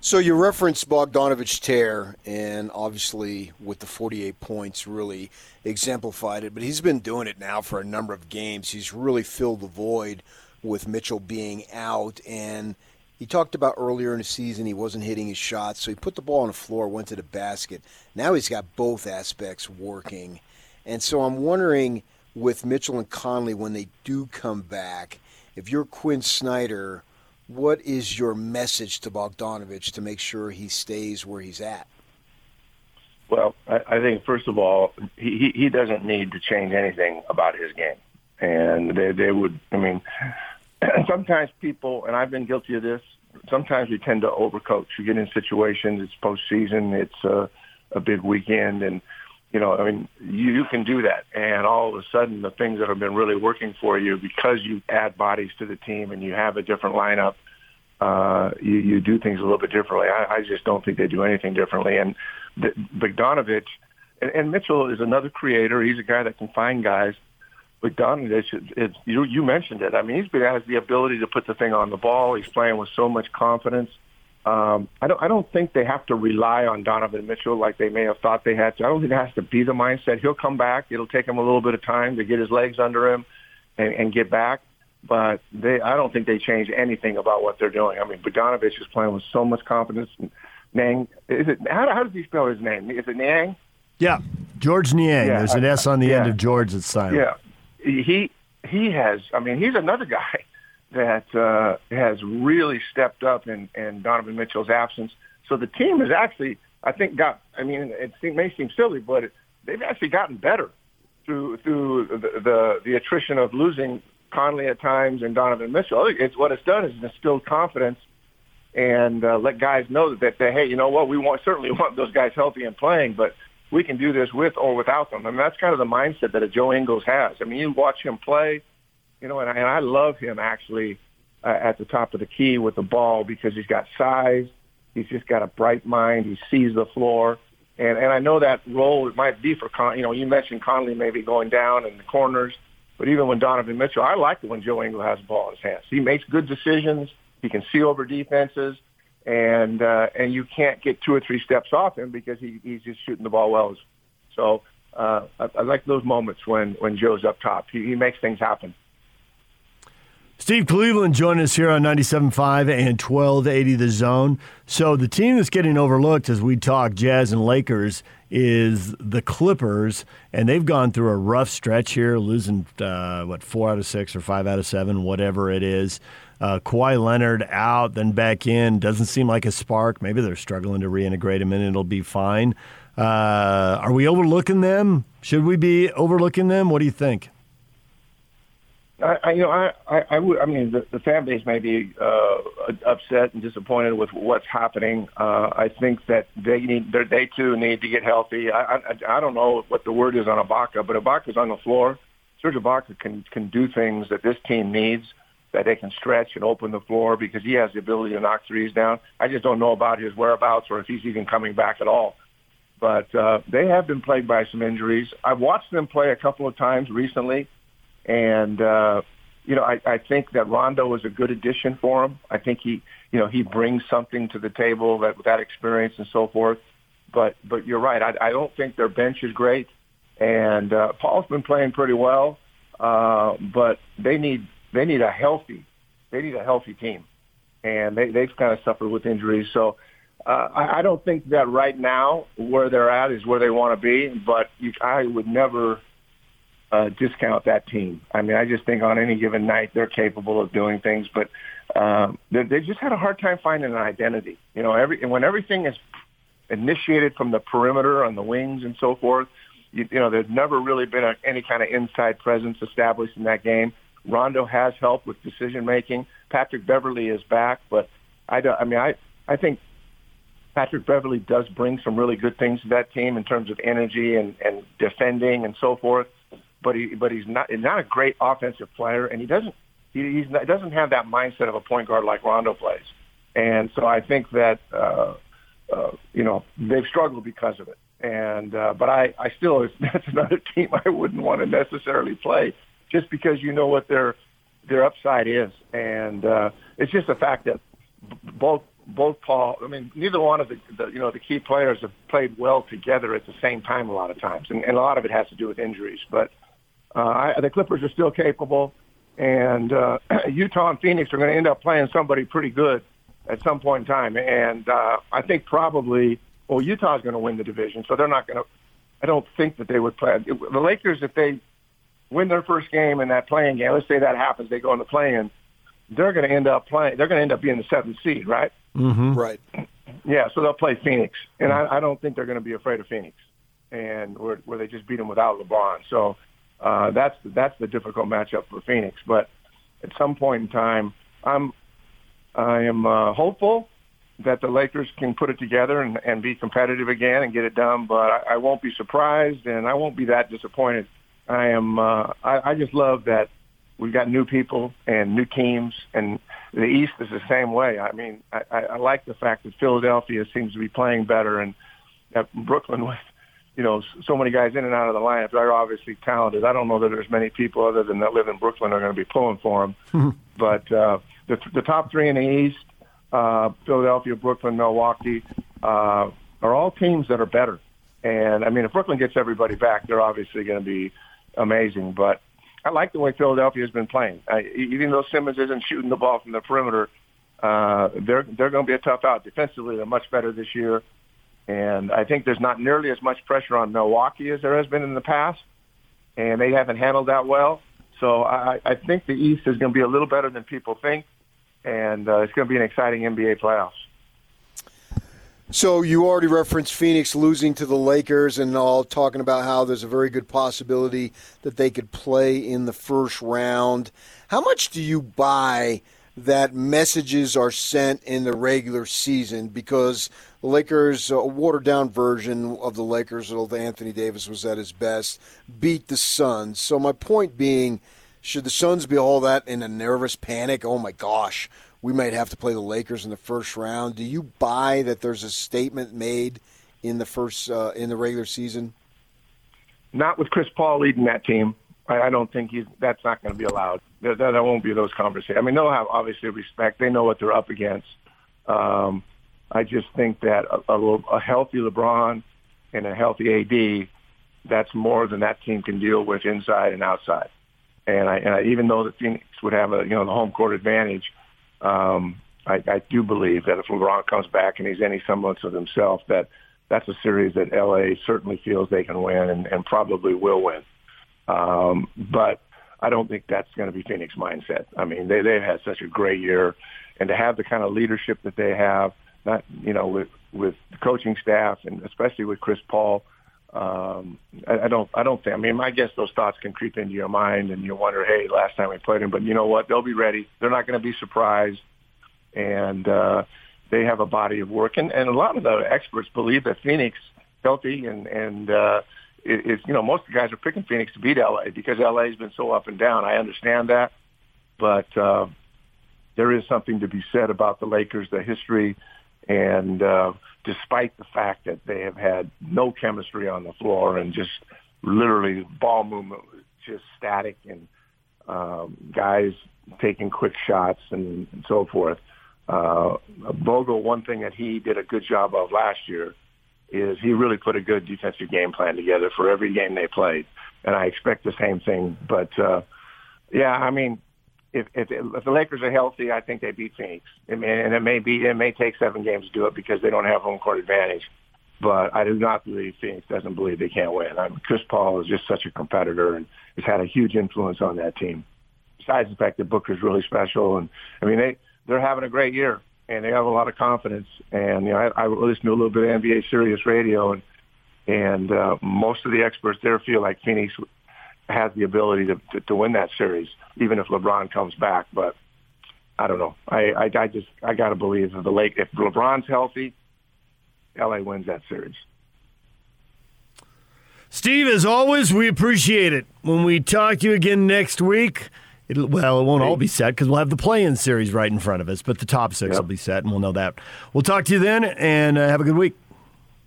So you referenced Bogdanovic's tear, and obviously with the 48 points really exemplified it, but he's been doing it now for a number of games. He's really filled the void with Mitchell being out, and he talked about earlier in the season he wasn't hitting his shots, so he put the ball on the floor, went to the basket. Now he's got both aspects working. And so I'm wondering, with Mitchell and Conley, when they do come back, if you're Quinn Snyder, what is your message to Bogdanović to make sure he stays where he's at? Well, I think, first of all, he doesn't need to change anything about his game. And they would, I mean, sometimes people, and I've been guilty of this, sometimes you tend to overcoach. You get in situations, it's postseason, it's a big weekend, and, you know, I mean, you can do that. And all of a sudden, the things that have been really working for you, because you add bodies to the team and you have a different lineup, you do things a little bit differently. I just don't think they do anything differently. And Bogdanović and Mitchell is another creator. He's a guy that can find guys. Bogdanović, you mentioned it. I mean, he has the ability to put the thing on the ball. He's playing with so much confidence. I don't think they have to rely on Donovan Mitchell like they may have thought they had to. I don't think it has to be the mindset. He'll come back. It'll take him a little bit of time to get his legs under him and get back. But I don't think they change anything about what they're doing. I mean, Bogdanović is playing with so much confidence. Niang, is it? How does he spell his name? Is it Niang? Yeah, George Niang. Yeah, there's an S on the end of George that's silent. Yeah, he has. I mean, he's another guy that has really stepped up in Donovan Mitchell's absence. So the team has actually, I think, it may seem silly, but they've actually gotten better through the attrition of losing Conley at times and Donovan Mitchell. What it's done is instilled confidence and let guys know that hey, you know what, we certainly want those guys healthy and playing, but we can do this with or without them. I mean, that's kind of the mindset that a Joe Ingles has. I mean, you watch him play. You know, and I love him, actually, at the top of the key with the ball because he's got size. He's just got a bright mind. He sees the floor. And I know that role it might be for Conley. You know, you mentioned Conley maybe going down in the corners. But even when Donovan Mitchell, I like it when Joe Ingles has the ball in his hands. He makes good decisions. He can see over defenses. And you can't get two or three steps off him because he's just shooting the ball well. So I like those moments when Joe's up top. He makes things happen. Steve Cleveland joining us here on 97.5 and 1280 The Zone. So the team that's getting overlooked as we talk Jazz and Lakers is the Clippers, and they've gone through a rough stretch here, losing, 4 out of 6 or 5 out of 7, whatever it is. Kawhi Leonard out, then back in. Doesn't seem like a spark. Maybe they're struggling to reintegrate him, and it'll be fine. Are we overlooking them? Should we be overlooking them? What do you think? I mean, the fan base may be upset and disappointed with what's happening. I think that they too need to get healthy. I don't know what the word is on Ibaka, but Ibaka's on the floor. Serge Ibaka can do things that this team needs, that they can stretch and open the floor because he has the ability to knock threes down. I just don't know about his whereabouts or if he's even coming back at all. But they have been plagued by some injuries. I've watched them play a couple of times recently. And, I think that Rondo is a good addition for him. I think he brings something to the table that experience and so forth. But you're right. I don't think their bench is great. And Paul's been playing pretty well. But they need a healthy team. And they've kind of suffered with injuries. So I don't think that right now where they're at is where they want to be. But I would never discount that team. I mean, I just think on any given night they're capable of doing things, but they just had a hard time finding an identity. You know, when everything is initiated from the perimeter on the wings and so forth, you know, there's never really been any kind of inside presence established in that game. Rondo has help with decision making. Patrick Beverly is back, but I think Patrick Beverly does bring some really good things to that team in terms of energy and defending and so forth. But he's not a great offensive player, and he doesn't have that mindset of a point guard like Rondo plays. And so I think that they've struggled because of it. And but I still, that's another team I wouldn't want to necessarily play, just because you know what their upside is. And it's just the fact that both Paul, I mean, neither one of the key players have played well together at the same time a lot of times, and a lot of it has to do with injuries. But the Clippers are still capable, and Utah and Phoenix are going to end up playing somebody pretty good at some point in time. And I think probably, Utah's going to win the division, so they're not going to – I don't think that they would play. The Lakers, if they win their first game in that play-in game, let's say that happens, they go in the play-in, they're going to end up playing – they're going to end up being the seventh seed, right? Mm-hmm. Right. Yeah, so they'll play Phoenix, and I don't think they're going to be afraid of Phoenix, and where they just beat them without LeBron. So that's the difficult matchup for Phoenix. But at some point in time, I am hopeful that the Lakers can put it together and be competitive again and get it done. But I won't be surprised, and I won't be that disappointed. I am. I just love that we've got new people and new teams, and the East is the same way. I mean, I like the fact that Philadelphia seems to be playing better, and Brooklyn with, so many guys in and out of the lineup, they're obviously talented. I don't know that there's many people other than that live in Brooklyn are going to be pulling for them. But the top three in the East, Philadelphia, Brooklyn, Milwaukee, are all teams that are better. And, I mean, if Brooklyn gets everybody back, they're obviously going to be amazing. But I like the way Philadelphia has been playing. Even though Simmons isn't shooting the ball from the perimeter, they're going to be a tough out. Defensively, they're much better this year. And I think there's not nearly as much pressure on Milwaukee as there has been in the past. And they haven't handled that well. So I think the East is going to be a little better than people think. And it's going to be an exciting NBA playoffs. So you already referenced Phoenix losing to the Lakers and all, talking about how there's a very good possibility that they could play in the first round. How much do you buy that messages are sent in the regular season? Because the Lakers, a watered-down version of the Lakers, although Anthony Davis was at his best, beat the Suns. So my point being, should the Suns be all that in a nervous panic? Oh, my gosh. We might have to play the Lakers in the first round. Do you buy that there's a statement made in the first in the regular season? Not with Chris Paul leading that team. I don't think that's not going to be allowed. There won't be those conversations. I mean, they'll have obviously respect. They know what they're up against. I just think that a healthy LeBron and a healthy AD, that's more than that team can deal with inside and outside. And I, even though the Phoenix would have the home court advantage, I do believe that if LeBron comes back and he's any semblance of himself, that's a series that LA certainly feels they can win and probably will win. But I don't think that's going to be Phoenix mindset. I mean, they've had such a great year, and to have the kind of leadership that they have, not with the coaching staff and especially with Chris Paul. I don't think. I mean, I guess those thoughts can creep into your mind, and you wonder, hey, last time we played them, but you know what? They'll be ready. They're not going to be surprised, and they have a body of work. And a lot of the experts believe that Phoenix healthy, and most of the guys are picking Phoenix to beat LA because LA has been so up and down. I understand that, but there is something to be said about the Lakers, the history. And despite the fact that they have had no chemistry on the floor and just literally ball movement was just static and guys taking quick shots and so forth, Bogle, one thing that he did a good job of last year is he really put a good defensive game plan together for every game they played. And I expect the same thing. But, If the Lakers are healthy, I think they beat Phoenix. It may take 7 games to do it because they don't have home court advantage. But I do not believe Phoenix doesn't believe they can't win. Chris Paul is just such a competitor and has had a huge influence on that team. Besides the fact that Booker's really special, and they're having a great year and they have a lot of confidence. And I listen to a little bit of NBA Sirius Radio, and most of the experts there feel like Phoenix has the ability to win that series, even if LeBron comes back. But I don't know. I got to believe that if LeBron's healthy, LA wins that series. Steve, as always, we appreciate it. When we talk to you again next week, it won't all be set because we'll have the play-in series right in front of us, but the top 6 will be set, and we'll know that. We'll talk to you then, and have a good week.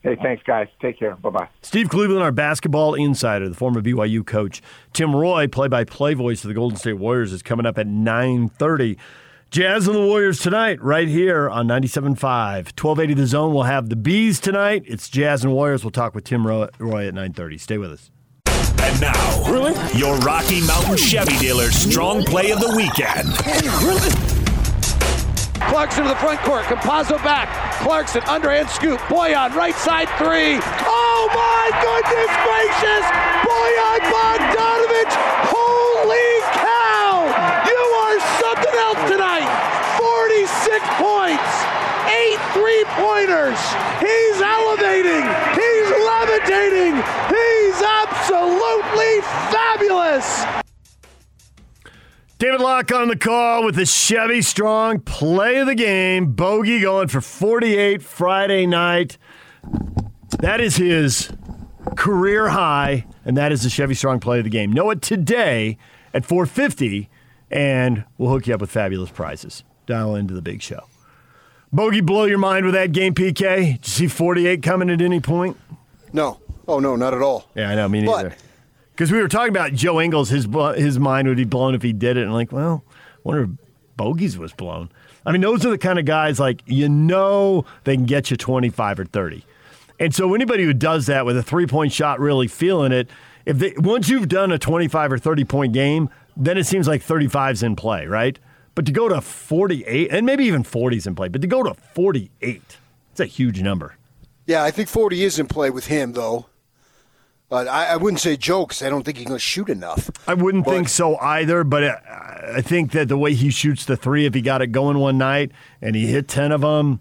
Hey, thanks, guys. Take care. Bye-bye. Steve Cleveland, our basketball insider, the former BYU coach. Tim Roy, play-by-play voice of the Golden State Warriors, is coming up at 9:30. Jazz and the Warriors tonight, right here on 97.5. 1280 The Zone. We'll have the Bees tonight. It's Jazz and Warriors. We'll talk with Tim Roy at 9:30. Stay with us. And now, really? Your Rocky Mountain Chevy dealer's strong play of the weekend. Really? Clarkson to the front court, Campazzo back, Clarkson underhand scoop, Bojan right side three. Oh my goodness gracious! Bojan Bogdanović, holy cow! You are something else tonight. 46 points, 8 three-pointers. He's elevating, he's levitating, he's absolutely fabulous. David Locke on the call with the Chevy Strong play of the game. Bogey going for 48 Friday night. That is his career high, and that is the Chevy Strong play of the game. Know it today at 4:50, and we'll hook you up with fabulous prizes. Dial into the big show. Bogey, blow your mind with that game, PK. Did you see 48 coming at any point? No. Oh, no, not at all. Yeah, I know. Me neither. Because we were talking about Joe Ingles, his mind would be blown if he did it. And like, well, I wonder if Bogey's was blown. I mean, those are the kind of guys they can get you 25 or 30. And so anybody who does that with a three-point shot really feeling it, once you've done a 25 or 30-point game, then it seems like 35's in play, right? But to go to 48, and maybe even 40's in play, but to go to 48, it's a huge number. Yeah, I think 40 is in play with him, though. But I wouldn't say jokes. I don't think he's going to shoot enough. I wouldn't think so either, but I think that the way he shoots the three, if he got it going one night and he hit 10 of them,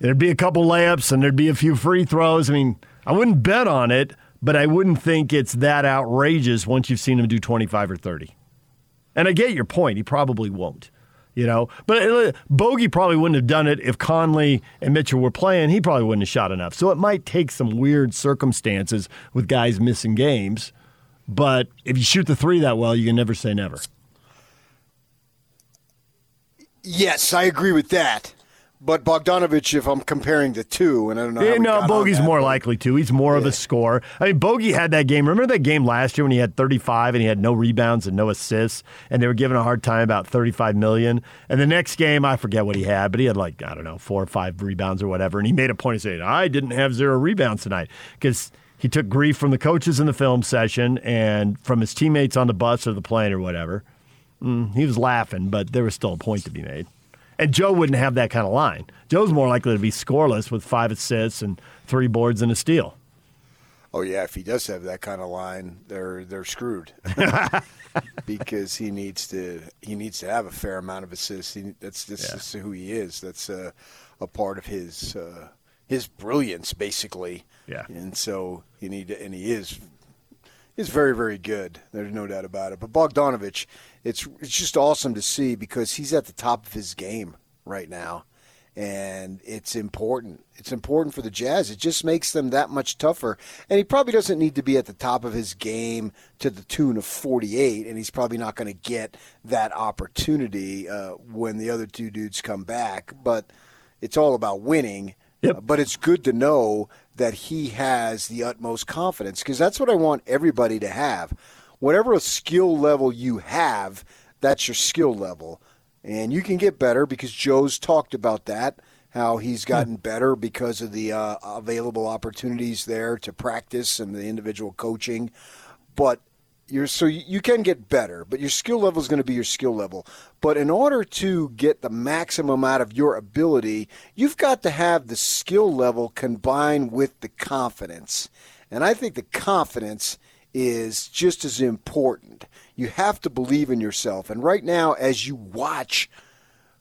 there'd be a couple layups and there'd be a few free throws. I mean, I wouldn't bet on it, but I wouldn't think it's that outrageous once you've seen him do 25 or 30. And I get your point. He probably won't. But Bogey probably wouldn't have done it if Conley and Mitchell were playing. He probably wouldn't have shot enough. So it might take some weird circumstances with guys missing games. But if you shoot the three that well, you can never say never. Yes, I agree with that. But Bogdanović, if I'm comparing the two, and I don't know how no, Bogey's more likely to. He's more of a scorer. I mean, Bogey had that game. Remember that game last year when he had 35 and he had no rebounds and no assists, and they were giving a hard time about $35 million? And the next game, I forget what he had, but he had 4 or 5 rebounds or whatever, and he made a point of saying, I didn't have 0 rebounds tonight because He took grief from the coaches in the film session and from his teammates on the bus or the plane or whatever. He was laughing, but there was still a point to be made. And Joe wouldn't have that kind of line. Joe's more likely to be scoreless with 5 assists and 3 boards and a steal. Oh, yeah, if he does have that kind of line, they're screwed because he needs to have a fair amount of assists. That's who he is. That's a part of his brilliance, basically. Yeah. And so he is very, very good. There's no doubt about it. But Bogdanović, it's just awesome to see because he's at the top of his game right now. And it's important. It's important for the Jazz. It just makes them that much tougher. And he probably doesn't need to be at the top of his game to the tune of 48, and he's probably not going to get that opportunity when the other two dudes come back. But it's all about winning. Yep. But it's good to know that he has the utmost confidence because that's what I want everybody to have. Whatever skill level you have, that's your skill level. And you can get better because Joe's talked about that, how he's gotten better because of the available opportunities there to practice and the individual coaching. But you can get better, but your skill level is going to be your skill level. But in order to get the maximum out of your ability, you've got to have the skill level combined with the confidence. And I think the confidence is just as important. You have to believe in yourself. And right now, as you watch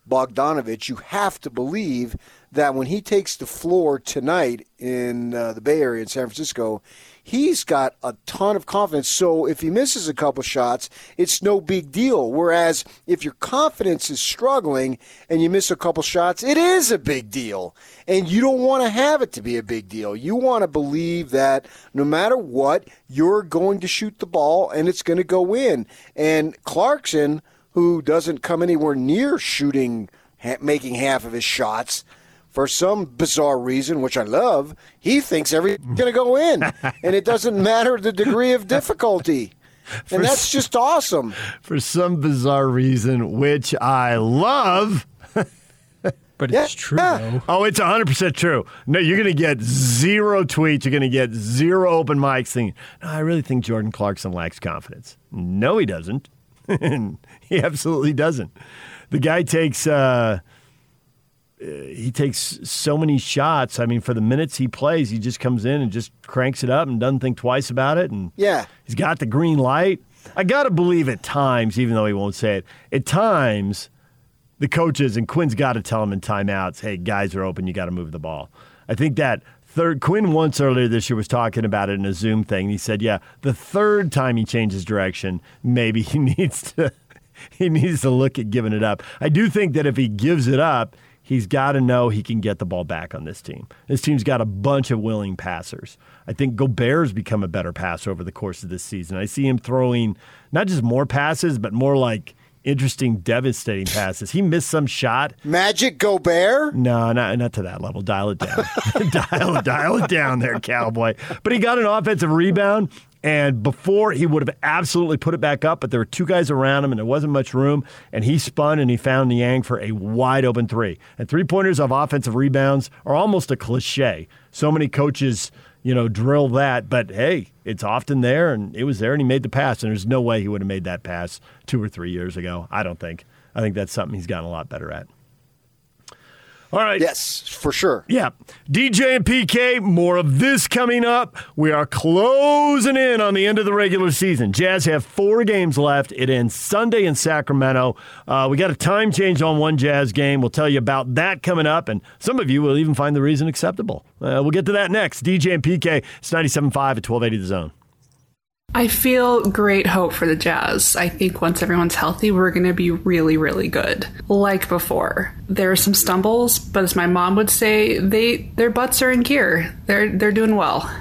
Bogdanović, you have to believe that when he takes the floor tonight in the Bay Area in San Francisco, he's got a ton of confidence. So if he misses a couple shots, it's no big deal. Whereas if your confidence is struggling and you miss a couple shots, it is a big deal. And you don't want to have it to be a big deal. You want to believe that no matter what, you're going to shoot the ball and it's going to go in. And Clarkson, who doesn't come anywhere near shooting, making half of his shots, for some bizarre reason, which I love, he thinks everything's going to go in. And it doesn't matter the degree of difficulty. And that's just awesome. For some bizarre reason, which I love. But it's true, though. Oh, it's 100% true. No, you're going to get 0 tweets. You're going to get 0 open mics thinking, no, I really think Jordan Clarkson lacks confidence. No, he doesn't. He absolutely doesn't. The guy takes... he takes so many shots. I mean, for the minutes he plays, he just comes in and just cranks it up and doesn't think twice about it. And yeah, he's got the green light. I got to believe at times, even though he won't say it, at times the coaches, and Quinn's got to tell him in timeouts, hey, guys are open, you got to move the ball. I think that Quinn once earlier this year was talking about it in a Zoom thing. And he said, yeah, the third time he changes direction, maybe he needs to look at giving it up. I do think that if he gives it up, he's got to know he can get the ball back on this team. This team's got a bunch of willing passers. I think Gobert's become a better passer over the course of this season. I see him throwing not just more passes, but more like interesting, devastating passes. He missed some shot. Magic Gobert? No, not to that level. Dial it down. Dial it down there, cowboy. But he got an offensive rebound. And before, he would have absolutely put it back up, but there were 2 guys around him, and there wasn't much room, and he spun, and he found Niang for a wide-open 3. And three-pointers of offensive rebounds are almost a cliche. So many coaches, drill that, but, hey, it's often there, and it was there, and he made the pass, and there's no way he would have made that pass 2 or 3 years ago, I don't think. I think that's something he's gotten a lot better at. All right. Yes, for sure. Yeah. DJ and PK, more of this coming up. We are closing in on the end of the regular season. Jazz have 4 games left. It ends Sunday in Sacramento. We got a time change on 1 Jazz game. We'll tell you about that coming up, and some of you will even find the reason acceptable. We'll get to that next. DJ and PK, it's 97.5 at 1280 The Zone. I feel great hope for the Jazz. I think once everyone's healthy, we're going to be really, really good. Like before, there are some stumbles, but as my mom would say, their butts are in gear. They're doing well.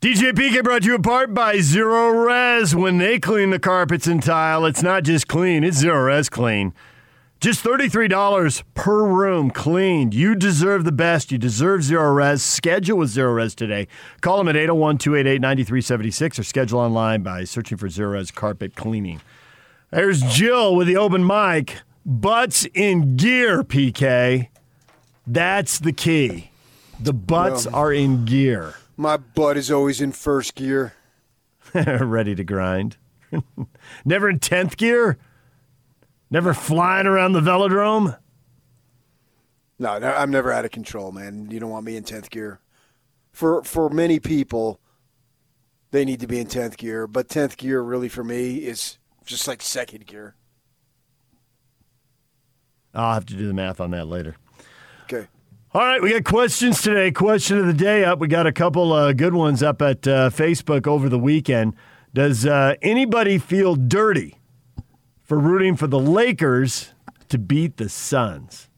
DJ PK brought to you in part by Zero Res. When they clean the carpets and tile, it's not just clean, it's Zero Res clean. Just $33 per room cleaned. You deserve the best. You deserve Zero Res. Schedule with Zero Res today. Call them at 801-288-9376 or schedule online by searching for Zero Res Carpet Cleaning. There's Jill with the open mic. Butts in gear, PK. That's the key. The butts are in gear. My butt is always in first gear. Ready to grind. Never in 10th gear? Never flying around the velodrome? No, I'm never out of control, man. You don't want me in 10th gear. For many people, they need to be in 10th gear. But 10th gear, really, for me, is just like second gear. I'll have to do the math on that later. Okay. All right, we got questions today. Question of the day up. We got a couple good ones up at Facebook over the weekend. Does anybody feel dirty for rooting for the Lakers to beat the Suns?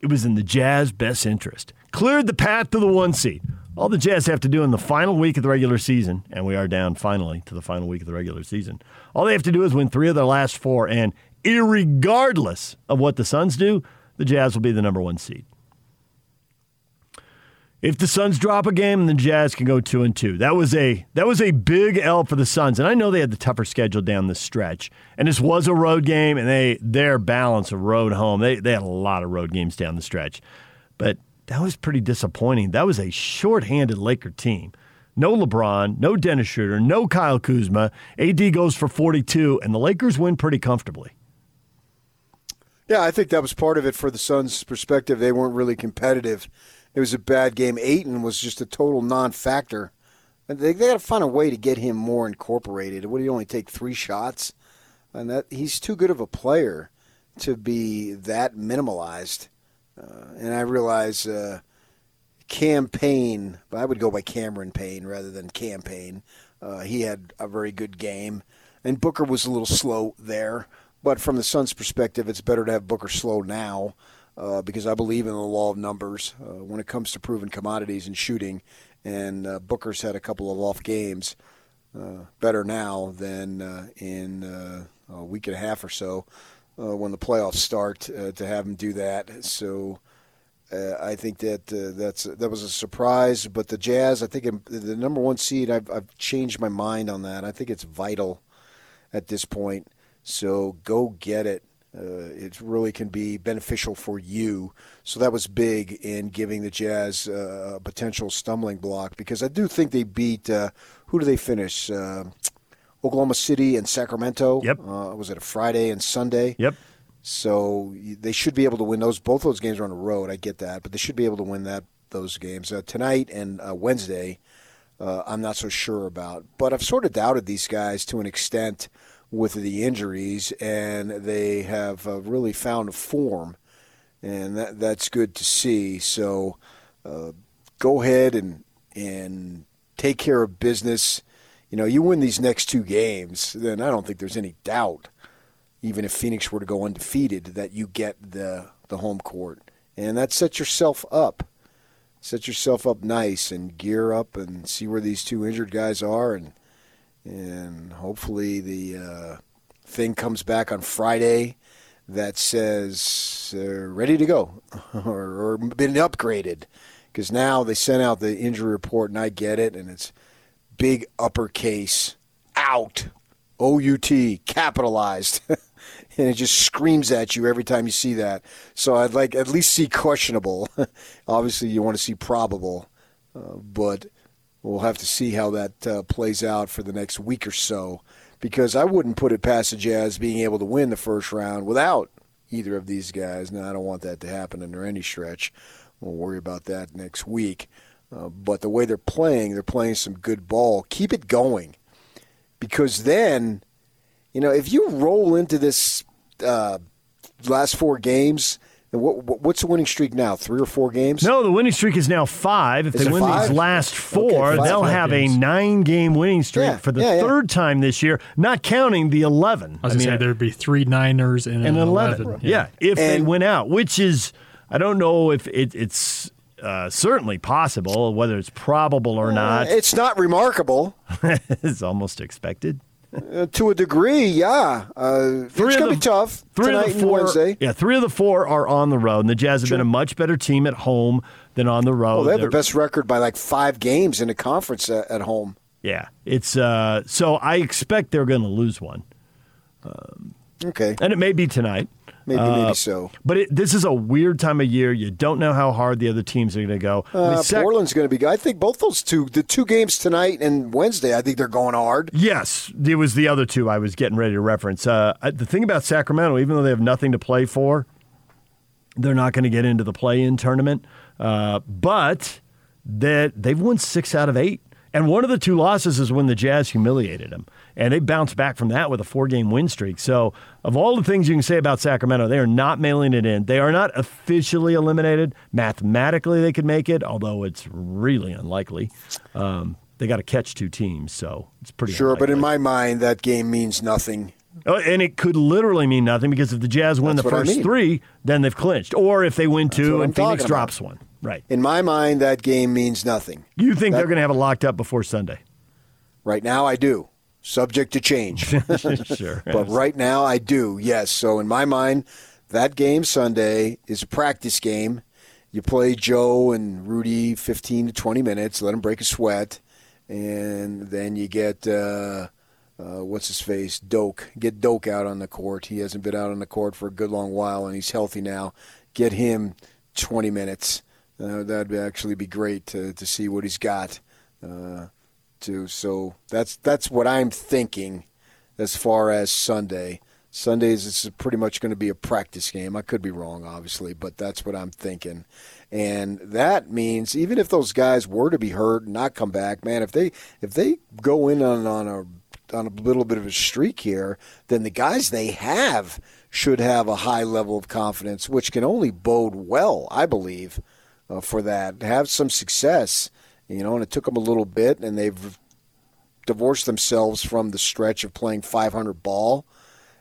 It was in the Jazz best interest. Cleared the path to the 1 seed. All the Jazz have to do in the final week of the regular season, and we are down finally to the final week of the regular season, all they have to do is win 3 of their last 4, and irregardless of what the Suns do, the Jazz will be the number 1 seed. If the Suns drop a game, the Jazz can go 2-2. That was a big L for the Suns, and I know they had the tougher schedule down this stretch. And this was a road game, and their balance of road home. They had a lot of road games down the stretch, but that was pretty disappointing. That was a shorthanded Laker team. No LeBron, no Dennis Schroeder, no Kyle Kuzma. AD goes for 42, and the Lakers win pretty comfortably. Yeah, I think that was part of it for the Suns' perspective. They weren't really competitive. It was a bad game. Ayton was just a total non-factor. They got to find a way to get him more incorporated. What, did he only take 3 shots? And that he's too good of a player to be that minimalized. And I realize Cam Payne, but I would go by Cameron Payne rather than Cam Payne. He had a very good game. And Booker was a little slow there. But from the Suns' perspective, it's better to have Booker slow now. Because I believe in the law of numbers when it comes to proven commodities and shooting. And Booker's had a couple of off games, better now than in a week and a half or so when the playoffs start to have him do that. So I think that that was a surprise. But the Jazz, I think the number 1 seed, I've changed my mind on that. I think it's vital at this point. So go get it. It really can be beneficial for you. So that was big in giving the Jazz a potential stumbling block, because I do think they beat, who do they finish? Oklahoma City and Sacramento. Yep. Was it a Friday and Sunday? Yep. So they should be able to win those. Both those games are on the road. I get that. But they should be able to win those games. Tonight and Wednesday, I'm not so sure about. But I've sort of doubted these guys to an extent with the injuries, and they have really found a form, and that's good to see. So go ahead and take care of business. You know, you win these next 2 games, then I don't think there's any doubt, even if Phoenix were to go undefeated, that you get the home court. And that sets yourself up. Set yourself up nice and gear up and see where these 2 injured guys are, and hopefully the thing comes back on Friday that says ready to go or been upgraded, because now they sent out the injury report, and I get it, and it's big uppercase out, O-U-T, capitalized, and it just screams at you every time you see that. So I'd like at least see questionable. Obviously you want to see probable, but we'll have to see how that plays out for the next week or so, because I wouldn't put it past the Jazz being able to win the first round without either of these guys. Now, I don't want that to happen under any stretch. We'll worry about that next week. But the way they're playing some good ball. Keep it going, because then, you know, if you roll into this last 4 games, and what's the winning streak now? 3 or 4 games? No, the winning streak is now 5. If they win 5? These last 4, okay, they'll have games. A 9-game winning streak for the third time this year, not counting the 11. I was going to say there'd be 3 Niners and an 11. Yeah, if they win out, which is, I don't know if it's certainly possible, whether it's probable or not. It's not remarkable. It's almost expected. To a degree, yeah. It's going to be tough tonight and Wednesday. Yeah, 3 of the 4 are on the road, and the Jazz have been a much better team at home than on the road. Well, they have the best record by like 5 games in the conference at home. Yeah, it's so I expect they're going to lose 1. Okay. And it may be tonight. Maybe so. But this is a weird time of year. You don't know how hard the other teams are going to go. Portland's going to be good. I think both those two, the two games tonight and Wednesday, I think they're going hard. Yes. It was the other two I was getting ready to reference. The thing about Sacramento, even though they have nothing to play for, they're not going to get into the play-in tournament. But they've won 6 out of 8. And one of the two losses is when the Jazz humiliated them. And they bounced back from that with a 4-game win streak. So of all the things you can say about Sacramento, they are not mailing it in. They are not officially eliminated. Mathematically, they could make it, although it's really unlikely. They got to catch 2 teams, so it's pretty unlikely. But in my mind, that game means nothing. Oh, and it could literally mean nothing, because if the Jazz win the first 3, then they've clinched. Or if they win 2 and Phoenix drops 1. Right. In my mind, that game means nothing. You think they're going to have it locked up before Sunday? Right now, I do. Subject to change. Sure. But right now, I do, yes. So in my mind, that game Sunday is a practice game. You play Joe and Rudy 15 to 20 minutes, let them break a sweat, and then you get what's-his-face, Doak. Get Doak out on the court. He hasn't been out on the court for a good long while, and he's healthy now. Get him 20 minutes. That'd actually be great to see what he's got. So that's what I'm thinking as far as Sunday. Sundays is pretty much going to be a practice game. I could be wrong, obviously, but that's what I'm thinking. And that means even if those guys were to be hurt and not come back, man, if they go in on a little bit of a streak here, then the guys they have should have a high level of confidence, which can only bode well, I believe, for that. Have some success, and it took them a little bit, and they've divorced themselves from the stretch of playing 500 ball.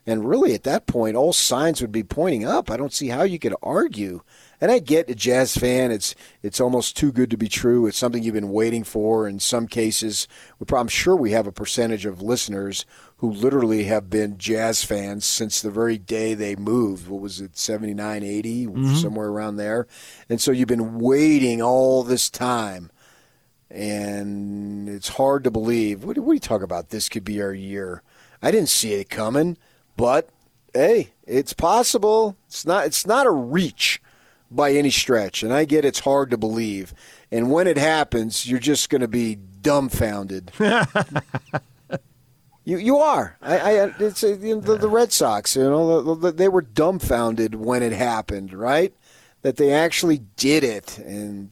And really, at that point, all signs would be pointing up. I don't see how you could argue. And I get, a Jazz fan, it's almost too good to be true. It's something you've been waiting for. In some cases, I'm sure we have a percentage of listeners who literally have been Jazz fans since the very day they moved. What was it, 79, 80, somewhere around there? And so you've been waiting all this time. And it's hard to believe. What do you talk about? This could be our year. I didn't see it coming, but, hey, it's possible. It's not a reach by any stretch, and I get it's hard to believe. And when it happens, you're just going to be dumbfounded. You are. The Red Sox, they were dumbfounded when it happened, right? That they actually did it. And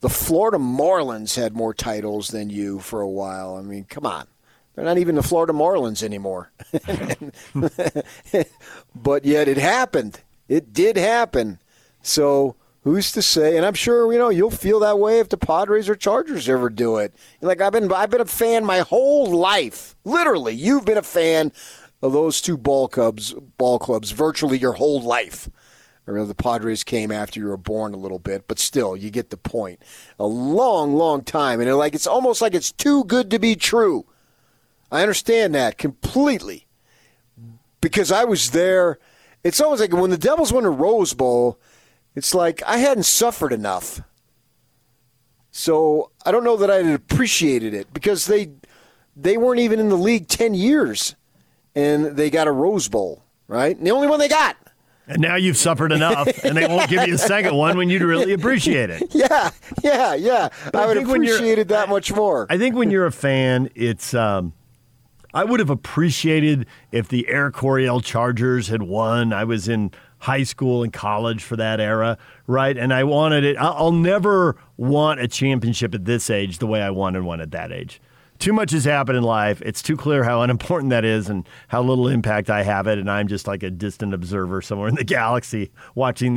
the Florida Marlins had more titles than you for a while. I mean, come on. They're not even the Florida Marlins anymore. But yet it happened. It did happen. So who's to say? And I'm sure you'll feel that way if the Padres or Chargers ever do it. Like I've been a fan my whole life. Literally, you've been a fan of those two ball clubs virtually your whole life. I mean, the Padres came after you were born a little bit, but still, you get the point. A long, long time, and it's almost like it's too good to be true. I understand that completely because I was there. It's always like when the Devils won the Rose Bowl, it's like I hadn't suffered enough. So I don't know that I had appreciated it because they weren't even in the league 10 years, and they got a Rose Bowl, right? And the only one they got. And now you've suffered enough, and they won't give you a second one when you'd really appreciate it. Yeah. I would appreciate it that much more. I think when you're a fan, it's I would have appreciated if the Air Coryell Chargers had won. I was in high school and college for that era, right? And I wanted it. I'll never want a championship at this age the way I wanted one at that age. Too much has happened in life. It's too clear how unimportant that is and how little impact I have it, and I'm just like a distant observer somewhere in the galaxy watching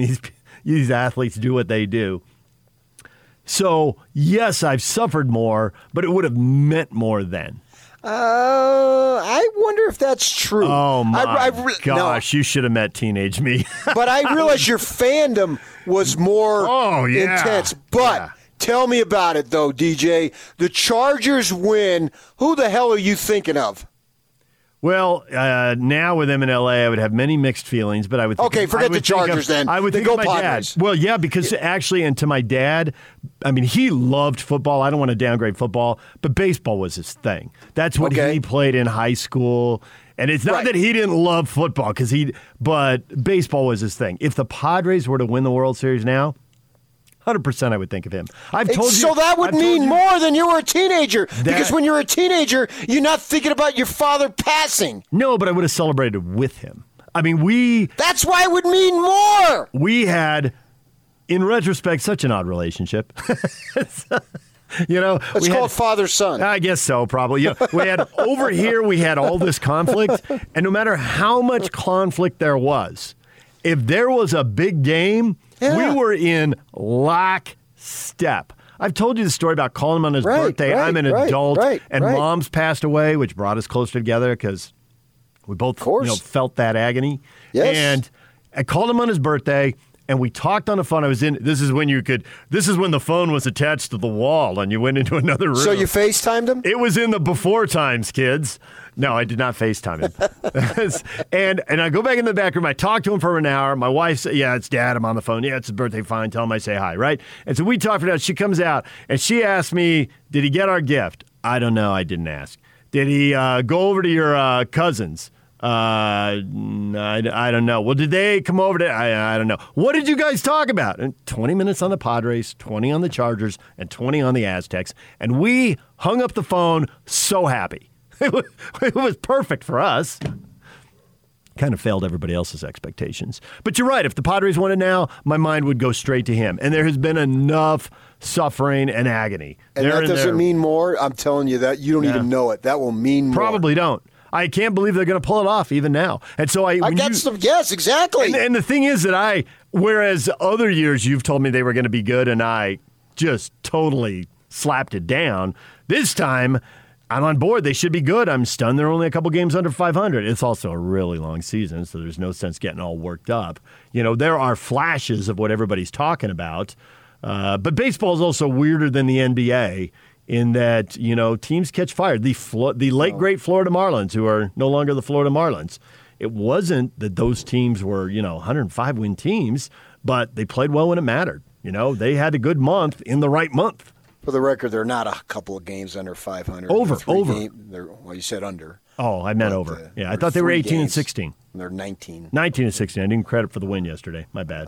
these athletes do what they do. So, yes, I've suffered more, but it would have meant more then. I wonder if that's true. Oh, my gosh. No. You should have met teenage me. But I realize your fandom was more intense. But tell me about it, though, DJ. The Chargers win. Who the hell are you thinking of? Well, now with them in L.A., I would have many mixed feelings, but I would think... Okay, forget the Chargers then. I would think of my dad. Well, yeah, because actually, and to my dad, I mean, he loved football. I don't want to downgrade football, but baseball was his thing. That's what he played in high school. And it's not that he didn't love football, but baseball was his thing. If the Padres were to win the World Series now, 100% I would think of him. So that would mean more than you were a teenager. Because when you're a teenager, you're not thinking about your father passing. No, but I would have celebrated with him. I mean, that's why it would mean more. We had, in retrospect, such an odd relationship. Let's call it father-son. I guess so, probably. Yeah, we had over here. We had all this conflict, and no matter how much conflict there was, if there was a big game, we were in lockstep. I've told you the story about calling him on his birthday. I'm an adult, and mom's passed away, which brought us closer together because we both felt that agony. Yes. And I called him on his birthday. And we talked on the phone. This is when the phone was attached to the wall and you went into another room. So you FaceTimed him? It was in the before times, kids. No, I did not FaceTime him. and I go back in the back room. I talk to him for an hour. My wife said, yeah, it's Dad. I'm on the phone. Yeah, it's his birthday. Fine. Tell him I say hi, right? And so we talked for an hour. She comes out and she asked me, did he get our gift? I don't know. I didn't ask. Did he go over to your cousins? I don't know. Well, did they come over to? I don't know. What did you guys talk about? And 20 minutes on the Padres, 20 on the Chargers, and 20 on the Aztecs. And we hung up the phone so happy. It was perfect for us. Kind of failed everybody else's expectations. But you're right. If the Padres won it now, my mind would go straight to him. And there has been enough suffering and agony. And that doesn't mean more. I'm telling you that. You don't even know it. That will mean more. Probably don't. I can't believe they're going to pull it off even now. And so I got some. Yes, exactly. And the thing is that whereas other years you've told me they were going to be good and I just totally slapped it down, this time I'm on board. They should be good. I'm stunned they're only a couple games under 500. It's also a really long season, so there's no sense getting all worked up. There are flashes of what everybody's talking about. But baseball is also weirder than the NBA. In that, teams catch fire. The late, great Florida Marlins, who are no longer the Florida Marlins. It wasn't that those teams were, 105-win teams, but they played well when it mattered. They had a good month in the right month. For the record, they're not a couple of games under 500. Over. Well, you said under. Oh, I meant over. I thought they were 18 games, and 16. And they're 19. 19 and 16. I didn't credit for the win yesterday. My bad.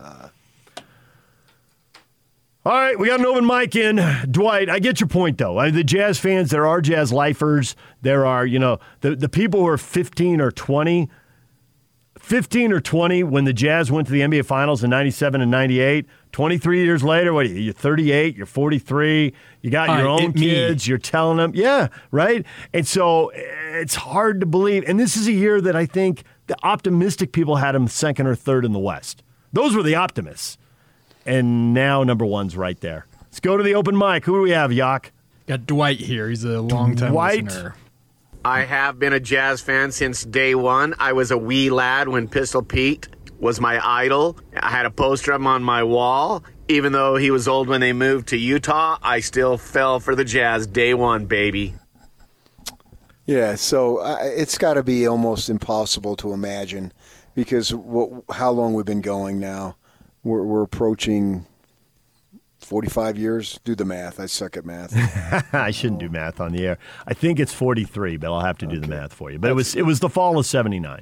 All right, we got an open mic in. Dwight, I get your point, though. The Jazz fans, there are Jazz lifers. There are, the people who are 15 or 20. 15 or 20 when the Jazz went to the NBA Finals in 97 and 98. 23 years later, what are you? You're 38, you're 43. You got your own kids. You're telling them. Yeah, right? And so it's hard to believe. And this is a year that I think the optimistic people had them second or third in the West. Those were the optimists. And now number one's right there. Let's go to the open mic. Who do we have, Yock? Got Dwight here. He's a long-time listener. I have been a Jazz fan since day one. I was a wee lad when Pistol Pete was my idol. I had a poster of him on my wall. Even though he was old when they moved to Utah, I still fell for the Jazz day one, baby. Yeah, so it's got to be almost impossible to imagine because how long we've been going now. We're approaching 45 years. Do the math. I suck at math. I shouldn't do math on the air. I think it's 43, but I'll have to do the math for you. But it was the fall of 79.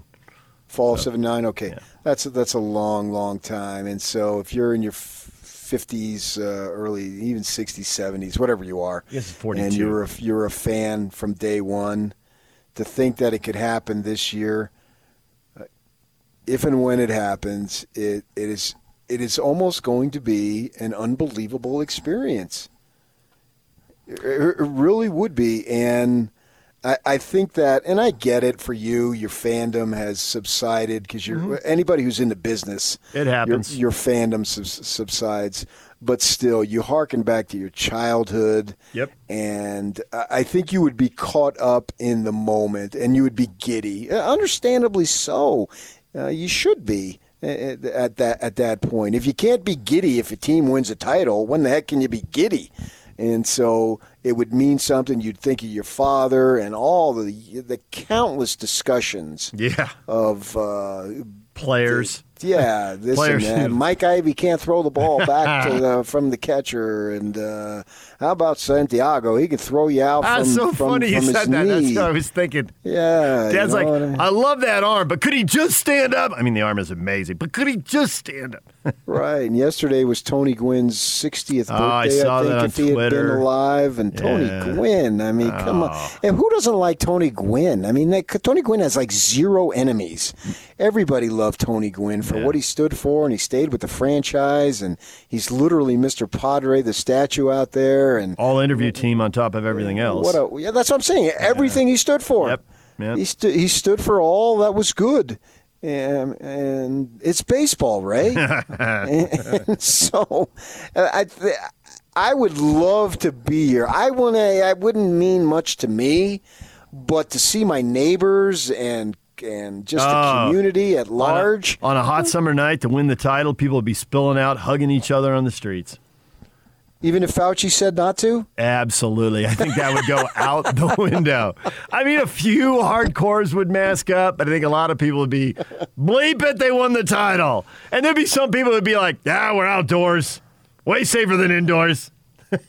Fall of 79? Okay. Yeah. That's a long, long time. And so if you're in your 50s, early, even 60s, 70s, whatever you are, I guess it's 42. And you're a fan from day one, to think that it could happen this year, if and when it happens, it is almost going to be an unbelievable experience. It really would be. And I think that, and I get it for you, your fandom has subsided because anybody who's in the business, it happens. Your fandom subsides. But still, you hearken back to your childhood. Yep. And I think you would be caught up in the moment and you would be giddy. Understandably so. You should be. At that point, if you can't be giddy if a team wins a title, when the heck can you be giddy? And so it would mean something. You'd think of your father and all the countless discussions of players, Yeah, this and that. Mike Ivey can't throw the ball back from the catcher. And how about Santiago? He could throw you out from his knee. That's what I was thinking. Yeah. Dad's like, I love that arm, but could he just stand up? I mean, the arm is amazing, but could he just stand up? Right. And yesterday was Tony Gwynn's 60th birthday, I think, if he had been alive. And Tony Gwynn, I mean, come on. And who doesn't like Tony Gwynn? I mean, Tony Gwynn has like zero enemies. Everybody loved Tony Gwynn for what he stood for, and he stayed with the franchise, and he's literally Mr. Padre, the statue out there, and all interview team on top of everything else. That's what I'm saying. Everything he stood for. Yep. He stood for all that was good. And it's baseball, Ray. And so I would love to be here. I wouldn't mean much to me, but to see my neighbors and just the community at large. On a hot summer night to win the title, people would be spilling out, hugging each other on the streets. Even if Fauci said not to? Absolutely. I think that would go out the window. I mean, a few hardcores would mask up, but I think a lot of people would be, bleep it, they won the title. And there'd be some people who would be like, we're outdoors. Way safer than indoors.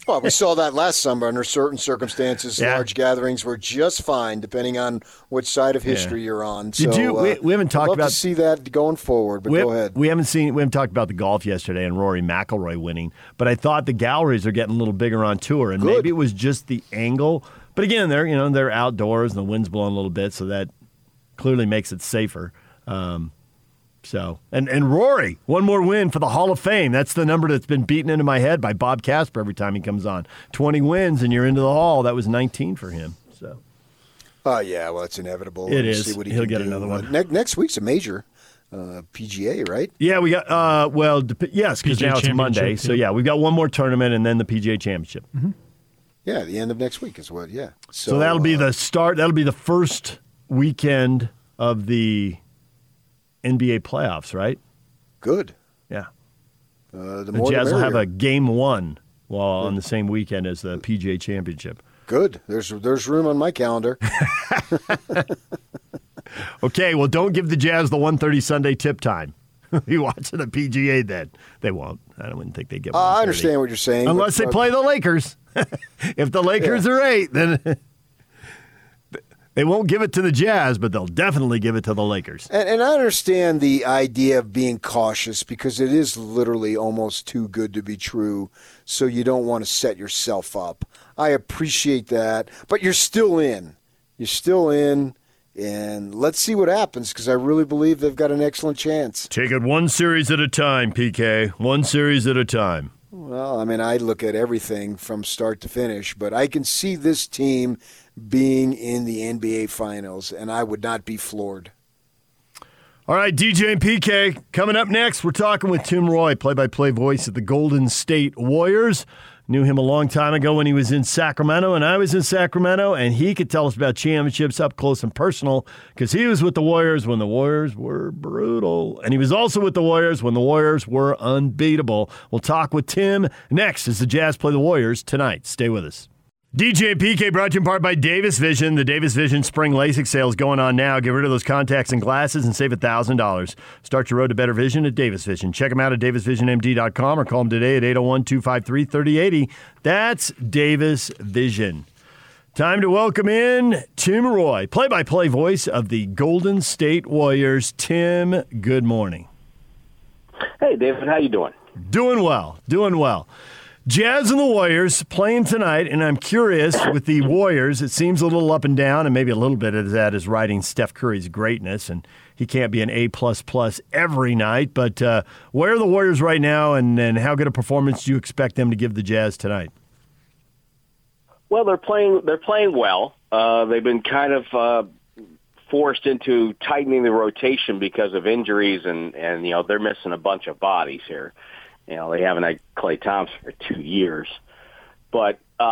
Well, we saw that last summer under certain circumstances. Yeah. Large gatherings were just fine, depending on which side of history you're on. So, we haven't talked about to see that going forward, but go ahead. We haven't talked about the golf yesterday and Rory McIlroy winning, but I thought the galleries are getting a little bigger on tour, and maybe it was just the angle. But again, they're outdoors and the wind's blowing a little bit, so that clearly makes it safer. So, and Rory, one more win for the Hall of Fame. That's the number that's been beaten into my head by Bob Casper every time he comes on. 20 wins and you're into the Hall. That was 19 for him. So, well, it's inevitable. It is. See what He'll get another one. Next week's a major PGA, right? Yeah, we got. Yes, because now it's Monday. So yeah, we've got one more tournament and then the PGA Championship. Mm-hmm. Yeah, the end of next week is what. Yeah. So that'll be the start. That'll be the first weekend of the NBA playoffs, right? Good. Yeah. The Jazz will have a game one on the same weekend as the PGA Championship. Good. There's room on my calendar. Okay, well, don't give the Jazz the 1:30 Sunday tip time. You watch the PGA then. They won't. I wouldn't think they get 1:30. I understand what you're saying. Unless they play the Lakers. If the Lakers are 8, then... They won't give it to the Jazz, but they'll definitely give it to the Lakers. And I understand the idea of being cautious because it is literally almost too good to be true, so you don't want to set yourself up. I appreciate that, but you're still in. You're still in, and let's see what happens because I really believe they've got an excellent chance. Take it one series at a time, PK. One series at a time. Well, I mean, I look at everything from start to finish, but I can see this team being in the NBA Finals, and I would not be floored. All right, DJ and PK, coming up next, we're talking with Tim Roy, play-by-play voice of the Golden State Warriors. Knew him a long time ago when he was in Sacramento, and I was in Sacramento, and he could tell us about championships up close and personal because he was with the Warriors when the Warriors were brutal, and he was also with the Warriors when the Warriors were unbeatable. We'll talk with Tim next as the Jazz play the Warriors tonight. Stay with us. DJ PK brought to you in part by Davis Vision. The Davis Vision Spring LASIK sale is going on now. Get rid of those contacts and glasses and save $1,000. Start your road to better vision at Davis Vision. Check them out at davisvisionmd.com or call them today at 801-253-3080. That's Davis Vision. Time to welcome in Tim Roy, play-by-play voice of the Golden State Warriors. Tim, good morning. Hey, David. How you doing? Doing well. Jazz and the Warriors playing tonight, and I'm curious with the Warriors, it seems a little up and down, and maybe a little bit of that is riding Steph Curry's greatness, and he can't be an A++ every night, but where are the Warriors right now, and how good a performance do you expect them to give the Jazz tonight? Well, they're playing well. They've been kind of forced into tightening the rotation because of injuries, and you know they're missing a bunch of bodies here. You know, they haven't had Clay Thompson for 2 years, but they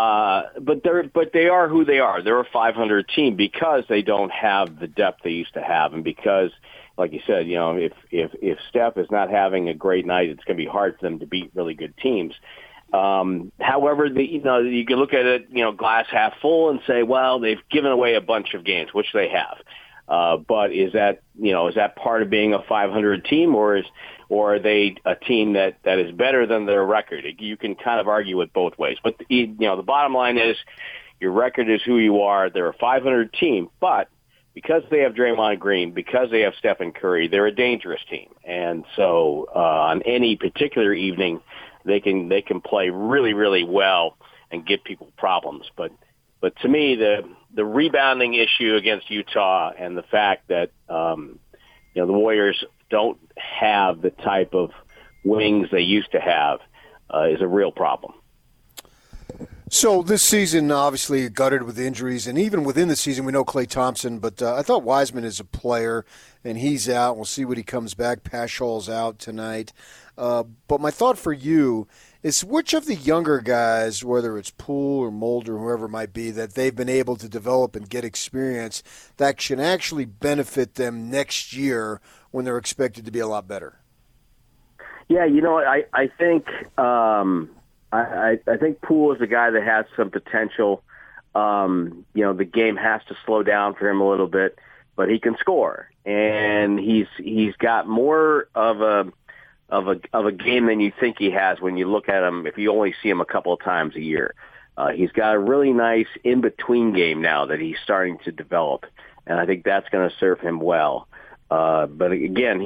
are who they are. They're a 500 team because they don't have the depth they used to have, and because, like you said, you know, if Steph is not having a great night, it's going to be hard for them to beat really good teams. However, you can look at it, you know, glass half full and say, well, they've given away a bunch of games, which they have. But is that, you know, is that part of being a 500 team, or are they a team that is better than their record? You can kind of argue it both ways. But the bottom line is your record is who you are. They're a 500 team, but because they have Draymond Green, because they have Stephen Curry, they're a dangerous team. And so on any particular evening, they can play really, really well and give people problems. But to me, the rebounding issue against Utah and the fact that the Warriors don't have the type of wings they used to have is a real problem. So this season, obviously, gutted with injuries, and even within the season, we know Klay Thompson, but I thought Wiseman is a player, and he's out. We'll see what he comes back. Paschall's out tonight. But my thought for you is which of the younger guys, whether it's Poole or Mulder or whoever it might be, that they've been able to develop and get experience that can actually benefit them next year when they're expected to be a lot better? Yeah, I think I think Poole is a guy that has some potential. The game has to slow down for him a little bit, but he can score, and he's got more of a game than you think he has when you look at him. If you only see him a couple of times a year, he's got a really nice in between game now that he's starting to develop, and I think that's going to serve him well. But again,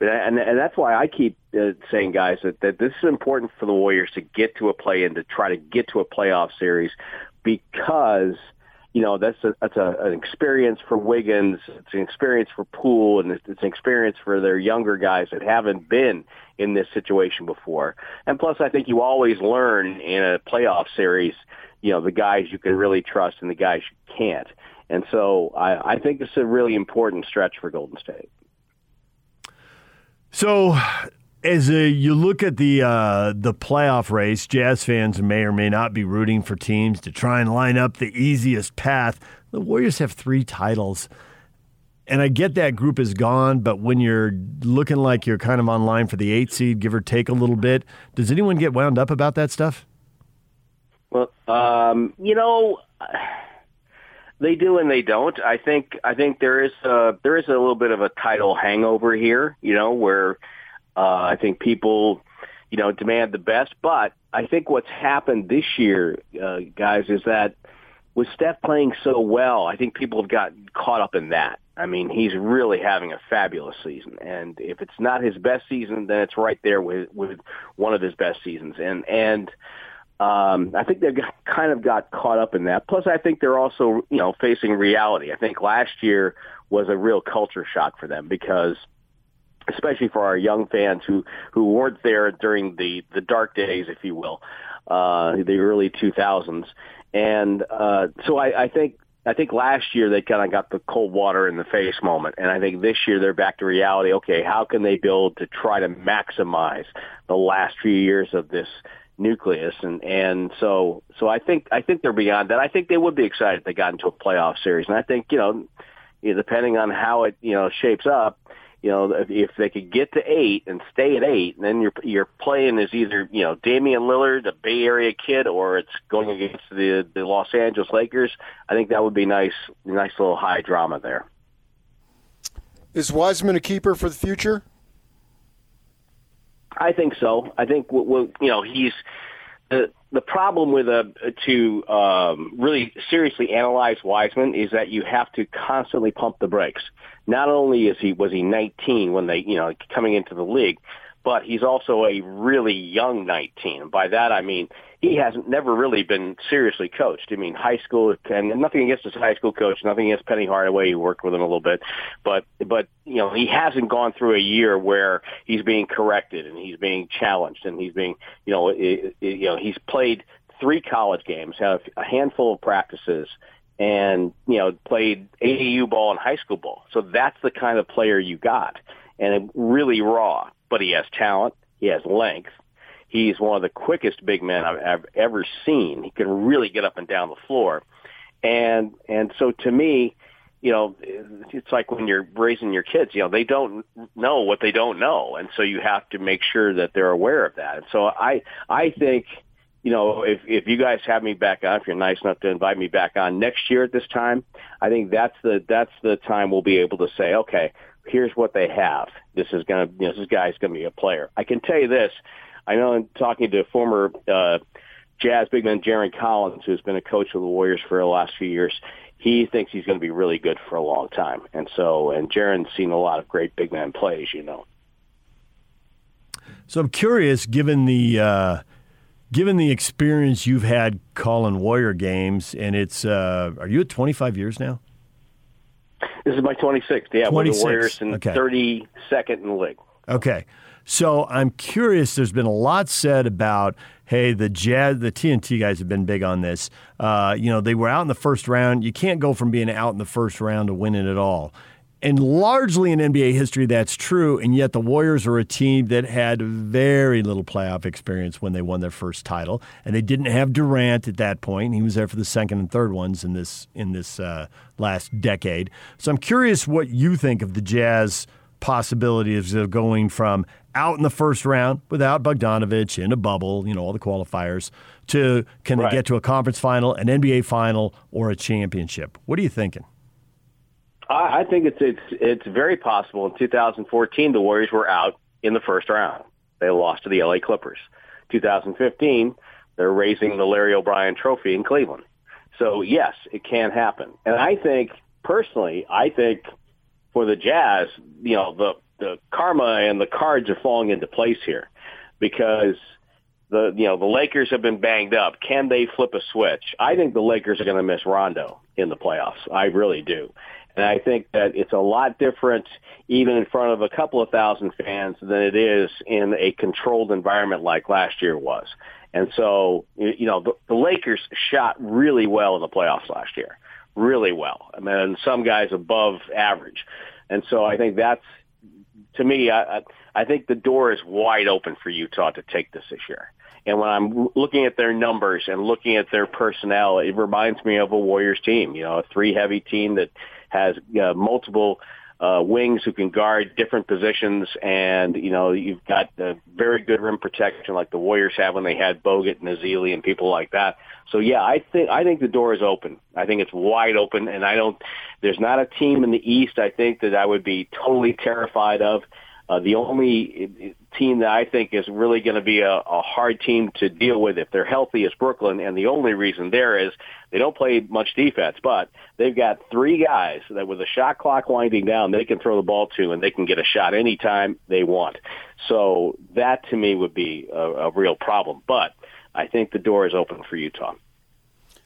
and that's why I keep saying, guys, that this is important for the Warriors to get to a play-in, to try to get to a playoff series, because that's an experience for Wiggins, it's an experience for Poole, and it's an experience for their younger guys that haven't been in this situation before. And plus, I think you always learn in a playoff series, the guys you can really trust and the guys you can't. And so I think it's a really important stretch for Golden State. So as you look at the playoff race, Jazz fans may or may not be rooting for teams to try and line up the easiest path. The Warriors have 3 titles. And I get that group is gone, but when you're looking like you're kind of online for the 8 seed, give or take a little bit, does anyone get wound up about that stuff? Well, they do and they don't. I think there is a little bit of a title hangover here, where I think people, demand the best. But I think what's happened this year, guys, is that with Steph playing so well, I think people have gotten caught up in that. I mean, he's really having a fabulous season, and if it's not his best season, then it's right there with one of his best seasons. And I think they kind of got caught up in that. Plus, I think they're also, facing reality. I think last year was a real culture shock for them because, especially for our young fans who weren't there during the dark days, if you will, the early 2000s. And so I think last year they kind of got the cold water in the face moment, and I think this year they're back to reality. Okay, how can they build to try to maximize the last few years of this nucleus? And so I think they're beyond that. I think they would be excited if they got into a playoff series. And I think, depending on how it, shapes up, if they could get to 8 and stay at 8, then you're playing is either, Damian Lillard, a Bay Area kid, or it's going against the Los Angeles Lakers. I think that would be nice little high drama there. Is Wiseman a keeper for the future? I think so. I think he's the problem with to really seriously analyze Wiseman is that you have to constantly pump the brakes. Not only was he 19 when they coming into the league, but he's also a really young 19. And by that I mean he hasn't never really been seriously coached. I mean, high school, and nothing against his high school coach, nothing against Penny Hardaway. He worked with him a little bit, but he hasn't gone through a year where he's being corrected and he's being challenged and he's being he's played 3 college games, had a handful of practices, and played AAU ball and high school ball. So that's the kind of player you got, and really raw. But he has talent. He has length. He's one of the quickest big men I've ever seen. He can really get up and down the floor. And so to me, it's like when you're raising your kids, they don't know what they don't know. And so you have to make sure that they're aware of that. And so I think, you know, if you guys have me back on, if you're nice enough to invite me back on next year at this time, I think that's the time we'll be able to say, okay, here's what they have. This is gonna, you know, this guy's gonna be a player. I can tell you this. I know in talking to former Jazz big man Jaren Collins, who's been a coach of the Warriors for the last few years, he thinks he's going to be really good for a long time. And Jaren's seen a lot of great big man plays, you know. So I'm curious, given the experience you've had calling Warrior games, and it's are you at 25 years now? This is my 26th. Yeah, 26. We're the Warriors in 32nd in the league. Okay. So I'm curious, there's been a lot said about, hey, the Jazz, the TNT guys have been big on this. You know, they were out in the first round. You can't go from being out in the first round to winning it all. And largely in NBA history, that's true, and yet the Warriors are a team that had very little playoff experience when they won their first title, and they didn't have Durant at that point. He was there for the second and third ones in this last decade. So I'm curious what you think of the Jazz possibilities of going from out in the first round without Bogdanović in a bubble, you know, all the qualifiers, to can they get to a conference final, an NBA final, or a championship? What are you thinking? I think it's very possible. In 2014, the Warriors were out in the first round. They lost to the LA Clippers. 2015, they're raising the Larry O'Brien Trophy in Cleveland. So, yes, it can happen. And I think, personally, for the Jazz, you know, the karma and the cards are falling into place here because the Lakers have been banged up. Can they flip a switch? I think the Lakers are going to miss Rondo in the playoffs. I really do. And I think that it's a lot different even in front of a couple of thousand fans than it is in a controlled environment like last year was. And so, you know, the Lakers shot really well in the playoffs last year. Really well. I mean, some guys above average. And so I think that's, to me, I think the door is wide open for Utah to take this year. And when I'm looking at their numbers and looking at their personnel, it reminds me of a Warriors team, you know, a three-heavy team that has multiple wings who can guard different positions. And, you know, you've got very good rim protection like the Warriors have when they had Bogut and Ezeli and people like that. So, yeah, I think the door is open. I think it's wide open, and there's not a team in the East I think that I would be totally terrified of. The only team that I think is really going to be a hard team to deal with if they're healthy is Brooklyn, and the only reason there is they don't play much defense, but they've got three guys that with the shot clock winding down, they can throw the ball to, and they can get a shot anytime they want. So that, to me, would be a real problem. But I think the door is open for Utah.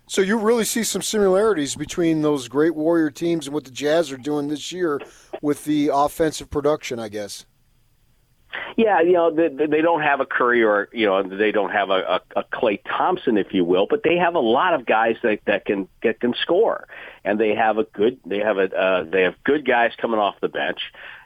So you really see some similarities between those great Warrior teams and what the Jazz are doing this year with the offensive production, I guess. Yeah, you know, they don't have a Curry or, you know, they don't have a Klay Thompson, if you will, but they have a lot of guys that can score, and they have good guys coming off the bench.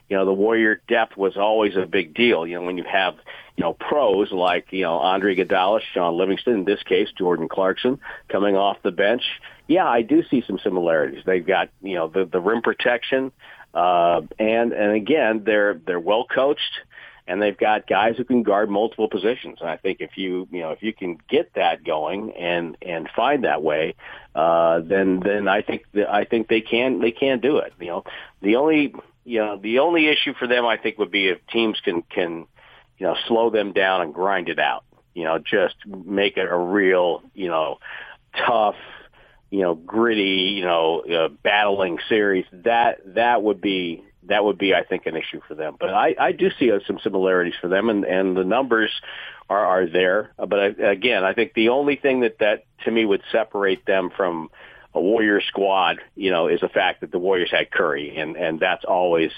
You know, the Warrior depth was always a big deal. You know, when you have, you know, pros like, you know, Andre Iguodala, Sean Livingston, in this case, Jordan Clarkson, coming off the bench. Yeah, I do see some similarities. They've got, you know, the rim protection, and again, they're well coached, and they've got guys who can guard multiple positions. And I think if you can get that going and find that way, then I think they can do it. You know, the only issue for them, I think, would be if teams can, you know, slow them down and grind it out. You know, just make it a real, you know, tough, you know, gritty, you know, battling series. That would be, I think, an issue for them. But I do see some similarities for them, and the numbers are there. But I think the only thing that to me would separate them from a Warrior squad, you know, is the fact that the Warriors had Curry, and that's always,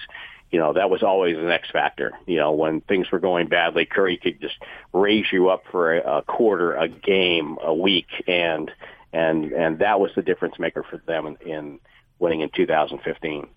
you know, that was always an X factor. You know, when things were going badly, Curry could just raise you up for a quarter, a game, a week, and that was the difference maker for them in winning in 2015.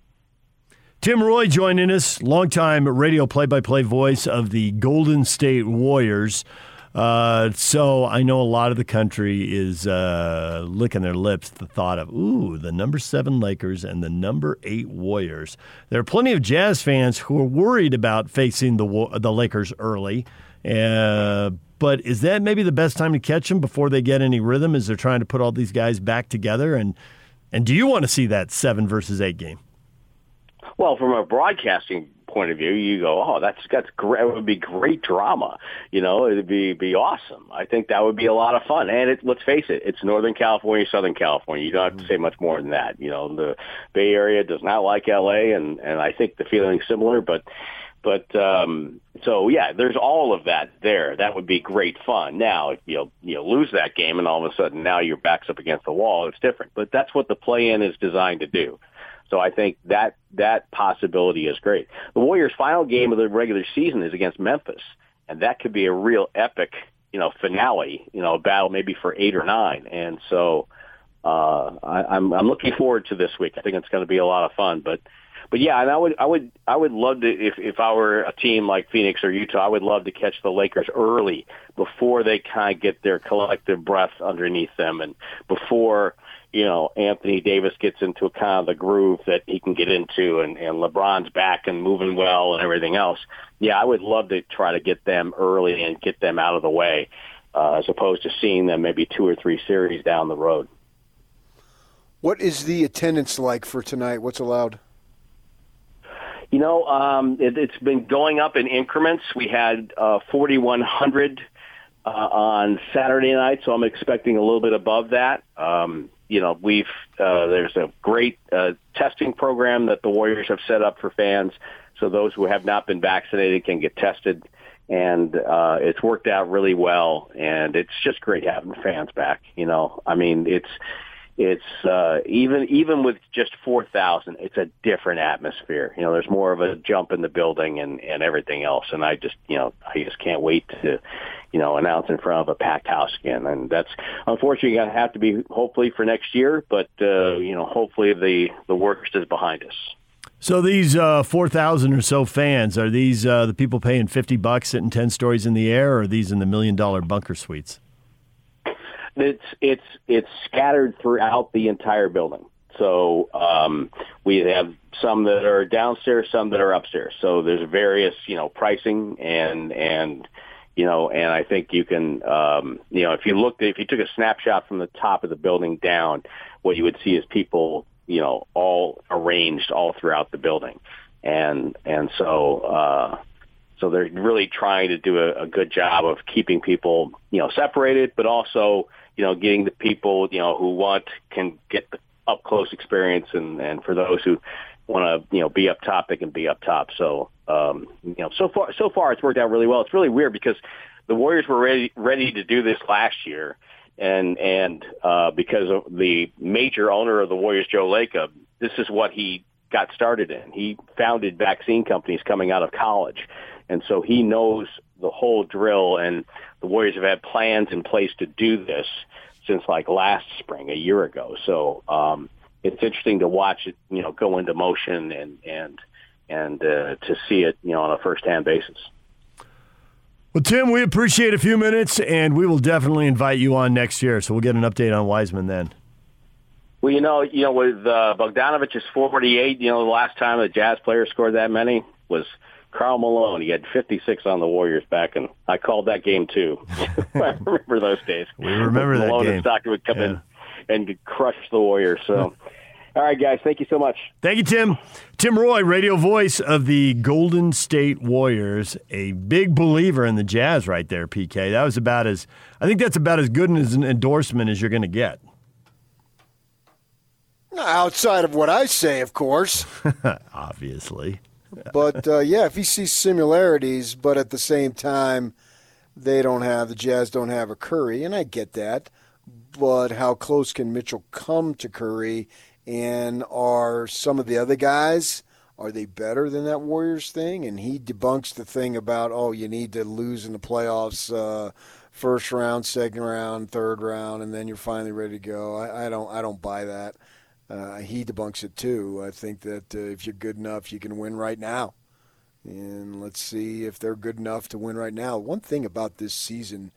Tim Roy joining us, longtime radio play-by-play voice of the Golden State Warriors. So I know a lot of the country is licking their lips at the thought of, ooh, the number 7 Lakers and the number 8 Warriors. There are plenty of Jazz fans who are worried about facing the Lakers early But is that maybe the best time to catch them before they get any rhythm as they're trying to put all these guys back together? And do you want to see that 7 versus 8 game? Well, from a broadcasting point of view, you go, oh, that's great. It would be great drama. You know, it'd be awesome. I think that would be a lot of fun. And let's face it, it's Northern California, Southern California. You don't have to say much more than that. You know, the Bay Area does not like L.A., and I think the feeling's similar. But yeah, there's all of that there. That would be great fun. Now, if you'll lose that game, and all of a sudden now your back's up against the wall, it's different. But that's what the play-in is designed to do. So I think that possibility is great. The Warriors' final game of the regular season is against Memphis, and that could be a real epic, finale, a battle maybe for 8 or 9. And so I'm looking forward to this week. I think it's going to be a lot of fun. But yeah, and I would love to, if I were a team like Phoenix or Utah, I would love to catch the Lakers early before they kind of get their collective breath underneath them, and before Anthony Davis gets into a kind of the groove that he can get into, and LeBron's back and moving well and everything else. Yeah, I would love to try to get them early and get them out of the way, as opposed to seeing them maybe 2 or 3 series down the road. What is the attendance like for tonight? What's allowed? It's been going up in increments. We had 4,100 on Saturday night, so I'm expecting a little bit above that. There's a great testing program that the Warriors have set up for fans, so those who have not been vaccinated can get tested, and it's worked out really well, and it's just great having fans back. I mean, it's even with just 4,000, it's a different atmosphere. There's more of a jump in the building and everything else, and I just can't wait to announce in front of a packed house again. And that's unfortunately going to have to be hopefully for next year, but, hopefully the worst is behind us. So these 4,000 or so fans, are these the people paying $50 sitting 10 stories in the air, or are these in the $1 million bunker suites? It's scattered throughout the entire building. So we have some that are downstairs, some that are upstairs. So there's various, pricing and and I think you can, if you took a snapshot from the top of the building down, what you would see is people, all arranged all throughout the building. So they're really trying to do a good job of keeping people, separated, but also, getting the people, who can get the up close experience. And for those who want to, be up top, they can be up top. So, so far it's worked out really well. It's really weird because the Warriors were ready to do this last year. And because of the major owner of the Warriors, Joe Lacob, this is what he got started in. He founded vaccine companies coming out of college. And so he knows the whole drill, and the Warriors have had plans in place to do this since like last spring, a year ago. So it's interesting to watch it, go into motion and to see it, on a first-hand basis. Well, Tim, we appreciate a few minutes, and we will definitely invite you on next year. So we'll get an update on Wiseman then. Well, with Bogdanović is 48, the last time a Jazz player scored that many was Karl Malone. He had 56 on the Warriors back, and I called that game too. I remember those days. We remember that game. Malone and Stockton would come in and crush the Warriors. So, all right, guys, thank you so much. Thank you, Tim. Tim Roy, radio voice of the Golden State Warriors, a big believer in the Jazz right there, PK. I think that's about as good an endorsement as you're going to get. Outside of what I say, of course. Obviously. But, yeah, if you see similarities, but at the same time, the Jazz don't have a Curry, and I get that. But how close can Mitchell come to Curry, and are some of the other guys, are they better than that Warriors thing? And he debunks the thing about, you need to lose in the playoffs, first round, second round, third round, and then you're finally ready to go. I don't buy that. He debunks it, too. I think that if you're good enough, you can win right now. And let's see if they're good enough to win right now. One thing about this season,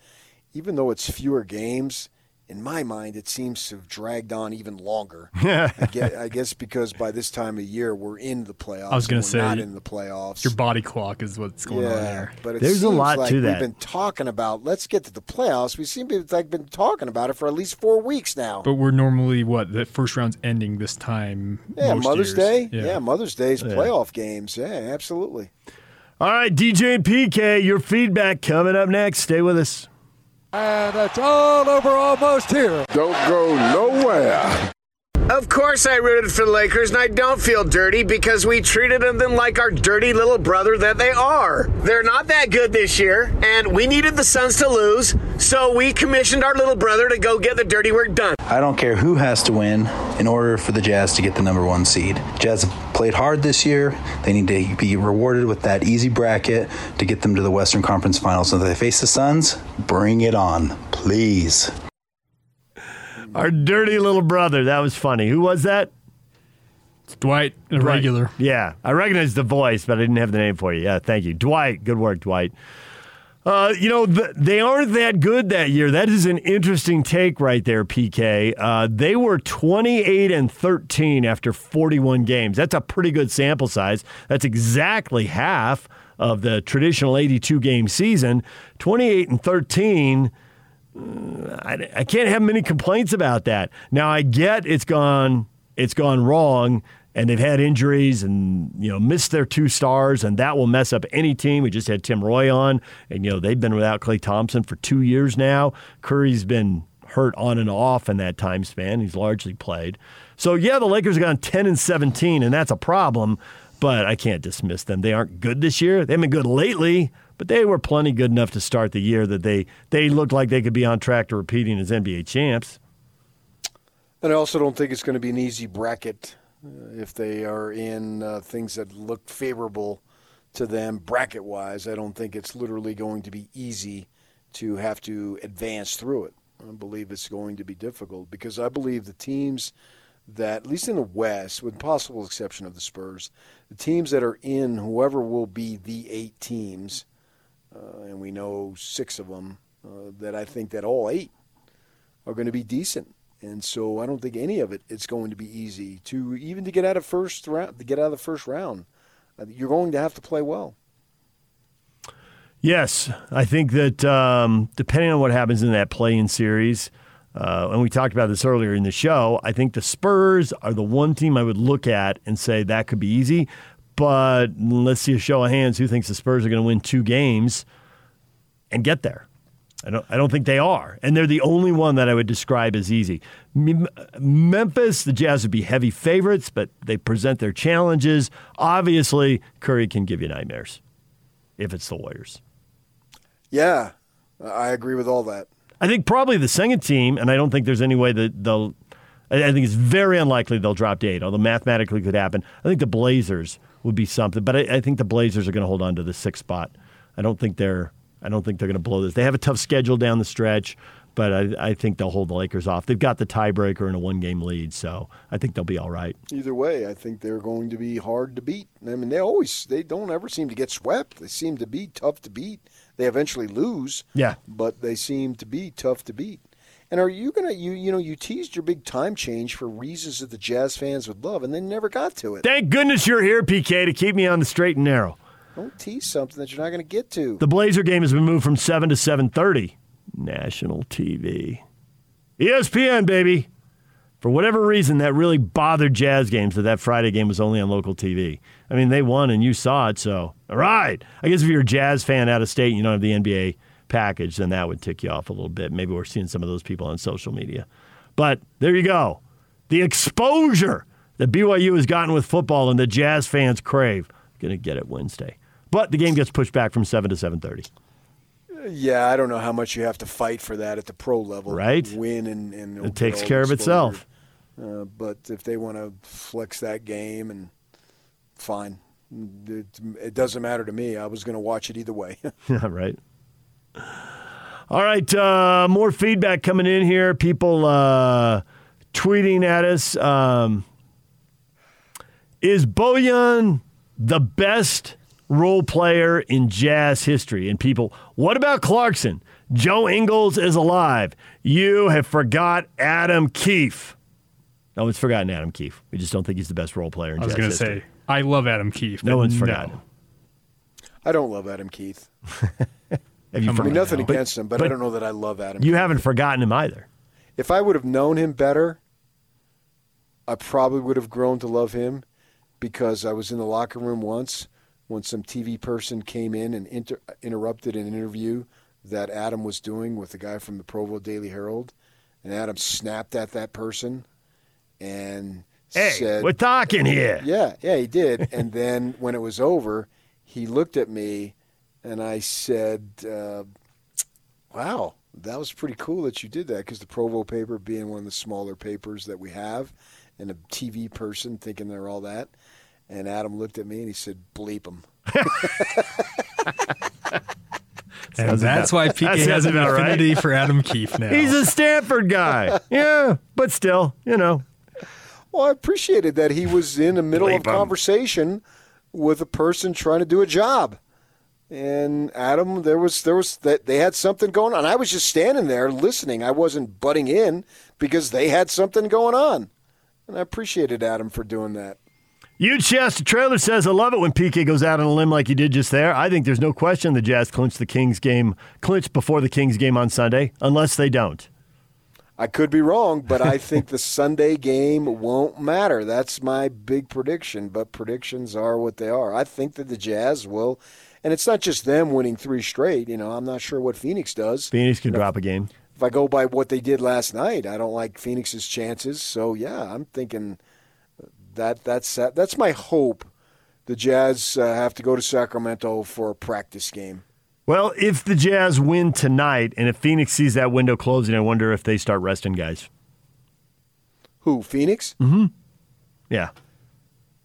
even though it's fewer games, in my mind, it seems to have dragged on even longer. I guess because by this time of year, we're in the playoffs. I was going to say, not in the playoffs. Your body clock is what's going on there. But there's a lot to that. We've been talking about, let's get to the playoffs. We seem to have been talking about it for at least 4 weeks now. But we're normally, the first round's ending this time. Yeah, Mother's Day. Yeah, Mother's Day's playoff games. Yeah, absolutely. All right, DJ and PK, your feedback coming up next. Stay with us. And it's all over almost here. Don't go nowhere. Of course I rooted for the Lakers, and I don't feel dirty because we treated them like our dirty little brother that they are. They're not that good this year, and we needed the Suns to lose, so we commissioned our little brother to go get the dirty work done. I don't care who has to win in order for the Jazz to get the #1 seed. Jazz played hard this year. They need to be rewarded with that easy bracket to get them to the Western Conference Finals. So if they face the Suns, bring it on, please. Our dirty little brother. That was funny. Who was that? It's Dwight, the regular. Yeah. I recognized the voice, but I didn't have the name for you. Yeah, thank you. Dwight. Good work, Dwight. They aren't that good that year. That is an interesting take right there, PK. They were 28-13 after 41 games. That's a pretty good sample size. That's exactly half of the traditional 82-game season. 28-13. I can't have many complaints about that. Now I get it's gone wrong, and they've had injuries and missed their two stars, and that will mess up any team. We just had Tim Roy on, and they've been without Klay Thompson for 2 years now. Curry's been hurt on and off in that time span. He's largely played. So yeah, the Lakers have gone 10-17, and that's a problem. But I can't dismiss them. They aren't good this year. They haven't been good lately. But they were plenty good enough to start the year that they looked like they could be on track to repeating as NBA champs. And I also don't think it's going to be an easy bracket if they are in things that look favorable to them bracket-wise. I don't think it's literally going to be easy to have to advance through it. I believe it's going to be difficult because I believe the teams that, at least in the West, with possible exception of the Spurs, the teams that are in whoever will be the 8 teams, and we know 6 of them, that I think that all 8 are going to be decent. And so I don't think any of it's going to be easy to even to get out of first round. To get out of the first round, you're going to have to play well. Yes, I think that depending on what happens in that play-in series, and we talked about this earlier in the show, I think the Spurs are the one team I would look at and say that could be easy. But let's see a show of hands who thinks the Spurs are going to win 2 games and get there. I don't think they are. And they're the only one that I would describe as easy. Memphis, the Jazz would be heavy favorites, but they present their challenges. Obviously, Curry can give you nightmares if it's the Warriors. Yeah, I agree with all that. I think probably the second team, and I don't think there's any way that they'll – I think it's very unlikely they'll drop to 8, although mathematically could happen. I think the Blazers would be something, but I think the Blazers are going to hold on to the 6th spot. I don't think they're going to blow this. They have a tough schedule down the stretch, but I think they'll hold the Lakers off. They've got the tiebreaker and a 1-game lead, so I think they'll be all right. Either way, I think they're going to be hard to beat. I mean, they don't ever seem to get swept. They seem to be tough to beat. They eventually lose, but they seem to be tough to beat. And are you going to, you teased your big time change for reasons that the Jazz fans would love, and they never got to it. Thank goodness you're here, PK, to keep me on the straight and narrow. Don't tease something that you're not going to get to. The Blazer game has been moved from 7 to 7:30. National TV. ESPN, baby. For whatever reason, that really bothered Jazz games that Friday game was only on local TV. I mean, they won and you saw it, so all right. I guess if you're a Jazz fan out of state and you don't have the NBA package, then that would tick you off a little bit. Maybe we're seeing some of those people on social media. But there you go. The exposure that BYU has gotten with football and the Jazz fans crave. Going to get it Wednesday. But the game gets pushed back from 7 to 7:30. Yeah, I don't know how much you have to fight for that at the pro level. Right. Win and it takes care of itself. But if they want to flex that game, and fine. It doesn't matter to me. I was going to watch it either way. Right. All right, more feedback coming in here. People tweeting at us. Is Bojan the best role player in Jazz history? And people, what about Clarkson? Joe Ingles is alive. You have forgot Adam Keefe. No one's forgotten Adam Keefe. We just don't think he's the best role player in Jets history. I was going to say, I love Adam Keefe. No one's forgotten him. I don't love Adam Keefe. Nothing against him, but I don't know that I love Adam Keefe. You haven't forgotten him either. If I would have known him better, I probably would have grown to love him, because I was in the locker room once when some TV person came in and interrupted an interview that Adam was doing with a guy from the Provo Daily Herald, and Adam snapped at that person and said, we're talking here. Yeah, he did. And then when it was over, he looked at me, and I said, wow, that was pretty cool that you did that, because the Provo paper being one of the smaller papers that we have, and a TV person thinking they're all that. And Adam looked at me, and he said, bleep him. And that's why PK has an affinity for Adam Keefe now. He's a Stanford guy. Yeah, but still, you know. Well, I appreciated that he was in the middle of conversation with a person trying to do a job. And Adam, there was that they had something going on. I was just standing there listening. I wasn't butting in because they had something going on. And I appreciated Adam for doing that. Chester Trailer says, I love it when PK goes out on a limb like he did just there. I think there's no question the Jazz clinched before the Kings game on Sunday, unless they don't. I could be wrong, but I think the Sunday game won't matter. That's my big prediction, but predictions are what they are. I think that the Jazz will, and it's not just them winning three straight. You know, I'm not sure what Phoenix does. Phoenix can drop a game. If I go by what they did last night, I don't like Phoenix's chances. So, yeah, I'm thinking – That's my hope. The Jazz have to go to Sacramento for a practice game. Well, if the Jazz win tonight, and if Phoenix sees that window closing, I wonder if they start resting guys. Who, Phoenix? Mm-hmm. Yeah.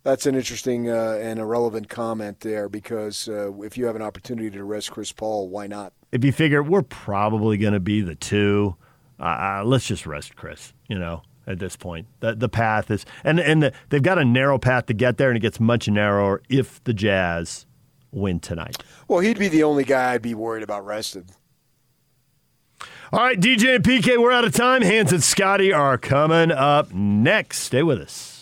That's an interesting and irrelevant comment there, because if you have an opportunity to rest Chris Paul, why not? If you figure we're probably going to be the two, let's just rest Chris, you know. At this point, the path is – and they've got a narrow path to get there, and it gets much narrower if the Jazz win tonight. Well, he'd be the only guy I'd be worried about rested. All right, DJ and PK, we're out of time. Hans and Scotty are coming up next. Stay with us.